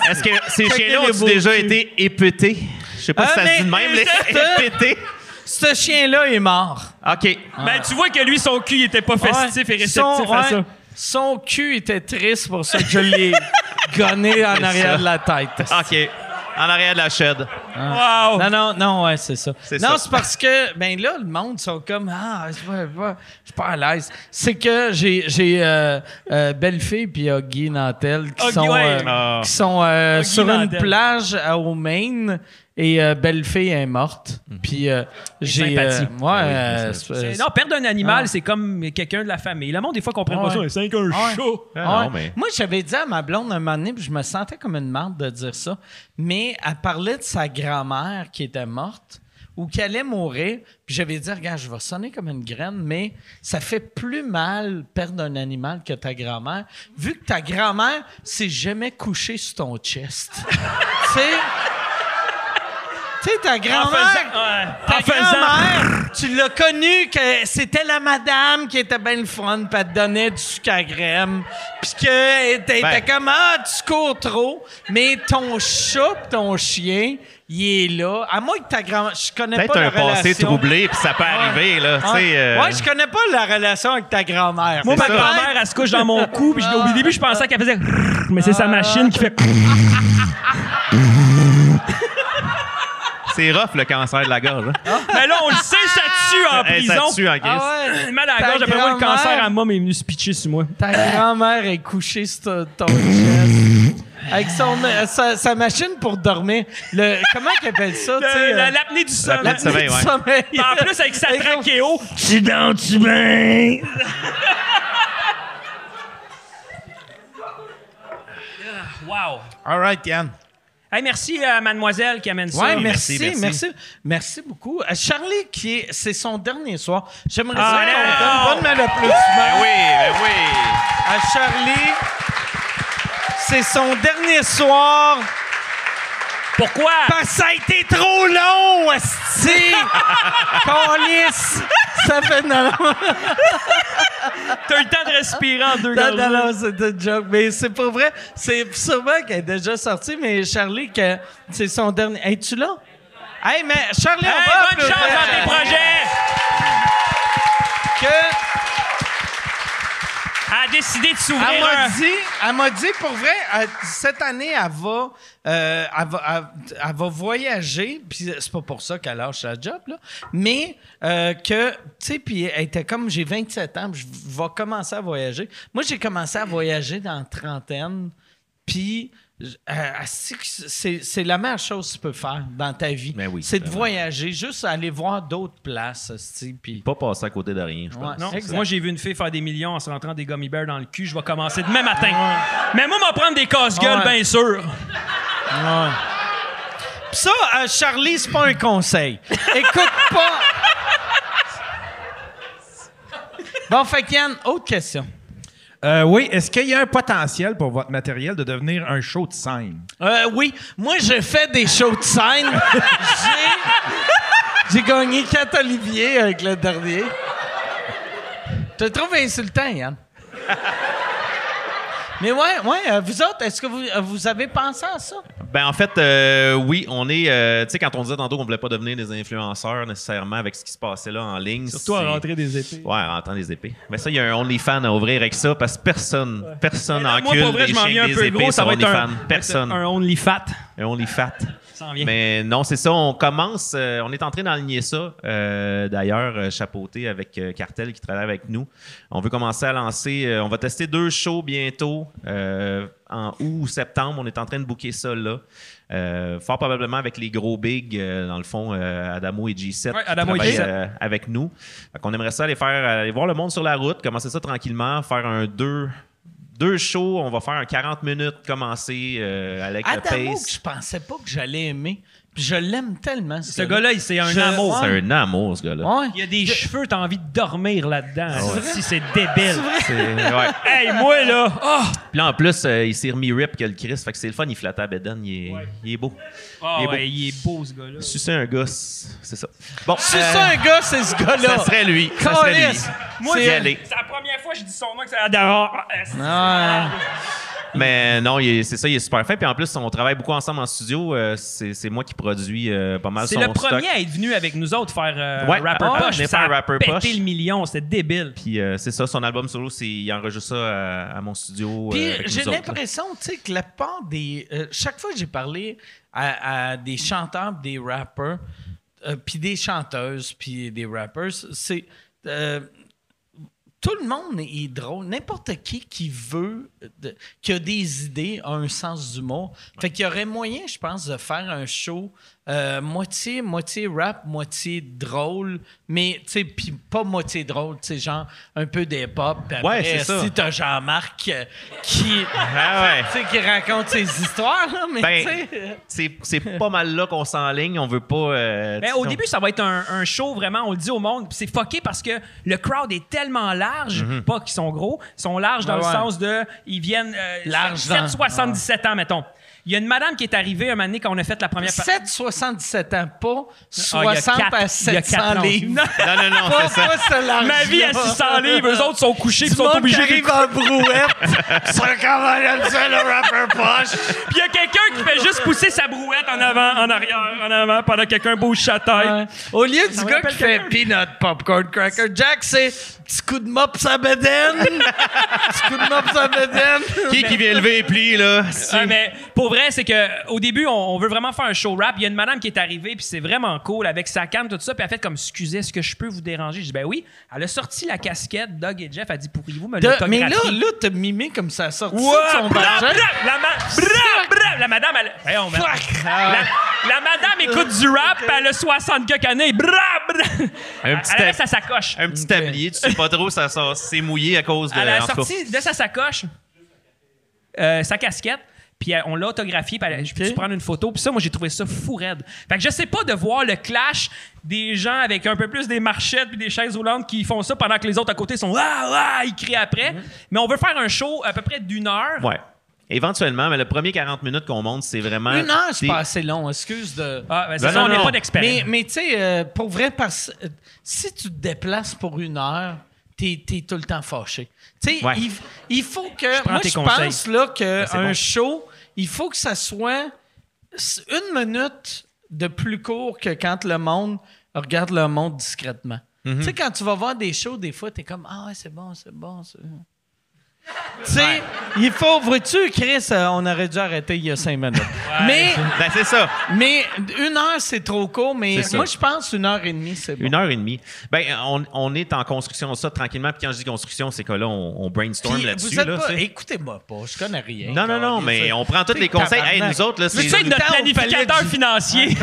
Est-ce que ces chiens-là ont déjà été épetés? Je sais pas si ça se dit de même, les épetés. Ce chien-là est mort. OK. Ben, tu vois que lui, son cul, il était pas festif et réceptif à ça. Son cul était triste, pour ça que je l'ai gonné en arrière de la tête. OK. En arrière de la shed. Ah. Wow! Non, ouais, c'est ça. Non, c'est parce que, ben là, le monde sont comme, je suis pas à l'aise. C'est que j'ai Bellefille puis Huggy Nantel qui sont sur une plage au Maine et Bellefille est morte. Puis j'ai. Non, perdre un animal, c'est comme quelqu'un de la famille. Le monde, des fois, comprend pas ça. C'est un chat. Moi, j'avais dit à ma blonde un moment donné, puis je me sentais comme une merde de dire ça, mais elle parlait de sa grand-mère qui était morte ou qui allait mourir. Puis j'avais dit, regarde, je vais sonner comme une graine, mais ça fait plus mal perdre un animal que ta grand-mère, vu que ta grand-mère s'est jamais couchée sur ton chest. Tu sais, ta grand-mère, tu l'as connue que c'était la madame qui était bien le fun, puis elle te donnait du sucre à crème, puis qu'elle était comme, tu cours trop, mais ton chat pis ton chien, il est là. À moins que ta grand-mère... Je connais pas la relation... Peut-être un passé troublé, puis ça peut arriver, là, tu sais... je connais pas la relation avec ta grand-mère. Moi, ma grand-mère, elle se couche dans mon cou, puis au début, je pensais qu'elle faisait... Mais c'est sa machine qui fait... C'est rough, le cancer de la gorge. Hein? Mais là, on le sait, ça tue en prison. Ça tue en crise. Ah ouais. Mal à la gorge, après moi, le cancer à moi, mais il est venu se pitcher sur moi. Ta grand-mère est couchée sur ton chest. Avec sa machine pour dormir. Comment qu'elle appelle ça? L'apnée du sommeil. L'apnée du sommeil. En plus, avec sa trachéo. Tu dors, tu bains. Wow. All right, Yann. Hey, merci à mademoiselle qui amène ça. Ouais, merci beaucoup. Charlie, c'est son dernier soir. J'aimerais dire qu'on donne bonne applaudissement. Oui. À Charlie, c'est son dernier soir. Pourquoi? Parce que ça a été trop long, asti! Câlisse! Ça fait... Non. T'as eu le temps de respirer en deux jours. Non, c'était une joke. Mais c'est pas vrai. C'est sûrement qu'elle est déjà sortie, mais Charlie, c'est son dernier... Es-tu là? Hey, mais Charlie, on va... Bonne chance dans tes projets! Elle a décidé de s'ouvrir. Elle m'a dit, pour vrai, cette année, elle va voyager. Puis c'est pas pour ça qu'elle lâche la job, là. Mais que, tu sais, puis elle était comme, j'ai 27 ans, je vais commencer à voyager. Moi, j'ai commencé à voyager dans la trentaine. Puis c'est la meilleure chose que tu peux faire dans ta vie. Ben oui, c'est de voyager, juste aller voir d'autres places. Puis pas passer à côté de rien, je pense. Ouais, moi, j'ai vu une fille faire des millions en se rentrant des gummy bears dans le cul. Je vais commencer demain matin. Ouais. Mais moi, m'en prendre des casse-gueules, bien sûr. Ouais. Pis ça, Charlie, c'est pas un conseil. Écoute pas... Bon, fait que Yann, autre question. Oui, est-ce qu'il y a un potentiel pour votre matériel de devenir un show de scène? Oui, moi je fais des shows de scène. J'ai gagné 4 Olivier avec le dernier. Je te trouve insultant, Yann. Mais ouais, vous autres, est-ce que vous avez pensé à ça? Ben en fait, oui, on est... tu sais, quand on disait tantôt qu'on voulait pas devenir des influenceurs nécessairement avec ce qui se passait là en ligne. Surtout à rentrer des épées. Ouais, à rentrer des épées. Mais ça, il y a un OnlyFans à ouvrir avec ça parce que personne en cul des chiens des épées sur OnlyFans. Personne. Un OnlyFat. Un OnlyFat. Ça en vient. Mais non, c'est ça, on commence... on est en train d'aligner ça. D'ailleurs, chapeauté avec Cartel qui travaille avec nous. On veut commencer à lancer... on va tester 2 shows bientôt. En août ou septembre, on est en train de booker ça là. Fort probablement avec les gros bigs, dans le fond, Adamo et G7 qui travaillent avec nous. On aimerait ça aller voir le monde sur la route, commencer ça tranquillement, faire un 2 shows, on va faire un 40 minutes, commencer avec le pace. Adamo, je pensais pas que j'allais aimer. Puis je l'aime tellement. Ce gars-là, c'est un amour. C'est un amour, ce gars-là. Ouais. Il y a des cheveux, t'as envie de dormir là-dedans. Ouais. Si c'est débile. Ouais. Hey, moi, là! Oh! Puis là, en plus, il s'est remis rip que le Chris. Fait que c'est le fun, il flattait à Bédane. Il est beau. Ah ouais, il est beau, ce gars-là. Sucer un gosse, c'est ça. Bon. Sucer un gosse, c'est ce gars-là. Ça serait lui. Ça serait lui. Moi, c'est la première fois que je dis son nom que c'est Adamo. Non. Mais non, c'est ça, il est super fin. Puis en plus, on travaille beaucoup ensemble en studio. C'est moi qui produis pas mal son stock. C'est le premier à être venu avec nous autres faire Rapper Poche. Ça a pété le million, c'était débile. Puis c'est ça, son album solo, il enregistre ça à mon studio. Puis j'ai l'impression, tu sais, que la part des... chaque fois que j'ai parlé à des chanteurs, des rappers, puis des chanteuses, puis des rappers, c'est... tout le monde est drôle. N'importe qui veut, qui a des idées, a un sens d'humour. Fait qu'il y aurait moyen, je pense, de faire un show moitié rap, moitié drôle, mais tu sais, puis pas moitié drôle, tu sais, genre un peu d'hip-hop. Ouais, c'est ça. Si t'as Jean-Marc qui raconte ses histoires, là, mais ben, c'est pas mal là qu'on s'enligne, on veut pas... ben, au début, ça va être un show, vraiment, on le dit au monde, c'est fucké parce que le crowd est tellement large, pas qu'ils sont gros, ils sont larges dans le sens de... Ils viennent... 77 ans, mettons. Il y a une madame qui est arrivée un moment donné quand on a fait la première... 77 ans, pas 60 à 700 livres. Non, c'est ça. Ma vie à 600 livres, eux autres sont couchés et sont obligés... Ils arrivent en brouette, ça commence à le rapper poche. Puis il y a quelqu'un qui fait juste pousser sa brouette en avant, en arrière, en avant, pendant que quelqu'un bouge sa tête. Au lieu du gars qui fait peanut, popcorn, cracker, jack, c'est petit coup de mot, up sa bédaine. Tu coupe up sa bédaine. Qui vient lever les plis, là? Mais pour vrai, c'est qu'au début, on veut vraiment faire un show rap. Il y a une madame qui est arrivée, puis c'est vraiment cool, avec sa canne, tout ça. Puis elle fait comme, excusez, est-ce que je peux vous déranger? Je dis, ben oui. Elle a sorti la casquette, Doug et Jeff. Elle dit, pourriez-vous me l'autographier? Mais là, t'as mimé comme ça, sorti de son budget. La madame, elle... Hey, on met... La madame écoute du rap, elle a 60 quelques années. Elle avait sa sacoche. Un petit tablier, tu sais pas trop, ça s'est mouillé à cause de... Elle a sorti de sa sacoche, sa casquette, puis on l'a autographiée, puis j'ai pu prendre une photo. Puis ça, moi, j'ai trouvé ça fou raide. Fait que je sais pas de voir le clash des gens avec un peu plus des marchettes puis des chaises roulantes qui font ça pendant que les autres à côté sont « Ah! Ah! » Ils crient après. Mais on veut faire un show à peu près d'1 heure. Ouais. Éventuellement, mais le premier 40 minutes qu'on monte, c'est vraiment... 1 heure, c'est pas assez long, excuse de... Ah, ben c'est ça, on n'est pas d'expert. Mais tu sais, pour vrai, si tu te déplaces pour 1 heure, t'es tout le temps fâché. Tu sais, ouais. il faut que... Moi, je pense là qu'un show, il faut que ça soit 1 minute de plus court que quand le monde regarde le monde discrètement. Mm-hmm. Tu sais, quand tu vas voir des shows, des fois, t'es comme « Ah ouais, c'est bon, c'est bon, c'est bon. » Tu sais, ouais. Il faut... Vois-tu, Chris, on aurait dû arrêter il y a 5 minutes. Ouais. Mais... Ben, c'est ça. Mais 1 heure, c'est trop court, mais moi, je pense 1 heure et demie, c'est bon. 1 heure et demie. Ben, on est en construction, ça, tranquillement. Puis quand je dis construction, c'est que là, on brainstorm là-dessus. Là, écoutez-moi pas, je connais rien. Non, non, non, mais on prend tous les conseils. Hey, nous autres, là, c'est... Tu sais, notre planificateur financier.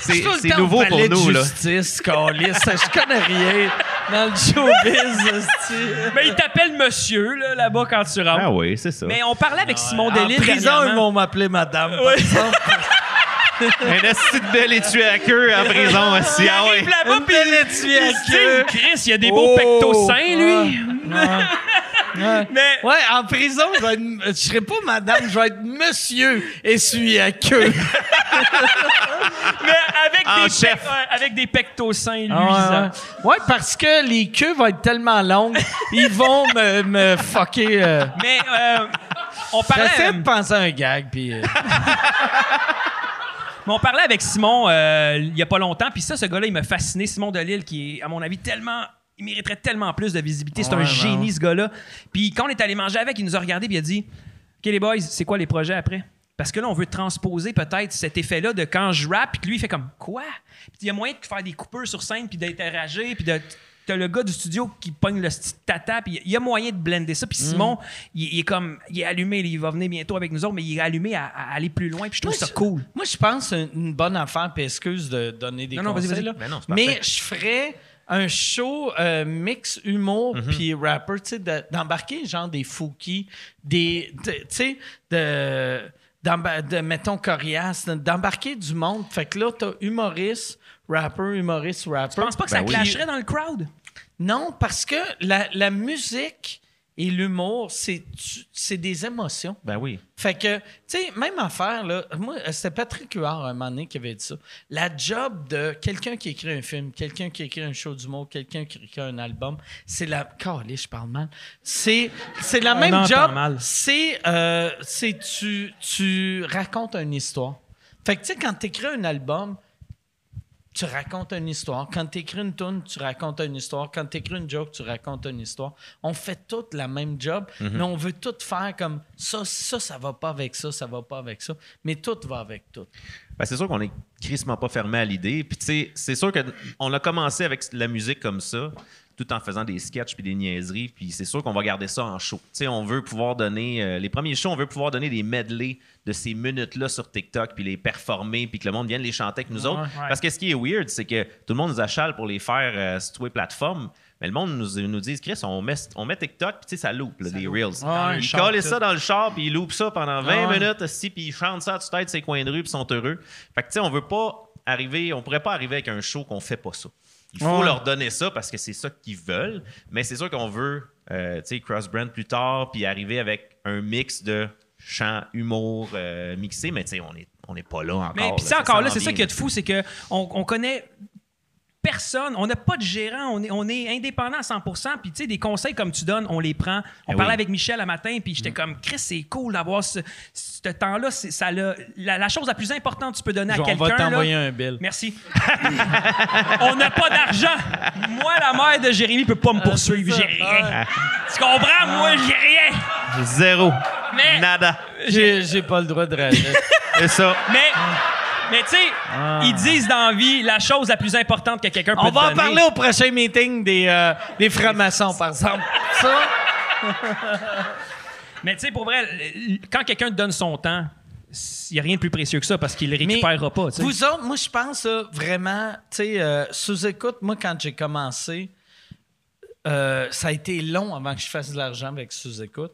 C'est nouveau pour nous, là. Justice, câlisse, je connais rien. Dans le showbiz, mais il t'appelle monsieur, là. Là-bas quand tu rentres. Ah oui, c'est ça. Mais on parlait avec Simon Delille. En prison, ils vont m'appeler madame. Oui. Mais là, si tu te belles et tu es à queue en prison aussi. Ah oui. Là-bas, puis il est tué à queue. Chris, il a des beaux pectos sains, lui. Ouais. Mais... ouais, en prison, je serais pas madame, je vais être monsieur essuie à queue. Mais avec des pectos sains luisants. Ouais, parce que les queues vont être tellement longues, ils vont me fucker. Mais on parlait. J'essaie de penser à un gag, puis. Mais on parlait avec Simon il y a pas longtemps, puis ça, ce gars-là, il m'a fasciné. Simon Delille, qui est, à mon avis, tellement. Il mériterait tellement plus de visibilité. C'est un génie, ce gars-là. Puis quand on est allé manger avec, il nous a regardé et il a dit « OK, les boys, c'est quoi les projets après? » Parce que là, on veut transposer peut-être cet effet-là de quand je rappe puis que lui, il fait comme « Quoi? » Puis il y a moyen de faire des coupeurs sur scène puis d'interagir puis de... T'as le gars du studio qui pogne le petit tata, puis il y a moyen de blender ça. Puis Simon, il est comme, il est allumé, il va venir bientôt avec nous autres, mais il est allumé à aller plus loin, puis je trouve ça cool. Moi, je pense une bonne affaire, puis excuse de donner des conseils, vas-y. Là. Ben non, mais je ferais un show mix humour puis rapper, tu sais, d'embarquer genre des Fouki, tu sais, mettons Corias, d'embarquer du monde. Fait que là, t'as humoriste, rapper, humoriste, rapper. Tu penses pas que ça clasherait dans le crowd? Non, parce que la musique et l'humour, c'est des émotions. Ben oui. Fait que, tu sais, même affaire, là, moi, c'était Patrick Huard, un moment donné, qui avait dit ça. La job de quelqu'un qui écrit un film, quelqu'un qui écrit un show d'humour, quelqu'un qui écrit un album, c'est la... Calisse, je parle mal. C'est la même job. C'est tu racontes une histoire. Fait que, tu sais, quand tu écris un album... Tu racontes une histoire. Quand tu écris une toune, tu racontes une histoire. Quand tu écris une joke, tu racontes une histoire. On fait toutes la même job, mais on veut tout faire comme ça va pas avec ça va pas avec ça. Mais tout va avec tout. Ben, c'est sûr qu'on est crissement pas fermé à l'idée. Puis tu sais, c'est sûr qu'on a commencé avec la musique comme ça, tout en faisant des sketchs puis des niaiseries. Puis c'est sûr qu'on va garder ça en show. Tu sais, on veut pouvoir donner... les premiers shows, on veut pouvoir donner des medleys de ces minutes-là sur TikTok puis les performer puis que le monde vienne les chanter avec nous autres. Ouais. Parce que ce qui est weird, c'est que tout le monde nous achale pour les faire sur toutes les plateformes. Mais le monde nous dit « Chris, on met TikTok, puis tu sais, ça loupe, là, des Reels. » Ils collent ça dans le char, puis ils loupent ça pendant 20 minutes, aussi, puis ils chantent ça à toute tête, ces coins de rue, puis ils sont heureux. Fait que tu sais, on pourrait pas arriver avec un show qu'on fait pas ça. Il faut leur donner ça parce que c'est ça qu'ils veulent, mais c'est sûr qu'on veut cross-brand plus tard puis arriver avec un mix de chant, humour mixé, mais tu sais, on n'est pas là encore. Mais puis c'est ça qui est de fou, c'est qu'on connaît... personne, on n'a pas de gérant, on est indépendant à 100%. Puis tu sais, des conseils comme tu donnes, on les prend. On parlait avec Michel le matin, puis j'étais comme, Chris, c'est cool d'avoir ce temps-là. Ça, la chose la plus importante que tu peux donner à quelqu'un. On va t'envoyer un bill. Merci. On n'a pas d'argent. Moi, la mère de Jérémy peut pas me poursuivre. J'ai rien. Tu comprends? Moi, j'ai rien. J'ai zéro. Mais, nada. J'ai pas le droit de râler. C'est ça. Mais tu sais, ils disent dans la vie la chose la plus importante que quelqu'un peut donner. On va en parler au prochain meeting des francs-maçons, par exemple. Ça. Mais tu sais, pour vrai, quand quelqu'un te donne son temps, il n'y a rien de plus précieux que ça parce qu'il ne le récupérera pas. T'sais. Vous autres, moi, je pense vraiment, tu sais, sous-écoute, moi, quand j'ai commencé, ça a été long avant que je fasse de l'argent avec sous-écoute.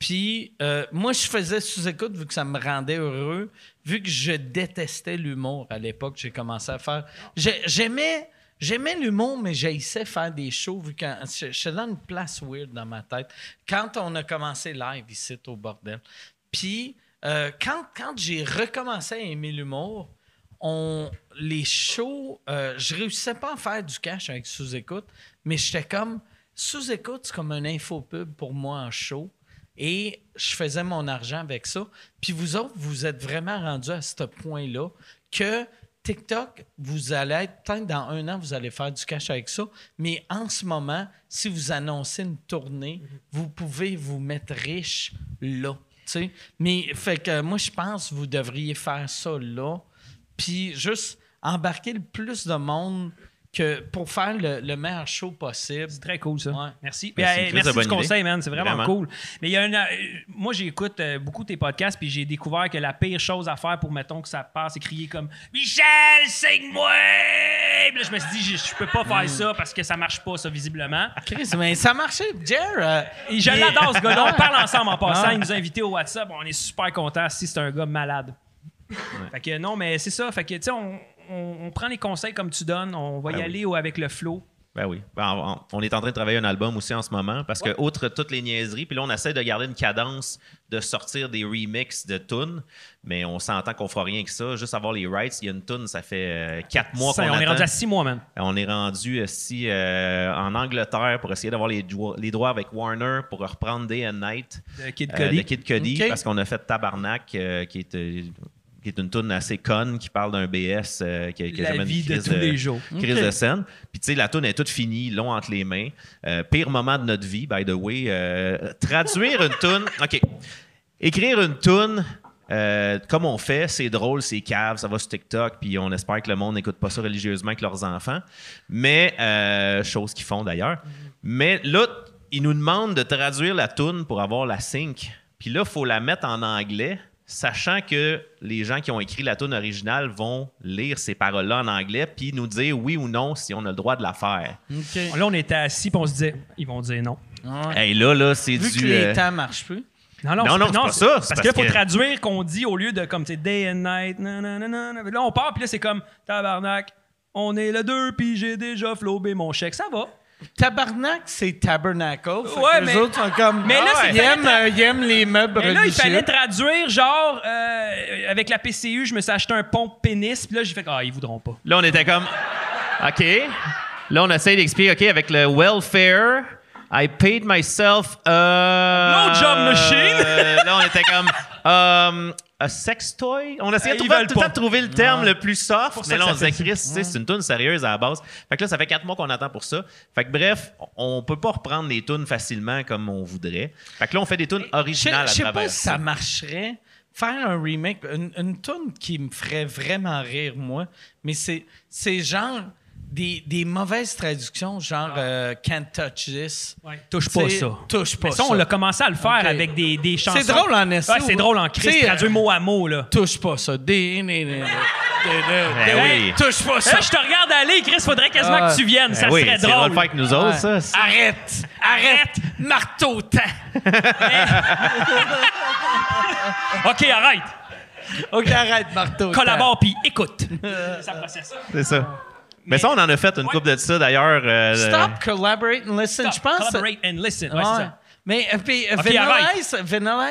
Puis, moi, je faisais sous-écoute vu que ça me rendait heureux, vu que je détestais l'humour à l'époque. J'ai commencé à faire... J'aimais l'humour, mais j'haïssais faire des shows vu que j'étais dans une place weird dans ma tête. Quand on a commencé live ici, au bordel. Puis, quand j'ai recommencé à aimer l'humour, les shows... je réussissais pas à faire du cash avec sous-écoute, mais j'étais comme... Sous-écoute, c'est comme un infopub pour moi en show. Et je faisais mon argent avec ça. Puis vous autres, vous êtes vraiment rendus à ce point-là que TikTok, vous allez être... Peut-être dans un an, vous allez faire du cash avec ça. Mais en ce moment, si vous annoncez une tournée, vous pouvez vous mettre riche là. T'sais? Mais fait que moi, je pense que vous devriez faire ça là. Puis juste embarquer le plus de monde... Que pour faire le meilleur show possible. C'est très cool, ça. Ouais. Merci. Merci du conseil, idée. Man. C'est vraiment cool. Mais il y a moi, j'écoute beaucoup tes podcasts, puis j'ai découvert que la pire chose à faire pour, mettons, que ça passe, c'est crier comme « Michel, signe-moi! » Puis là, je me suis dit, je peux pas faire ça parce que ça marche pas, ça, visiblement. Chris, mais ça marchait, Jer. Je l'adore, ce gars-là. On parle ensemble en passant. Il nous a invités au WhatsApp. On est super contents. Si c'est un gars malade. Ouais. Fait que non, mais c'est ça. Fait que, tu sais, on prend les conseils comme tu donnes, on va aller avec le flow. Ben oui. On est en train de travailler un album aussi en ce moment parce que, outre toutes les niaiseries, puis là, on essaie de garder une cadence de sortir des remixes de tunes, mais on s'entend qu'on fera rien que ça. Juste avoir les rights, il y a une tune, ça fait 4 mois qu'on attend. On est rendu à 6 mois, man. On est rendu ici en Angleterre pour essayer d'avoir les droits avec Warner pour reprendre Day and Night de Kid Cudi. Parce qu'on a fait Tabarnak, qui est une toune assez conne qui parle d'un BS qui a jamais une crise de scène. Puis tu sais, la toune est toute finie, long entre les mains. Pire moment de notre vie, by the way. Traduire une toune... OK. Écrire une toune... comme on fait, c'est drôle, c'est cave, ça va sur TikTok, puis on espère que le monde n'écoute pas ça religieusement avec leurs enfants. Mais, chose qu'ils font d'ailleurs. Mais là, ils nous demandent de traduire la toune pour avoir la sync. Puis là, il faut la mettre en anglais... Sachant que les gens qui ont écrit la toune originale vont lire ces paroles-là en anglais puis nous dire oui ou non si on a le droit de la faire. Okay. Là, on était assis et on se disait, ils vont dire non. Ouais. Et là, c'est vu que les temps ne marchent plus. Non, c'est pas ça. Parce qu'il faut traduire qu'on dit au lieu de comme day and night, nanana. Là, on part puis là, c'est comme tabarnak, on est le 2 puis j'ai déjà flobé mon chèque, ça va. Tabarnak, c'est tabernacle. Ouais, mais les autres sont comme. Mais là, ils aiment les meubles. Mais là, il fallait traduire, genre, avec la PCU, je me suis acheté un pompe pénis, puis là, j'ai fait, ils voudront pas. Là, on était comme, OK. Là, on essaie d'expliquer, OK, avec le welfare, I paid myself no job machine. Là, on était comme, a sex toy? On essayait tout le temps de trouver le terme le plus soft. Mais là, on disait, Chris, c'est une toune sérieuse à la base. Fait que là, ça fait 4 mois qu'on attend pour ça. Fait que bref, on peut pas reprendre les tounes facilement comme on voudrait. Fait que là, on fait des tounes originales à travers ça. Je sais pas si ça marcherait. Faire un remake, une toune qui me ferait vraiment rire, moi. Mais c'est genre... Des mauvaises traductions, genre Can't touch this. Ouais. Touche pas ça. Touche pas ça. On l'a commencé à le faire avec des chansons. C'est drôle en essai. Ouais, c'est drôle en crise. Traduit mot à mot, là. Touche pas ça. Touche pas ça. Je te regarde aller, Chris. Faudrait quasiment que tu viennes. Ça serait drôle. C'est drôle faire que nous autres, ça. Arrête. Marteau-temps. OK, arrête. OK, arrête, marteau. Collabore puis écoute. C'est ça. Mais ça, on en a fait une couple de ça, d'ailleurs. Stop, collaborate and listen, je pense. Collaborate and listen, c'est ça. Mais puis, Vanilla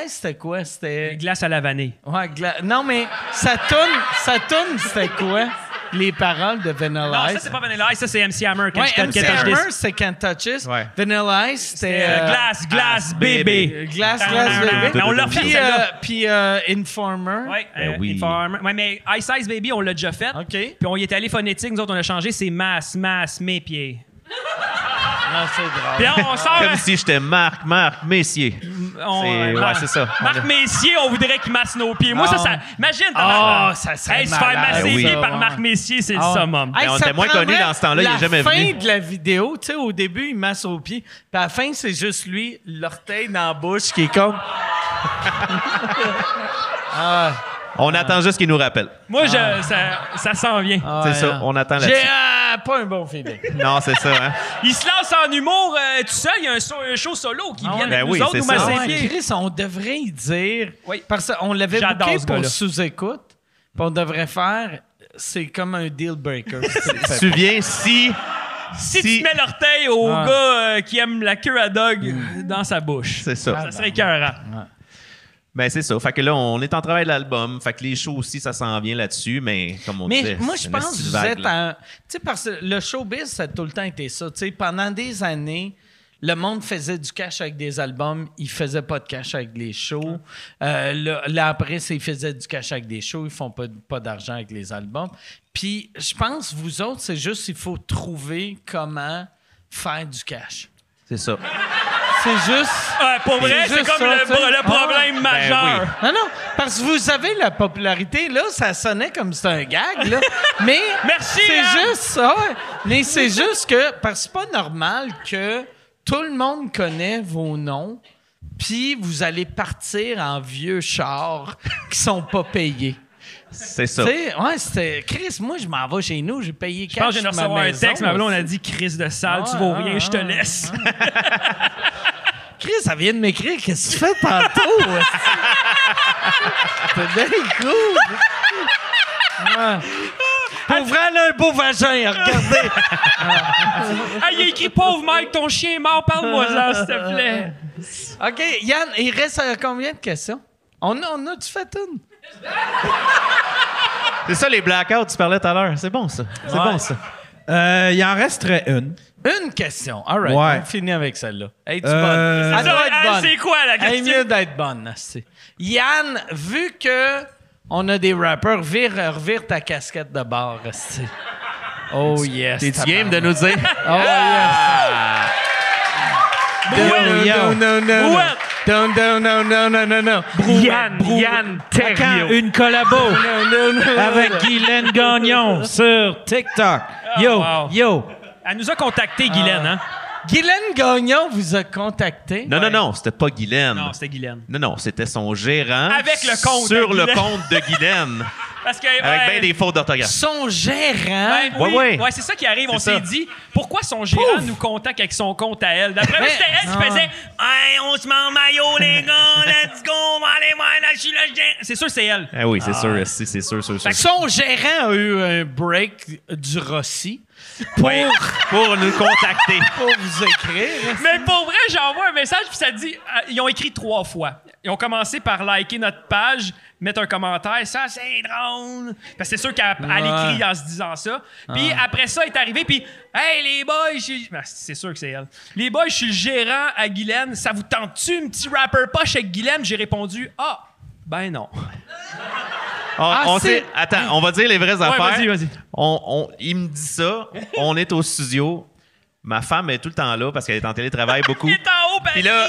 Ice, c'était quoi? C'était... Glace à la vanille. Ouais, non, mais ça tourne, c'était quoi? les paroles de Vanilla Ice. Non, ça, c'est pas Vanilla Ice, ça, c'est MC Hammer. Oui, MC Hammer, c'est Can't Touch It. Ouais. Vanilla Ice, c'était... Glass, Glass, Baby. Glass, Glass, Baby. On l'a fait, celle-là. Puis Informer. Oui, Informer. Oui, mais Ice Ice Baby, on l'a déjà fait. OK. Puis on y est allé phonétique. Nous autres, on a changé. C'est Mass, Mass, Mes Pieds. Non, c'est drôle. Puis on sort... Comme si j'étais Marc Messier. Ouais, c'est ça. Marc Messier, on voudrait qu'il masse nos pieds. Moi, ça... Imagine... ça serait se faire masser les pieds par Marc Messier, c'est le summum. On était moins connus dans ce temps-là, il n'est jamais venu. La fin de la vidéo, tu sais, au début, il masse aux pieds. Puis à la fin, c'est juste lui, l'orteil dans la bouche, qui est comme... On attend juste qu'il nous rappelle. Moi, ça s'en vient. C'est ça, on attend là-dessus. J'ai pas un bon feeling. Non, c'est ça. Hein? Il se lance en humour tout seul. Il y a un show solo qui vient de nous autres. Chris, on devrait y dire... Oui. Parce qu'on l'avait booké pour sous-écoute. On devrait faire... C'est comme un deal-breaker. Tu te souviens si... Si tu mets l'orteil au gars qui aime la queue à Doug dans sa bouche. C'est ça. Ça serait écœurant. Ben c'est ça. Fait que là, on est en travail de l'album. Fait que les shows aussi, ça s'en vient là-dessus. Mais comme on disait, moi, je pense que vous êtes en... Tu sais, parce que le showbiz, ça a tout le temps été ça. Tu sais, pendant des années, le monde faisait du cash avec des albums. Il faisait pas de cash avec les shows. Là, après, ils faisaient du cash avec des shows. Ils font pas d'argent avec les albums. Puis je pense, vous autres, c'est juste il faut trouver comment faire du cash. C'est ça. C'est juste... pour vrai, c'est comme ça, le problème majeur. Ben oui. Non, parce que vous avez la popularité, là, ça sonnait comme c'était un gag, là. Mais c'est juste ça. Mais c'est juste que... Parce que c'est pas normal que tout le monde connaît vos noms, puis vous allez partir en vieux chars qui sont pas payés. C'est ça. Ouais, c'était Chris, moi, je m'en vais chez nous, j'ai payé cash. Je pense que j'ai recevoir un texte, mais on a dit Chris de sale, tu vaux rien, je te laisse. Chris, ça vient de m'écrire, qu'est-ce que tu fais tantôt? C'est bien cool. Pauvre, elle a un beau vagin, regardez. Il a écrit pauvre Mike, ton chien est mort, parle-moi-en, s'il te plaît. OK, Yann, il reste combien de questions? On a-tu fait une? C'est ça, les blackouts, tu parlais tout à l'heure. C'est bon, ça. C'est bon, ça. Il en resterait une. Une question. All right. Ouais. On finit avec celle-là. Elle est bonne. Elle doit être bonne. C'est quoi, la question? Elle est mieux d'être bonne. Yann, vu que on a des rappers, revire ta casquette de bar. Oh, yes. T'es-tu game de nous dire? Oh, yes. Non. Non. Yann Terriot. Une collabo avec Guylaine Gagnon sur TikTok. Yo. Elle nous a contacté, Guylaine, hein? Guylaine Gagnon vous a contacté? Non, c'était pas Guylaine. Non, c'était Guylaine. Non, c'était son gérant. Avec le compte. Sur le compte de Guylaine. Parce que, avec bien des fautes d'orthographe. Son gérant. Ouais, c'est ça qui arrive. On s'est dit, pourquoi son gérant nous contacte avec son compte à elle? D'après moi, c'était elle qui faisait hey, on se met en maillot, les gars, let's go, allez, je suis le gérant. C'est sûr, c'est elle. Oui, c'est sûr. Son gérant a eu un break du Rossi. Pour nous contacter. Pour vous écrire. Mais pour vrai, j'envoie un message puis ça dit... ils ont écrit 3 fois. Ils ont commencé par liker notre page, mettre un commentaire. Ça, c'est drôle. Parce que c'est sûr qu'elle écrit en se disant ça. Puis après ça, elle est arrivée puis... Hey, les boys, je suis... Ben, c'est sûr que c'est elle. Les boys, je suis le gérant à Guylaine. Ça vous tente-tu, un petit rapper poche avec Guylaine? J'ai répondu... Ah, ben non. Attends, on va dire les vraies affaires. Vas-y. Il me dit ça. On est au studio. Ma femme est tout le temps là parce qu'elle est en télétravail beaucoup. Elle est en haut, Paris. Puis là,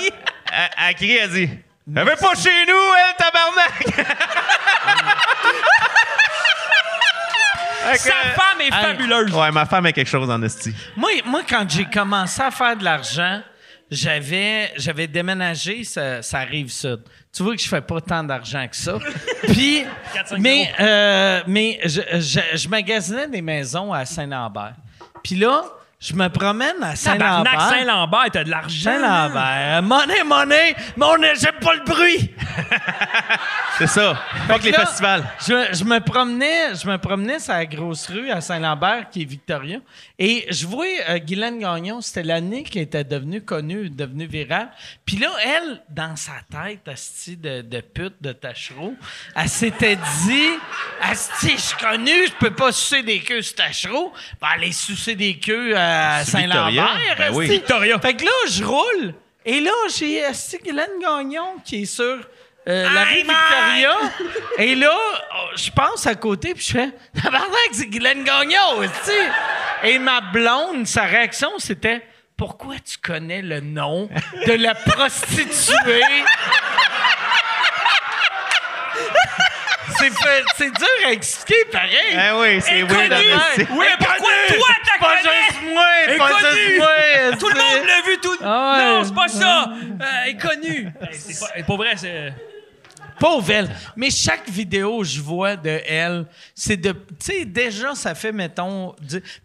elle crie, elle dit « Elle veut pas chez nous, elle, tabarnak! » Sa femme est fabuleuse. Ouais, ma femme a quelque chose en esti. Moi, quand j'ai commencé à faire de l'argent, j'avais déménagé ça Rive-Sud. Tu vois que je fais pas tant d'argent que ça. Puis, mais je magasinais des maisons à Saint-Lambert. Puis là, Je me promène à Saint-Lambert. Saint-Lambert, t'as de l'argent. Saint-Lambert. Money, mais j'aime pas le bruit. C'est ça. Pas que les festivals. Je me promenais sur la grosse rue à Saint-Lambert, qui est Victoria, et je vois Guylaine Gagnon, c'était l'année qu'elle était devenue connue, devenue virale. Puis là, elle, dans sa tête, astie de pute, de tachereau, elle s'était dit, astie, je suis connue, je peux pas sucer des queues sur tachereau. Ben, aller sucer des queues à Saint-Lambert. Ben oui. Victoria. Fait que là, je roule, et là, j'ai astie Guylaine Gagnon qui est sur... la rue Victoria. Et là, je passe à côté, puis je fais « Tabarnak, c'est Guylaine Gagnon, tu sais! » Et ma blonde, sa réaction, c'était « Pourquoi tu connais le nom de la prostituée? » C'est dur à expliquer, pareil. Ah oui, c'est weird. Oui, pourquoi toi, t'as connu? Pas juste moi. Tout le monde l'a vu, tout... Ah ouais. Non, c'est pas ça. Inconnu. C'est pas vrai, c'est... Pauvre elle. Mais chaque vidéo que je vois de elle, c'est de... Tu sais, déjà, ça fait, mettons...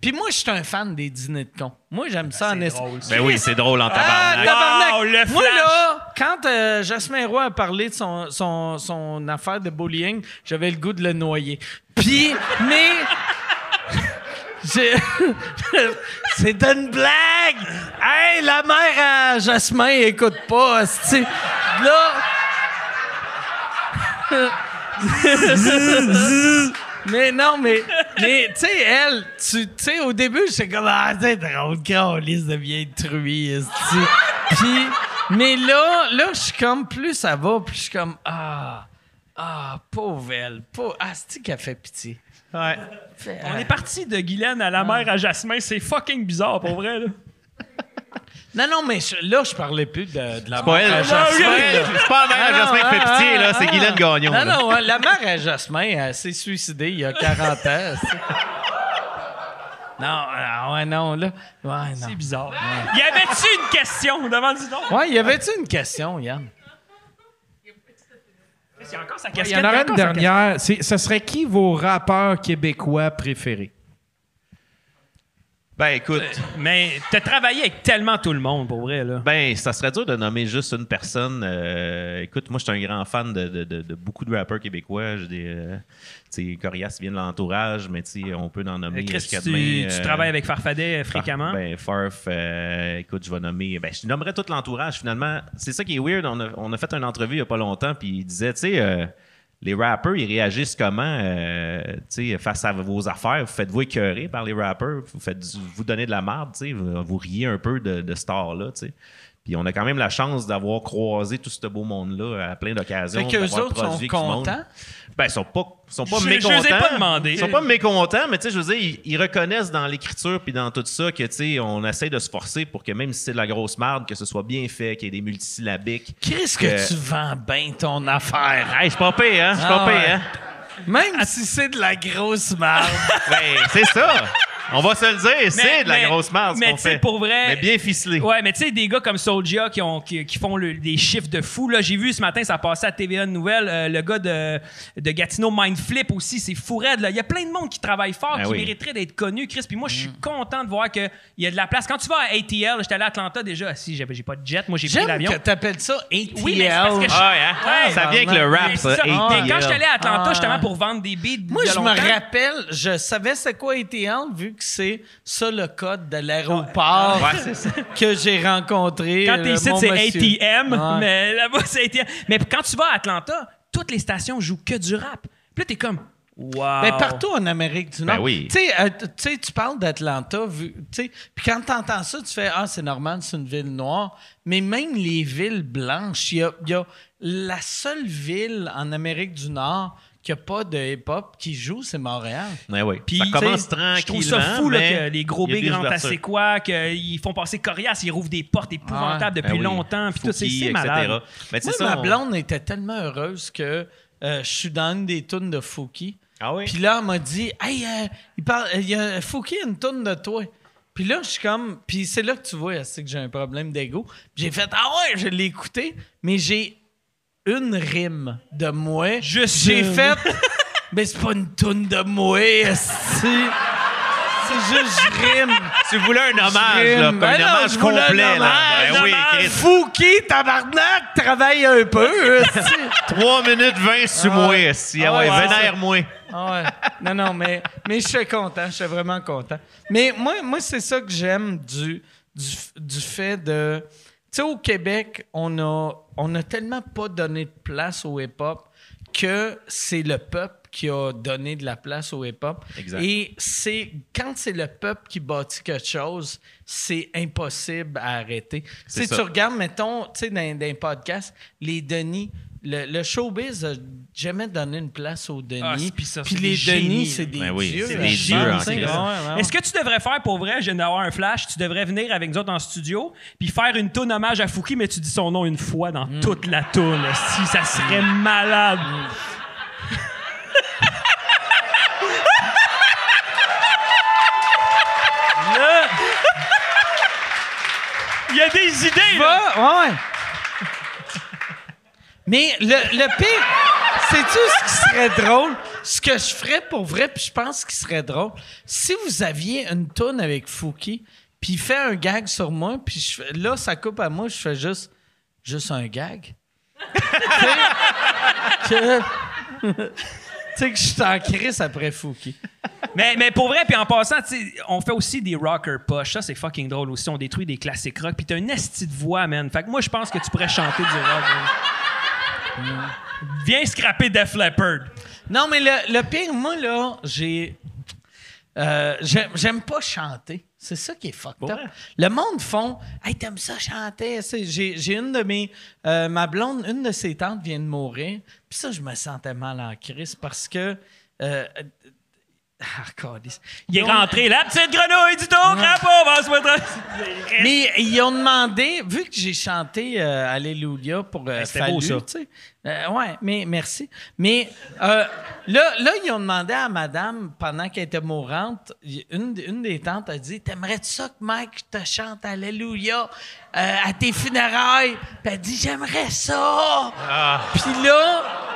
Puis moi, je suis un fan des dîners de cons. Moi, j'aime ça en esprit. Ben oui, c'est drôle en tabarnak. Wow, le flash. Moi, là, quand Jasmin Roy a parlé de son affaire de bullying, j'avais le goût de le noyer. Puis, mais... C'est une blague! Hey, la mère à Jasmin, écoute pas, tu là... mais tu sais, elle, tu sais, au début, j'étais comme, ah, c'est drôle, quand on lise de vieilles truies, puis, mais là, je suis comme, plus ça va, plus je suis comme, pauvre elle, c'est-tu qu'elle fait pitié. Ouais. On est parti de Guylaine à la mère à Jasmin, c'est fucking bizarre, pour vrai, là. Non, mais là, je parlais plus de la mère à Jasmin. C'est pas la mère à Jasmin qui fait pitié, là, c'est Guylaine Gagnon. Non, la mère à Jasmin, elle s'est suicidée il y a 40 ans. Non, là. C'est bizarre. Ouais. Y avait-tu une question? Demande-y donc. Ouais, y avait-tu une question, Yann? Il y a encore sa casquette. Il y en a une dernière. Ce serait qui vos rappeurs québécois préférés? Ben, écoute... Mais t'as travaillé avec tellement tout le monde, pour vrai, là. Ben, ça serait dur de nommer juste une personne. Écoute, moi, je suis un grand fan de beaucoup de rappeurs québécois. J'ai des... tu sais, Corias vient de l'entourage, mais tu sais, on peut en nommer... Tu travailles avec Farfadet fréquemment? Écoute, je vais nommer... Ben, je nommerais tout l'entourage, finalement. C'est ça qui est weird. On a fait une entrevue il n'y a pas longtemps, puis il disait, tu sais... les rappers, ils réagissent comment face à vos affaires? Vous faites-vous écœurer par les rappers? Vous donnez de la merde? Vous riez un peu de ce star-là? Puis on a quand même la chance d'avoir croisé tout ce beau monde-là à plein d'occasions. Fait qu'eux autres sont contents? Ben, ils sont pas mécontents. Je les ai pas demandé. Ils sont pas mécontents, mais je veux dire, ils reconnaissent dans l'écriture puis dans tout ça que, tu sais, on essaie de se forcer pour que même si c'est de la grosse merde, que ce soit bien fait, qu'il y ait des multisyllabiques. Qu'est-ce que tu vends bien ton affaire? Hey, c'est pas pire, hein? Même si c'est de la grosse merde. Ben, c'est ça. On va se le dire, c'est de la grosse merde ce qu'on fait. Pour vrai, mais bien ficelé. Ouais, mais tu sais, des gars comme Soulja qui font des chiffres de fou. Là, j'ai vu ce matin, ça passait à TVA Nouvelle, le gars de Gatineau, Mindflip aussi, c'est fou raide. Il y a plein de monde qui travaille fort, qui mériterait d'être connu, Chris. Puis moi, je suis content de voir qu'il y a de la place. Quand tu vas à ATL, j'étais allé à Atlanta déjà. Ah, si, j'ai pas de jet, moi j'ai pris l'avion. J'aime que t'appelles ça ATL. Oui, mais parce que ça vient avec le rap, ça. ATL. Quand j'étais allé à Atlanta, justement, pour vendre des beats. Moi, je me rappelle, je savais c'est quoi ATL, vu que c'est ça le code de l'aéroport que j'ai rencontré. Quand t'es ici, c'est ATM, mais là-bas, c'est ATM. Mais quand tu vas à Atlanta, toutes les stations jouent que du rap. Puis là, t'es comme... Wow. Ben partout en Amérique du Nord. Ben oui. Tu sais, tu parles d'Atlanta, tu sais, puis quand tu entends ça, tu fais « Ah, c'est normal, c'est une ville noire ». Mais même les villes blanches, il y a la seule ville en Amérique du Nord qu'il n'y a pas de hip-hop qui joue, c'est Montréal. Ben oui. Pis, ça commence tranquillement. Je trouve ça fou là, que les gros bigs rentrent à c'est quoi, qu'ils font passer Corias, ils rouvrent des portes épouvantables depuis longtemps, puis tout, c'est malade. Ben, moi, ma blonde était tellement heureuse que je suis dans une des tunes de Fouki. Ah oui? Puis là, elle m'a dit « Hey, Fouki a une toune de toi. » Puis là, je suis comme... Puis c'est là que tu vois, c'est que j'ai un problème d'ego. J'ai fait « Ah ouais, je l'ai écouté. » Mais j'ai une rime de moi. J'ai fait « Mais c'est pas une toune de moi, » c'est juste je rime. Tu voulais un hommage, là. Un hommage complet, là. Ben oui, Chris. Fouki, tabarnak, travaille un peu. 3 minutes 20 sur moi, ici. Ah ouais, vénère-moi. Ah ouais. Non, mais je suis content. Je suis vraiment content. Mais moi c'est ça que j'aime du fait de... Tu sais, au Québec, on a tellement pas donné de place au hip-hop que c'est le peuple qui a donné de la place au hip-hop. Exact. Et quand c'est le peuple qui bâtit quelque chose, c'est impossible à arrêter. Tu sais, tu regardes, mettons, tu sais, dans un podcast, les Denis... Le showbiz n'a jamais donné une place aux Denis. Ah, puis les Denis, c'est des dieux. C'est des dieux, en fait. Est-ce que tu devrais faire, pour vrai, je viens d'avoir un flash, tu devrais venir avec nous autres en studio puis faire une toune hommage à Fouki, mais tu dis son nom une fois dans toute la toune. Si, ça serait malade. Il y a des idées, là. Ouais. Mais le pire, sais-tu ce qui serait drôle? Ce que je ferais pour vrai, puis je pense qu'il serait drôle, si vous aviez une toune avec Fouki, puis il fait un gag sur moi, puis là, ça coupe à moi, je fais juste un gag. Tu sais que je suis en crise après Fouki. Mais pour vrai, puis en passant, on fait aussi des rocker poches. Ça, c'est fucking drôle aussi. On détruit des classiques rock. Puis t'as une esti de voix, man. Fait que moi, je pense que tu pourrais chanter du rock. Viens scraper Def Leppard. Non, mais le pire, moi, là, j'aime pas chanter. C'est ça qui est fucked up. Le monde font « Hey, t'aimes ça chanter? » J'ai une de mes... ma blonde, une de ses tantes vient de mourir. Puis ça, je me sentais mal en crise parce que... il est rentré, la petite grenouille du dos, crapaud, va se mettre. Mais ils ont demandé, vu que j'ai chanté Alléluia pour Fallu, beau, ça. Ouais, mais merci. Mais là, ils ont demandé à madame, pendant qu'elle était mourante, une des tantes a dit, t'aimerais-tu ça que Mike te chante Alléluia à tes funérailles? Puis elle dit, j'aimerais ça. Ah. Puis là,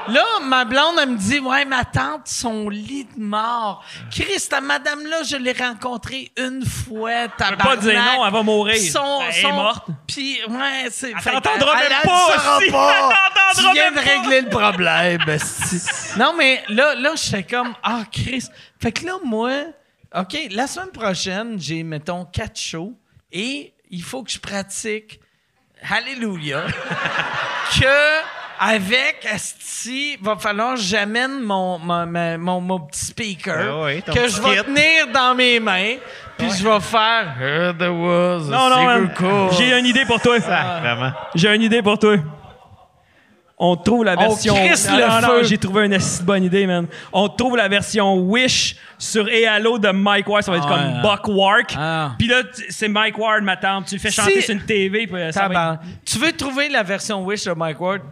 ma blonde, elle me dit, ouais, ma tante, son lit de mort. Christ, ta madame-là, je l'ai rencontrée une fois, tabarnak. Je peux pas dire non, elle va mourir. Elle est morte. Puis, ouais, c'est... Elle t'entendra même pas, aussi. Tu viens de régler le problème. Non, mais là, je fais comme, ah, Christ. Fait que là, moi, OK, la semaine prochaine, j'ai, mettons, 4 shows et il faut que je pratique Hallelujah Avec Asti, va falloir que j'amène mon petit speaker que je vais tenir dans mes mains, puis je vais faire Here there was a j'ai une idée pour toi. J'ai une idée pour toi. On trouve la version... j'ai trouvé une bonne idée, man. On trouve la version Wish sur Et Allo de Mike Ward. Ça va être comme Buck Wark. Puis là, c'est Mike Ward, ma tante. Tu le fais chanter sur une TV. Puis ça va être... Tu veux trouver la version Wish de Mike Ward?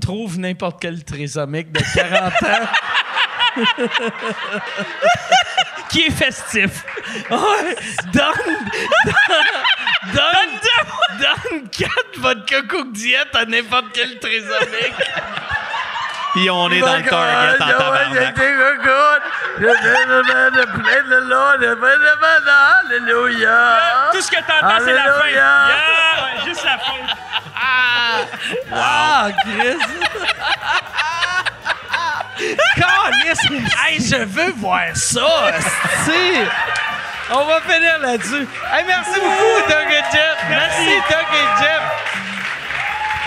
Trouve n'importe quel trisomique de 40 ans qui est festif. Donne 4 vodka cook diète à n'importe quel trisomique. Puis on est dans le target en tabarnak. Tout ce que t'entends, c'est la fin. Yeah, juste la fin. Ah, Chris. Hey, je veux voir ça. On va finir là-dessus. Hey, merci beaucoup, Doug et Jeff. Merci, Doug et Jeff.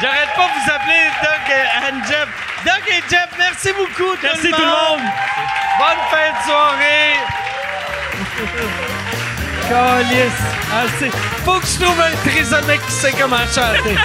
J'arrête pas de vous appeler Doug et Jeff. Doug et Jeff, merci beaucoup. Merci tout le monde. Bonne fin de soirée. Faut que je trouve un trisomique qui sait comment chanter.